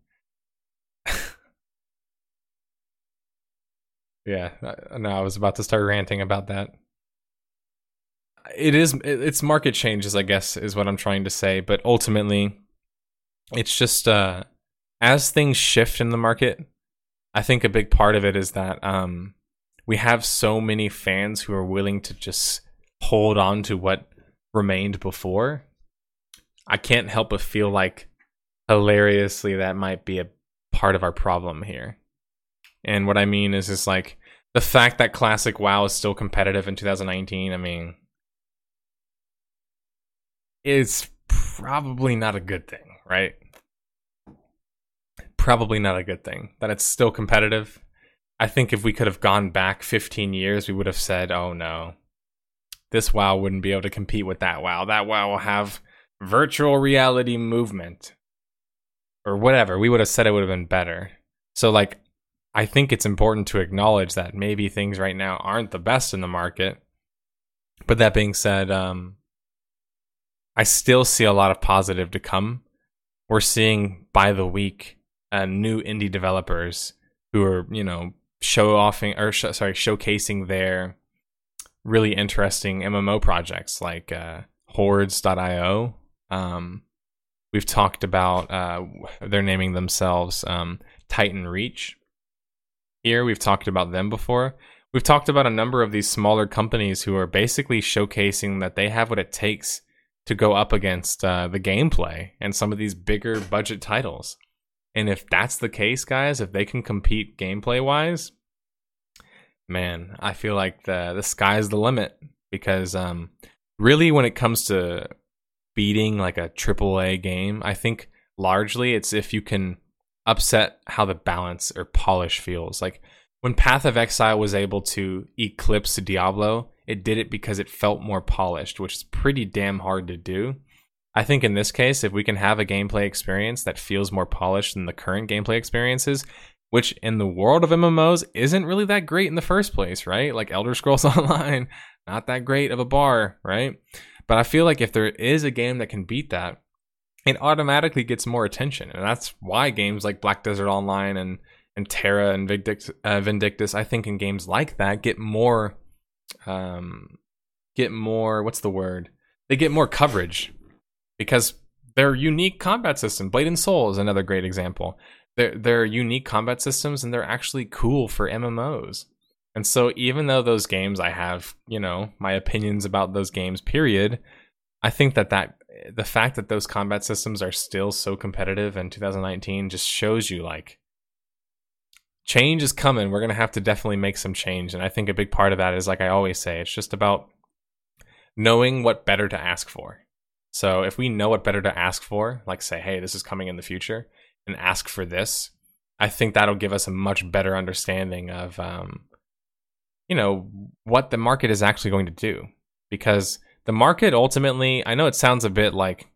Yeah, no, I was about to start ranting about that. It is, it's market changes, I guess, is what I'm trying to say. But ultimately, it's just uh, as things shift in the market, I think a big part of it is that um, we have so many fans who are willing to just hold on to what remained before. I can't help but feel like, hilariously, that might be a part of our problem here. And what I mean is, it's like the fact that Classic WoW is still competitive in two thousand nineteen, I mean, it's probably not a good thing, right? Probably not a good thing that it's still competitive. I think if we could have gone back fifteen years, we would have said, oh no, this WoW wouldn't be able to compete with that WoW. That WoW will have virtual reality movement or whatever. We would have said it would have been better. So like, I think it's important to acknowledge that maybe things right now aren't the best in the market. But that being said, um, I still see a lot of positive to come. We're seeing by the week uh, new indie developers who are, you know, show offing or sh- sorry, showcasing their really interesting M M O projects like uh, Hordes dot io. Um, we've talked about uh, they're naming themselves um, Titan Reach. Here we've talked about them before. We've talked about a number of these smaller companies who are basically showcasing that they have what it takes to go up against uh, the gameplay and some of these bigger budget titles. And if that's the case, guys, if they can compete gameplay-wise, man, I feel like the, the sky's the limit. Because um, really when it comes to beating like a triple A game, I think largely it's if you can upset how the balance or polish feels. Like when Path of Exile was able to eclipse Diablo, it did it because it felt more polished, which is pretty damn hard to do. I think in this case, if we can have a gameplay experience that feels more polished than the current gameplay experiences, which in the world of M M Os isn't really that great in the first place, right? Like Elder Scrolls Online, not that great of a bar, right? But I feel like if there is a game that can beat that, it automatically gets more attention. And that's why games like Black Desert Online and, and Terra and Vindictus, uh, Vindictus, I think in games like that, get more, um, get more, what's the word? They get more coverage. Because their unique combat system, Blade and Soul is another great example. They're, they're unique combat systems, and they're actually cool for M M Os. And so even though those games, I have, you know, my opinions about those games, period, I think that, that the fact that those combat systems are still so competitive in two thousand nineteen just shows you, like, change is coming. We're going to have to definitely make some change. And I think a big part of that is, like I always say, it's just about knowing what better to ask for. So if we know what better to ask for, like say, hey, this is coming in the future, and ask for this, I think that'll give us a much better understanding of, um, you know, what the market is actually going to do. Because the market ultimately, I know it sounds a bit like,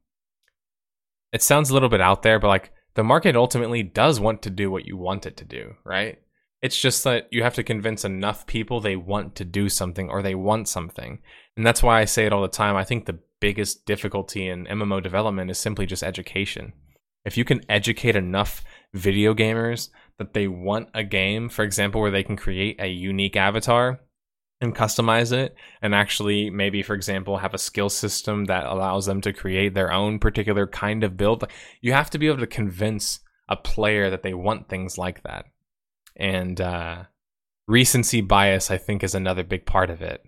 it sounds a little bit out there, but like the market ultimately does want to do what you want it to do, right? It's just that you have to convince enough people they want to do something or they want something. And that's why I say it all the time. I think the biggest difficulty in M M O development is simply just education. If you can educate enough video gamers that they want a game, for example, where they can create a unique avatar and customize it, and actually maybe, for example, have a skill system that allows them to create their own particular kind of build, you have to be able to convince a player that they want things like that. And uh, recency bias, I think, is another big part of it.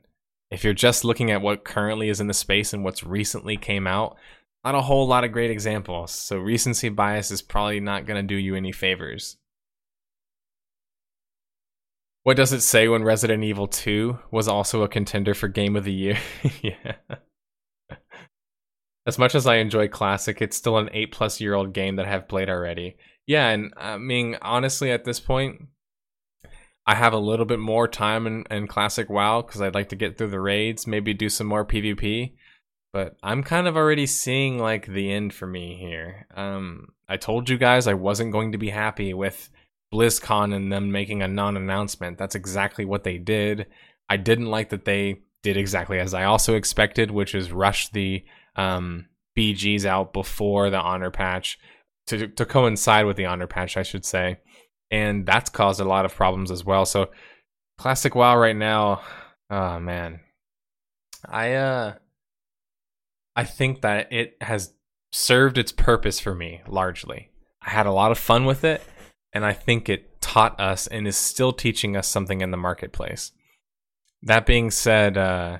If you're just looking at what currently is in the space and what's recently came out, not a whole lot of great examples. So recency bias is probably not going to do you any favors. What does it say when Resident Evil two was also a contender for Game of the Year? Yeah. As much as I enjoy Classic, it's still an eight-plus year old game that I have played already. Yeah, and I mean, honestly, at this point, I have a little bit more time in, in Classic WoW because I'd like to get through the raids, maybe do some more PvP. But I'm kind of already seeing like the end for me here. Um, I told you guys I wasn't going to be happy with BlizzCon and them making a non-announcement. That's exactly what they did. I didn't like that they did exactly as I also expected, which is rush the um, B Gs out before the honor patch, to to coincide with the honor patch, I should say. And that's caused a lot of problems as well. So Classic WoW right now, oh man. I uh I think that it has served its purpose for me largely. I had a lot of fun with it, and I think it taught us and is still teaching us something in the marketplace. That being said, uh,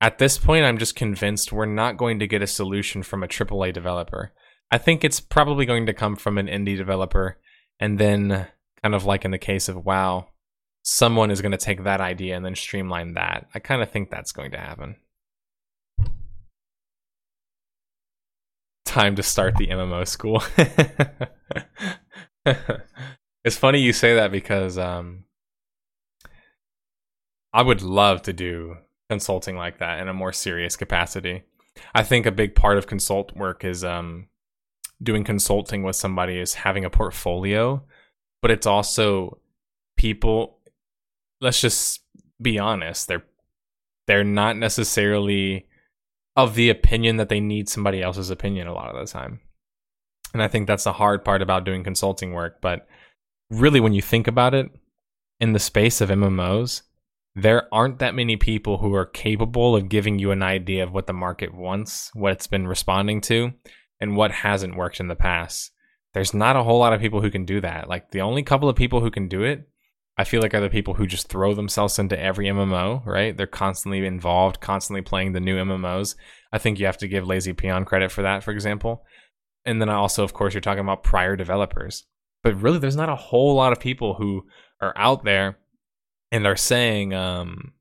at this point I'm just convinced we're not going to get a solution from a triple A developer. I think it's probably going to come from an indie developer. And then, kind of like in the case of WoW, someone is going to take that idea and then streamline that. I kind of think that's going to happen. Time to start the M M O school. It's funny you say that because um, I would love to do consulting like that in a more serious capacity. I think a big part of consult work is... Um, doing consulting with somebody is having a portfolio, but it's also people, let's just be honest, they're they're not necessarily of the opinion that they need somebody else's opinion a lot of the time. And I think that's the hard part about doing consulting work. But really, when you think about it, in the space of M M Os, there aren't that many people who are capable of giving you an idea of what the market wants, what it's been responding to, and what hasn't worked in the past. There's not a whole lot of people who can do that. Like, the only couple of people who can do it, I feel like, are the people who just throw themselves into every M M O, right? They're constantly involved, constantly playing the new M M Os. I think you have to give Lazy Peon credit for that, for example. And then also, of course, you're talking about prior developers. But really, there's not a whole lot of people who are out there and are saying, um,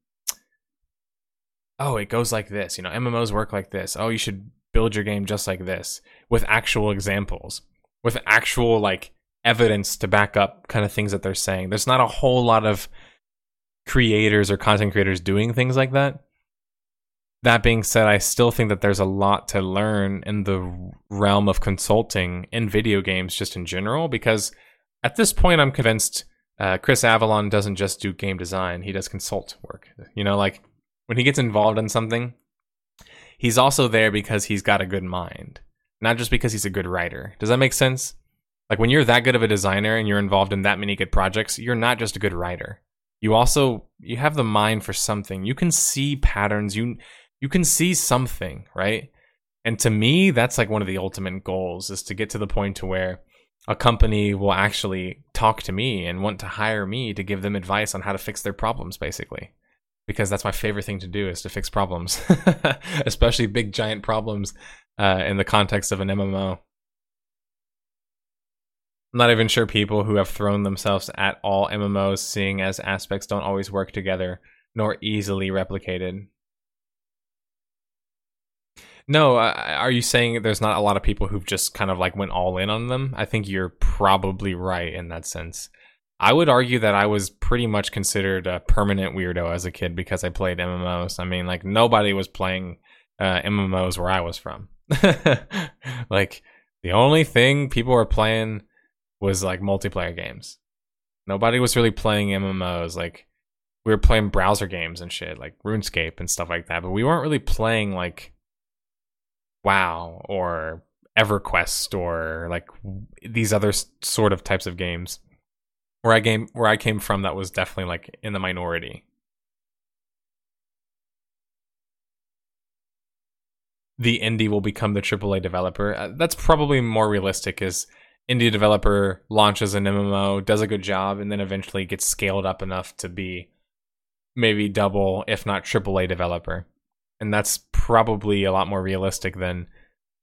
oh, it goes like this. You know, M M Os work like this. Oh, you should build your game just like this, with actual examples, with actual, like, evidence to back up kind of things that they're saying. There's not a whole lot of creators or content creators doing things like that. That being said, I still think that there's a lot to learn in the realm of consulting in video games just in general, because at this point, I'm convinced uh, Chris Avellone doesn't just do game design. He does consult work. You know, like, when he gets involved in something, he's also there because he's got a good mind, not just because he's a good writer. Does that make sense? Like, when you're that good of a designer and you're involved in that many good projects, you're not just a good writer. You also, you have the mind for something. You can see patterns. You you can see something, right? And to me, that's like one of the ultimate goals, is to get to the point to where a company will actually talk to me and want to hire me to give them advice on how to fix their problems, basically. Because that's my favorite thing to do, is to fix problems, especially big, giant problems uh, in the context of an M M O. I'm not even sure people who have thrown themselves at all M M Os, seeing as aspects don't always work together, nor easily replicated. No, uh, are you saying there's not a lot of people who've just kind of like went all in on them? I think you're probably right in that sense. I would argue that I was pretty much considered a permanent weirdo as a kid because I played M M Os. I mean, like, nobody was playing uh, M M Os where I was from. Like, the only thing people were playing was like multiplayer games. Nobody was really playing M M Os. Like, we were playing browser games and shit, like RuneScape and stuff like that, but we weren't really playing like WoW or EverQuest or like these other sort of types of games. Where I game, where I came from, that was definitely like in the minority. The indie will become the triple A developer. That's probably more realistic, is indie developer launches an M M O, does a good job, and then eventually gets scaled up enough to be maybe double, if not triple A developer. And that's probably a lot more realistic than,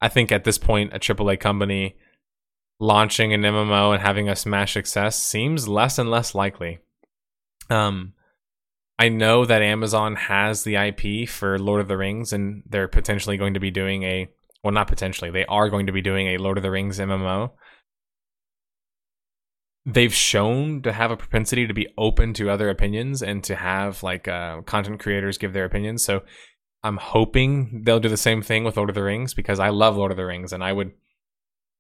I think at this point, a triple A company launching an M M O and having a smash success seems less and less likely. Um, I know that Amazon has the I P for Lord of the Rings, and they're potentially going to be doing a, well, not potentially, they are going to be doing a Lord of the Rings M M O. They've shown to have a propensity to be open to other opinions and to have like uh, content creators give their opinions. So I'm hoping they'll do the same thing with Lord of the Rings, because I love Lord of the Rings, and I would,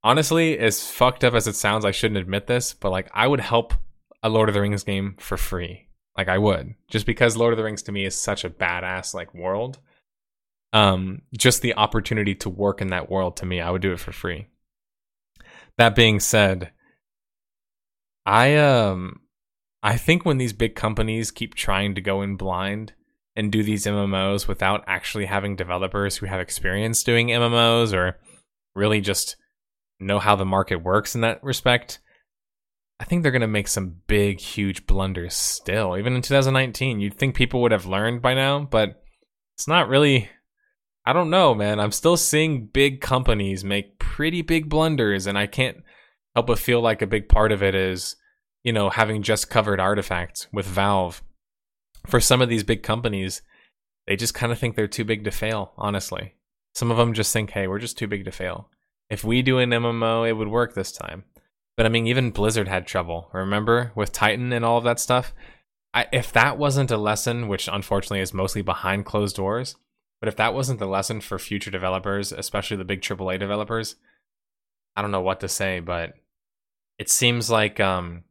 honestly, as fucked up as it sounds, I shouldn't admit this, but like, I would help a Lord of the Rings game for free. Like, I would, just because Lord of the Rings to me is such a badass like world. Um, just the opportunity to work in that world, to me, I would do it for free. That being said, I um I think when these big companies keep trying to go in blind and do these M M Os without actually having developers who have experience doing M M Os or really just know how the market works in that respect, I think they're going to make some big, huge blunders still. Even in two thousand nineteen, you'd think people would have learned by now, but it's not really, I don't know, man. I'm still seeing big companies make pretty big blunders, and I can't help but feel like a big part of it is, you know, having just covered Artifact with Valve. For some of these big companies, they just kind of think they're too big to fail, honestly. Some of them just think, hey, we're just too big to fail. If we do an M M O, it would work this time. But I mean, even Blizzard had trouble, remember, with Titan and all of that stuff? I, if that wasn't a lesson, which unfortunately is mostly behind closed doors, but if that wasn't the lesson for future developers, especially the big triple A developers, I don't know what to say, but it seems like um,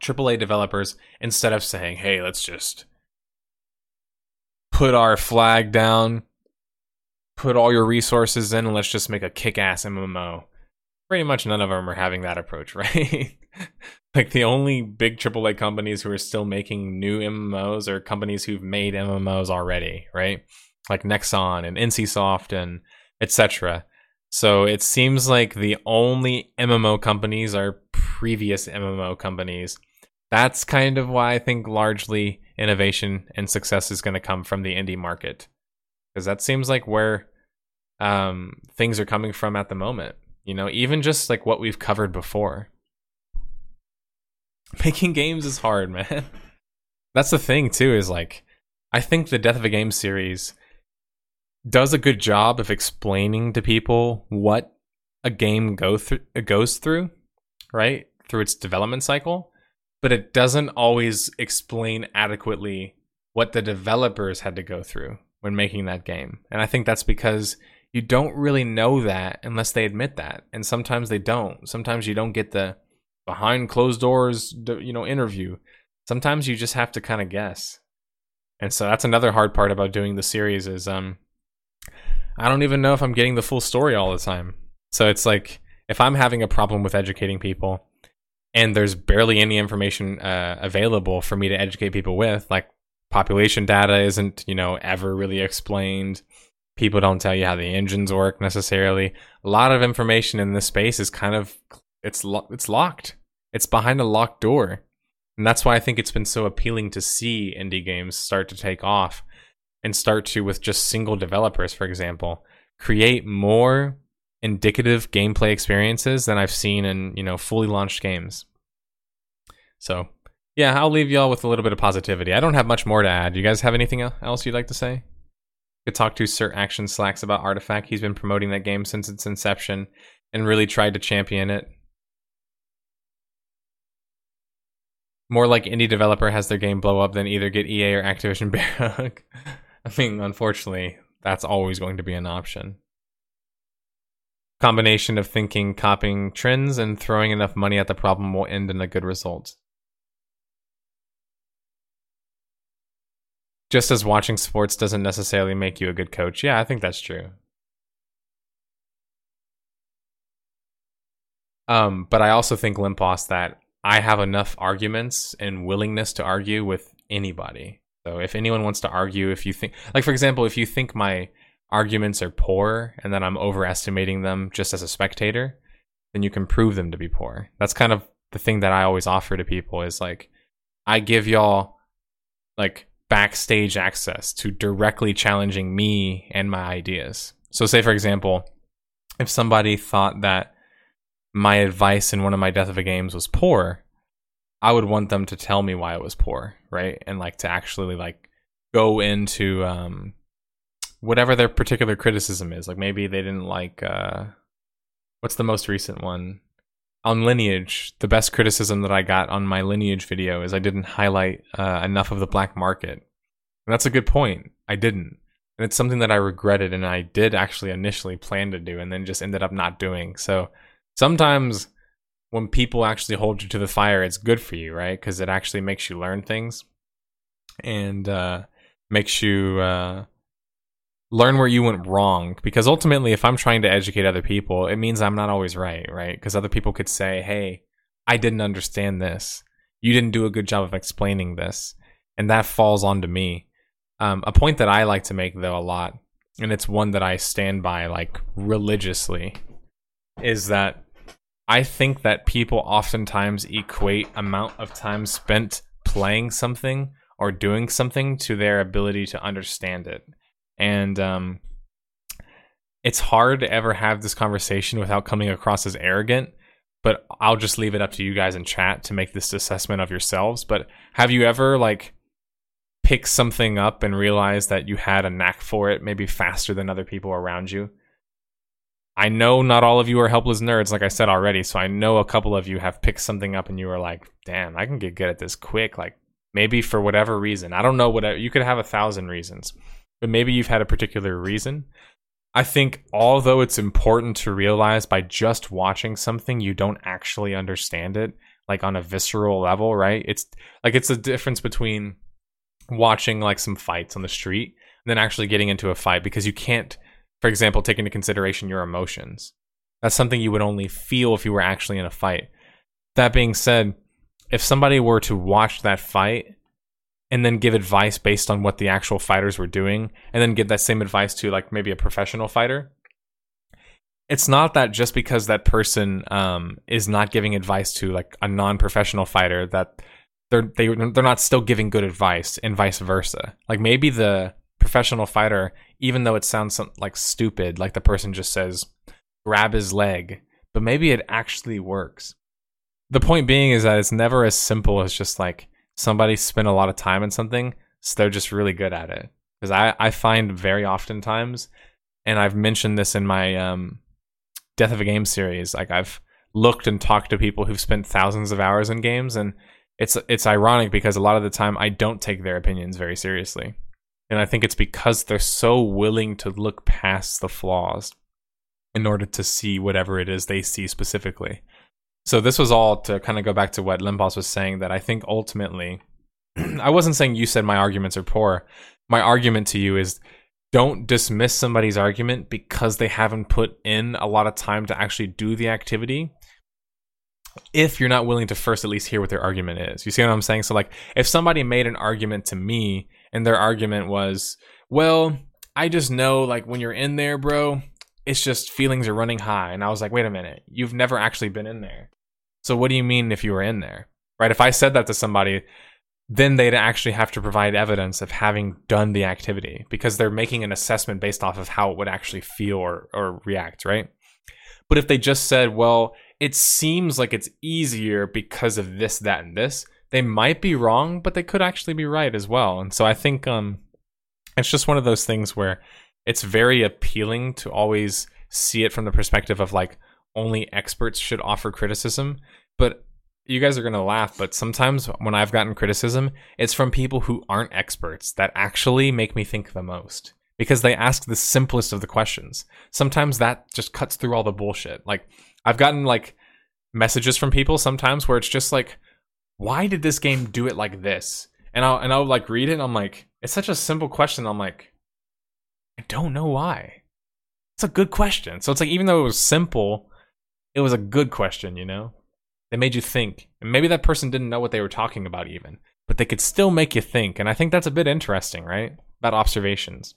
triple A developers, instead of saying, hey, let's just put our flag down, put all your resources in and let's just make a kick-ass M M O. Pretty much none of them are having that approach, right? Like, the only big triple A companies who are still making new M M Os are companies who've made M M Os already, right? Like Nexon and NCSoft and et cetera. So it seems like the only M M O companies are previous M M O companies. That's kind of why I think largely innovation and success is going to come from the indie market, because that seems like where um, things are coming from at the moment. You know, even just like what we've covered before. Making games is hard, man. That's the thing, too, is like, I think the Death of a Game series does a good job of explaining to people what a game go th- goes through, right? Through its development cycle. But it doesn't always explain adequately what the developers had to go through when making that game. And I think that's because you don't really know that unless they admit that. And sometimes they don't. Sometimes you don't get the behind closed doors, you know, interview. Sometimes you just have to kind of guess. And so that's another hard part about doing the series is um, I don't even know if I'm getting the full story all the time. So it's like, if I'm having a problem with educating people and there's barely any information uh, available for me to educate people with, like, population data isn't, you know, ever really explained. People don't tell you how the engines work necessarily. A lot of information in this space is kind of, it's lo- it's locked. It's behind a locked door. And that's why I think it's been so appealing to see indie games start to take off and start to, with just single developers, for example, create more indicative gameplay experiences than I've seen in, you know, fully launched games. So yeah, I'll leave y'all with a little bit of positivity. I don't have much more to add. You guys have anything else you'd like to say? Could talk to Sir Action Slacks about Artifact. He's been promoting that game since its inception and really tried to champion it. More like indie developer has their game blow up than either get E A or Activision bear hug. I mean, unfortunately, that's always going to be an option. Combination of thinking, copying trends, and throwing enough money at the problem will end in a good result. Just as watching sports doesn't necessarily make you a good coach. Yeah, I think that's true. Um, but I also think, Limpos, that I have enough arguments and willingness to argue with anybody. So if anyone wants to argue, if you think, like, for example, if you think my arguments are poor and that I'm overestimating them just as a spectator, then you can prove them to be poor. That's kind of the thing that I always offer to people is, like, I give y'all, like, backstage access to directly challenging me and my ideas. So say, for example, if somebody thought that my advice in one of my Death of a Games was poor, I would want them to tell me why it was poor, right? And, like, to actually, like, go into um, whatever their particular criticism is. Like, maybe they didn't like, uh, what's the most recent one? On Lineage, the best criticism that I got on my Lineage video is I didn't highlight uh, enough of the black market. And that's a good point. I didn't. And it's something that I regretted and I did actually initially plan to do and then just ended up not doing. So sometimes when people actually hold you to the fire, it's good for you, right? Because it actually makes you learn things and uh, makes you uh, learn where you went wrong, because ultimately if I'm trying to educate other people, it means I'm not always right, right? Because other people could say, hey, I didn't understand this. You didn't do a good job of explaining this. And that falls onto me. Um, a point that I like to make, though, a lot, and it's one that I stand by, like, religiously, is that I think that people oftentimes equate amount of time spent playing something or doing something to their ability to understand it. And um, it's hard to ever have this conversation without coming across as arrogant, but I'll just leave it up to you guys in chat to make this assessment of yourselves. But have you ever, like, picked something up and realized that you had a knack for it, maybe faster than other people around you? I know not all of you are helpless nerds, like I said already, so I know a couple of you have picked something up and you were like, damn, I can get good at this quick, like, maybe for whatever reason. I don't know, whatever. You could have a thousand reasons. But maybe you've had a particular reason. I think although it's important to realize by just watching something, you don't actually understand it, like, on a visceral level, right? It's like, it's the difference between watching, like, some fights on the street and then actually getting into a fight, because you can't For example, take into consideration your emotions. That's something you would only feel if you were actually in a fight. That being said, if somebody were to watch that fight and then give advice based on what the actual fighters were doing, and then give that same advice to like maybe a professional fighter, it's not that just because that person um, is not giving advice to like a non-professional fighter that they're they, they're not still giving good advice, and vice versa. Like maybe the professional fighter, even though it sounds like stupid, like the person just says grab his leg, but maybe it actually works. The point being is that it's never as simple as just like somebody spent a lot of time in something, so they're just really good at it. Because I, I find very oftentimes, and I've mentioned this in my um, Death of a Game series, like I've looked and talked to people who've spent thousands of hours in games, and it's it's ironic because a lot of the time I don't take their opinions very seriously. And I think it's because they're so willing to look past the flaws in order to see whatever it is they see specifically. So this was all to kind of go back to what Limbos was saying, that I think ultimately, I wasn't saying you said my arguments are poor. My argument to you is don't dismiss somebody's argument because they haven't put in a lot of time to actually do the activity if you're not willing to first at least hear what their argument is. You see what I'm saying? So like if somebody made an argument to me and their argument was, well, I just know like when you're in there, bro, it's just feelings are running high. And I was like, wait a minute, you've never actually been in there. So what do you mean if you were in there, right? If I said that to somebody, then they'd actually have to provide evidence of having done the activity because they're making an assessment based off of how it would actually feel or, or react, right? But if they just said, well, it seems like it's easier because of this, that, and this, they might be wrong, but they could actually be right as well. And so I think um, it's just one of those things where it's very appealing to always see it from the perspective of like, only experts should offer criticism, but you guys are going to laugh, but sometimes when I've gotten criticism, it's from people who aren't experts that actually make me think the most because they ask the simplest of the questions. Sometimes that just cuts through all the bullshit. Like I've gotten like messages from people sometimes where it's just like, why did this game do it like this? And I'll, and I'll like read it and I'm like, it's such a simple question. I'm like, I don't know why. It's a good question. So it's like, even though it was simple, it was a good question, you know? They made you think. And maybe that person didn't know what they were talking about even, but they could still make you think. And I think that's a bit interesting, right? About observations.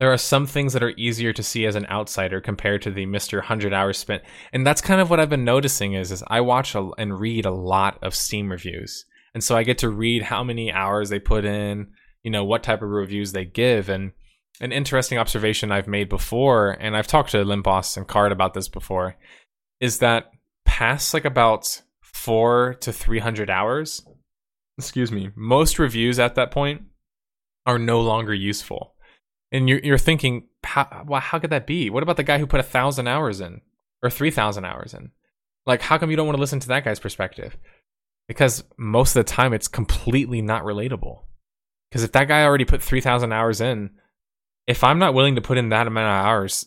There are some things that are easier to see as an outsider compared to the Mister one hundred hours spent. And that's kind of what I've been noticing is, is I watch a, and read a lot of Steam reviews. And so I get to read how many hours they put in, you know, what type of reviews they give. And an interesting observation I've made before, and I've talked to Limbos and Card about this before, is that past like about four to three hundred hours, excuse me, most reviews at that point are no longer useful. And you're you're thinking, how, well, how could that be? What about the guy who put a thousand hours in or three thousand hours in? Like, how come you don't want to listen to that guy's perspective? Because most of the time, it's completely not relatable. Because if that guy already put three thousand hours in, if I'm not willing to put in that amount of hours,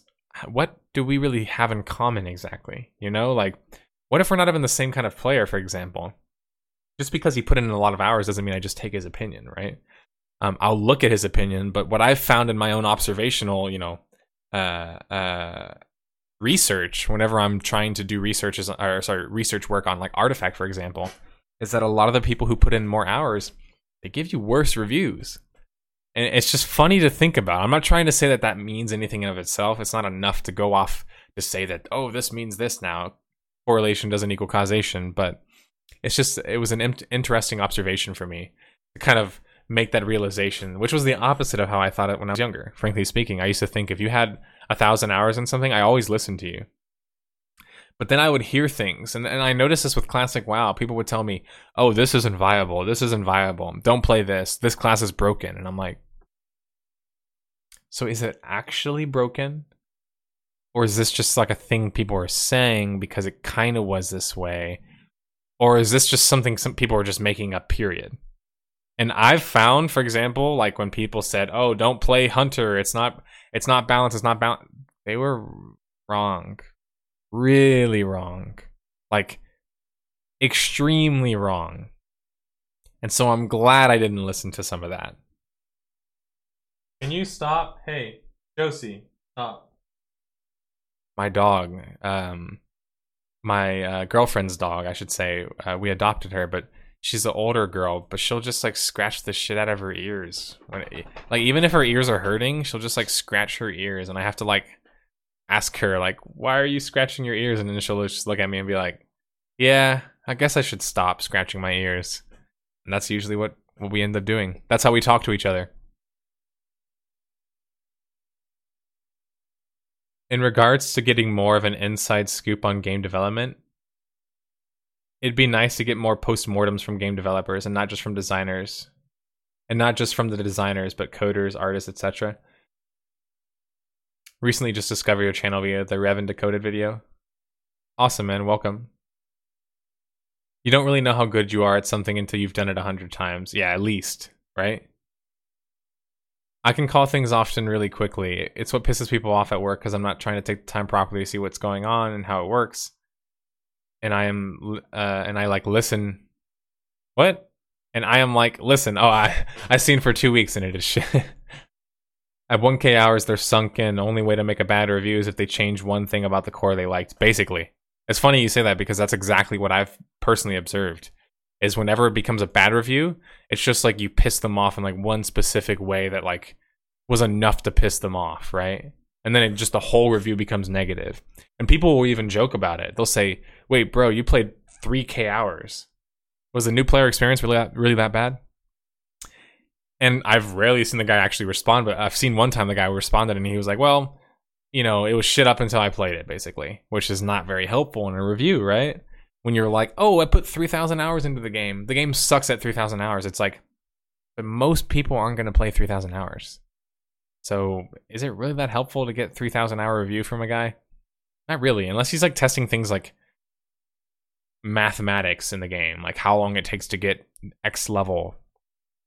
what do we really have in common exactly? You know, like, what if we're not even the same kind of player, for example? Just because he put in a lot of hours doesn't mean I just take his opinion, right? Um, I'll look at his opinion, but what I've found in my own observational, you know, uh, uh, research, whenever I'm trying to do researches, or sorry, research work on like Artifact, for example, is that a lot of the people who put in more hours, they give you worse reviews. And it's just funny to think about. I'm not trying to say that that means anything in of itself. It's not enough to go off to say that, oh, this means this now. Correlation doesn't equal causation. But it's just, it was an interesting observation for me to kind of make that realization, which was the opposite of how I thought it when I was younger. Frankly speaking, I used to think if you had a thousand hours in something, I always listened to you. But then I would hear things, and, and I noticed this with Classic WoW. People would tell me, oh, this isn't viable. This isn't viable. Don't play this. This class is broken. And I'm like, so is it actually broken? Or is this just like a thing people are saying because it kind of was this way? Or is this just something some people are just making up, period? And I've found, for example, like when people said, oh, don't play Hunter. It's not, it's not balanced. It's not balanced. They were wrong. Really wrong, like extremely wrong. And so I'm glad I didn't listen to some of that. Can you stop? Hey, Josie, top. My dog, um, my uh, girlfriend's dog, I should say. Uh, we adopted her, but she's an older girl, but she'll just like scratch the shit out of her ears. When it, like even if her ears are hurting, she'll just like scratch her ears, and I have to like ask her like, "Why are you scratching your ears?" And then she'll just look at me and be like, "Yeah, I guess I should stop scratching my ears." And that's usually what what we end up doing. That's how we talk to each other. In regards to getting more of an inside scoop on game development, it'd be nice to get more postmortems from game developers and not just from designers. And not just from the designers, but coders, artists, et cetera. Recently just discovered your channel via the Revan Decoded video. Awesome, man. Welcome. You don't really know how good you are at something until you've done it a hundred times. Yeah, at least, right? I can call things often really quickly. It's what pisses people off at work because I'm not trying to take the time properly to see what's going on and how it works. And I am, uh, and I like listen. What? And I am like, listen. Oh, I I seen for two weeks and it is shit. At one K hours, they're sunk in. The only way to make a bad review is if they change one thing about the core they liked. Basically, it's funny you say that because that's exactly what I've personally observed. Is whenever it becomes a bad review, it's just like you piss them off in like one specific way that like was enough to piss them off, right? And then it just the whole review becomes negative. And people will even joke about it. They'll say, "Wait, bro, you played three K hours. Was the new player experience really that, really that bad?" And I've rarely seen the guy actually respond, but I've seen one time the guy responded and he was like, "Well, you know, it was shit up until I played it," basically, which is not very helpful in a review, right? When you're like, "Oh, I put three thousand hours into the game. The game sucks at three thousand hours." It's like, but most people aren't going to play three thousand hours. So is it really that helpful to get three thousand hour review from a guy? Not really, unless he's like testing things like mathematics in the game, like how long it takes to get X level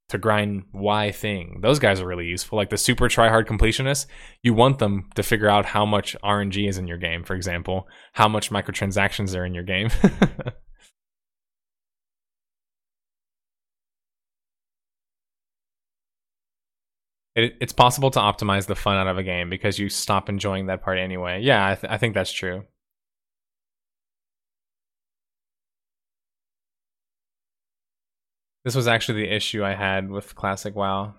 to grind Y thing. Those guys are really useful. Like the super try-hard completionists, you want them to figure out how much R N G is in your game, for example, how much microtransactions are in your game. It, it's possible to optimize the fun out of a game because you stop enjoying that part anyway. Yeah, I, th- I think that's true. This was actually the issue I had with Classic WoW.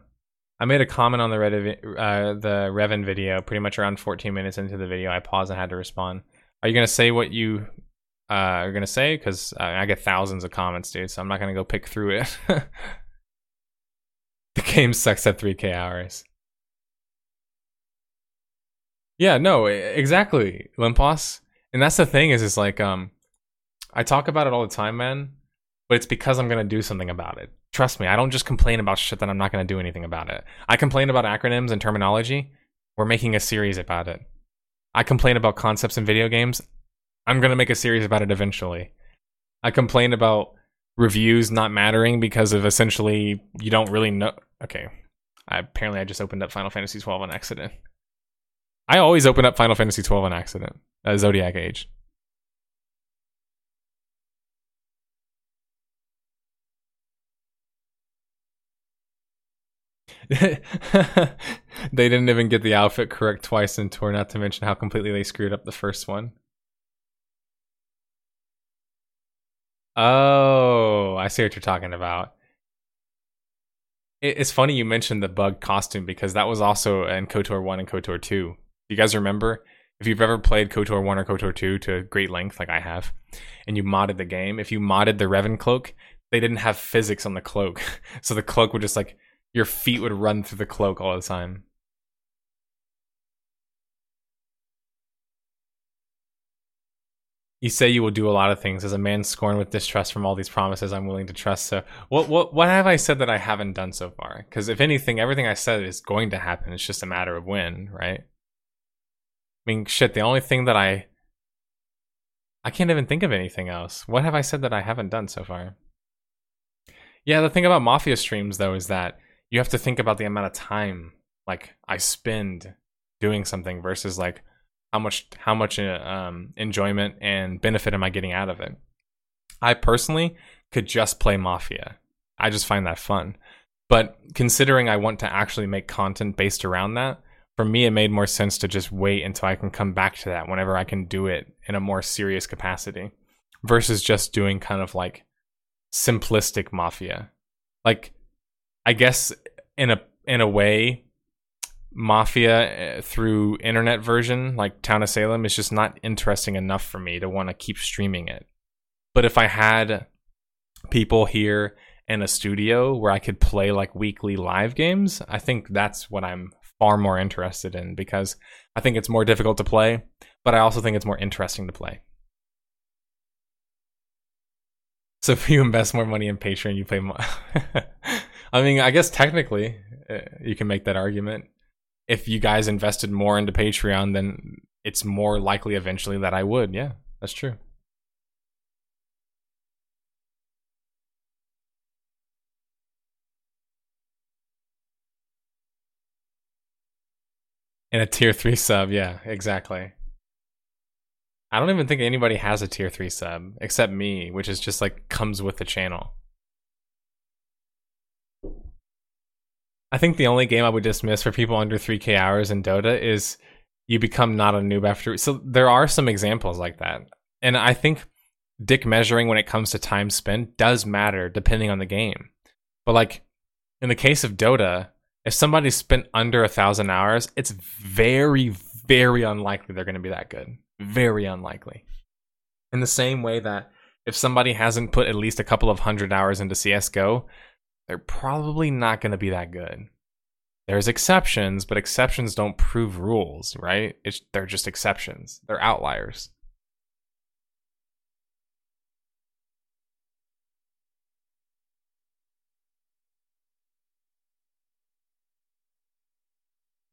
I made a comment on the Reddit, uh, the Revan video pretty much around fourteen minutes into the video. I paused and had to respond. Are you going to say what you uh, are going to say? Because uh, I get thousands of comments, dude, so I'm not going to go pick through it. The game sucks at three K hours. Yeah, no, exactly, Limpos. And that's the thing is, it's like, um, I talk about it all the time, man, but it's because I'm going to do something about it. Trust me, I don't just complain about shit that I'm not going to do anything about it. I complain about acronyms and terminology. We're making a series about it. I complain about concepts in video games. I'm going to make a series about it eventually. I complain about reviews not mattering because of essentially you don't really know. Okay, I, apparently I just opened up Final Fantasy twelve on accident. I always open up Final Fantasy twelve on accident. Uh, Zodiac Age. They didn't even get the outfit correct twice in tour, not to mention how completely they screwed up the first one. Oh, I see what you're talking about. It's funny you mentioned the bug costume because that was also in KOTOR one and KOTOR two. You guys remember? If you've ever played KOTOR one or KOTOR two to great length, like I have, and you modded the game, if you modded the Revan cloak, they didn't have physics on the cloak. So the cloak would just like, your feet would run through the cloak all the time. You say you will do a lot of things. As a man scorned with distrust from all these promises, I'm willing to trust. So what what what have I said that I haven't done so far? Because if anything, everything I said is going to happen. It's just a matter of when, right? I mean, shit, the only thing that I... I can't even think of anything else. What have I said that I haven't done so far? Yeah, the thing about Mafia streams, though, is that you have to think about the amount of time, like, I spend doing something versus, like, How much how much um, enjoyment and benefit am I getting out of it? I personally could just play Mafia. I just find that fun. But considering I want to actually make content based around that, for me, it made more sense to just wait until I can come back to that whenever I can do it in a more serious capacity versus just doing kind of like simplistic Mafia. Like, I guess in a in a way, Mafia uh, through internet version, like Town of Salem, is just not interesting enough for me to want to keep streaming it. But if I had people here in a studio where I could play like weekly live games, I think that's what I'm far more interested in, because I think it's more difficult to play, but I also think it's more interesting to play. So if you invest more money in Patreon, you play more. I mean, I guess technically uh, you can make that argument. If you guys invested more into Patreon, then it's more likely eventually that I would. Yeah, that's true. In a tier three sub, yeah, exactly. I don't even think anybody has a tier three sub except me, which is just like comes with the channel. I think the only game I would dismiss for people under three K hours in Dota is you become not a noob after. So there are some examples like that. And I think dick measuring when it comes to time spent does matter depending on the game. But like in the case of Dota, if somebody spent under a thousand hours, it's very, very unlikely they're going to be that good. Very unlikely. In the same way that if somebody hasn't put at least a couple of hundred hours into C S G O, they're probably not going to be that good. There's exceptions, but exceptions don't prove rules, right? It's, they're just exceptions. They're outliers.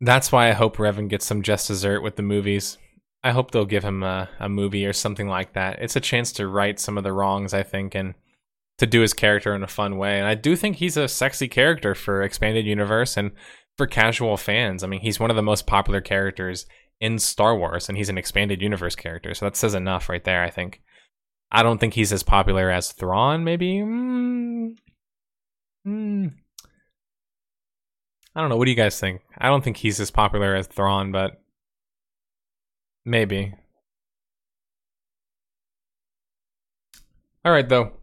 That's why I hope Revan gets some just dessert with the movies. I hope they'll give him a, a movie or something like that. It's a chance to right some of the wrongs, I think, and to do his character in a fun way. And I do think he's a sexy character for Expanded Universe and for casual fans. I mean, he's one of the most popular characters in Star Wars, and he's an Expanded Universe character. So that says enough right there, I think. I don't think he's as popular as Thrawn, maybe. Mm. Mm. I don't know. What do you guys think? I don't think he's as popular as Thrawn, but maybe. All right, though.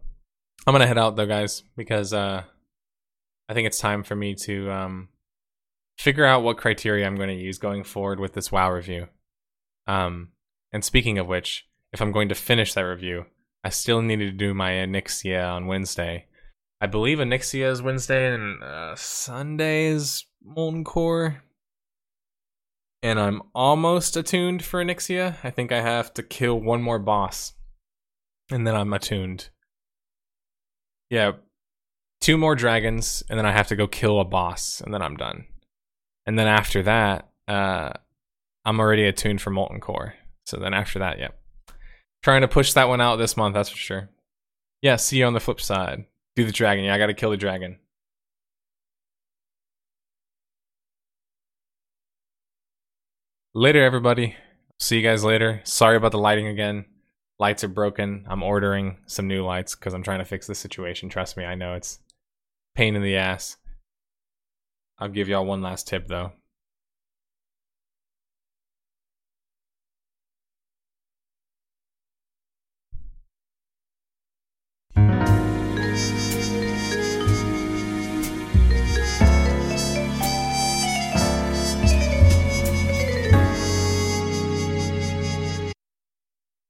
I'm going to head out, though, guys, because uh, I think it's time for me to um, figure out what criteria I'm going to use going forward with this WoW review. Um, and speaking of which, if I'm going to finish that review, I still need to do my Onyxia on Wednesday. I believe Onyxia is Wednesday and uh, Sunday is Molten Core. And I'm almost attuned for Onyxia. I think I have to kill one more boss. And then I'm attuned. Yeah, two more dragons, and then I have to go kill a boss, and then I'm done. And then after that, uh, I'm already attuned for Molten Core. So then after that, yeah. Trying to push that one out this month, that's for sure. Yeah, see you on the flip side. Do the dragon. Yeah, I gotta kill the dragon. Later, everybody. See you guys later. Sorry about the lighting again. Lights are broken. I'm ordering some new lights because I'm trying to fix this situation. Trust me, I know it's a pain in the ass. I'll give y'all one last tip, though.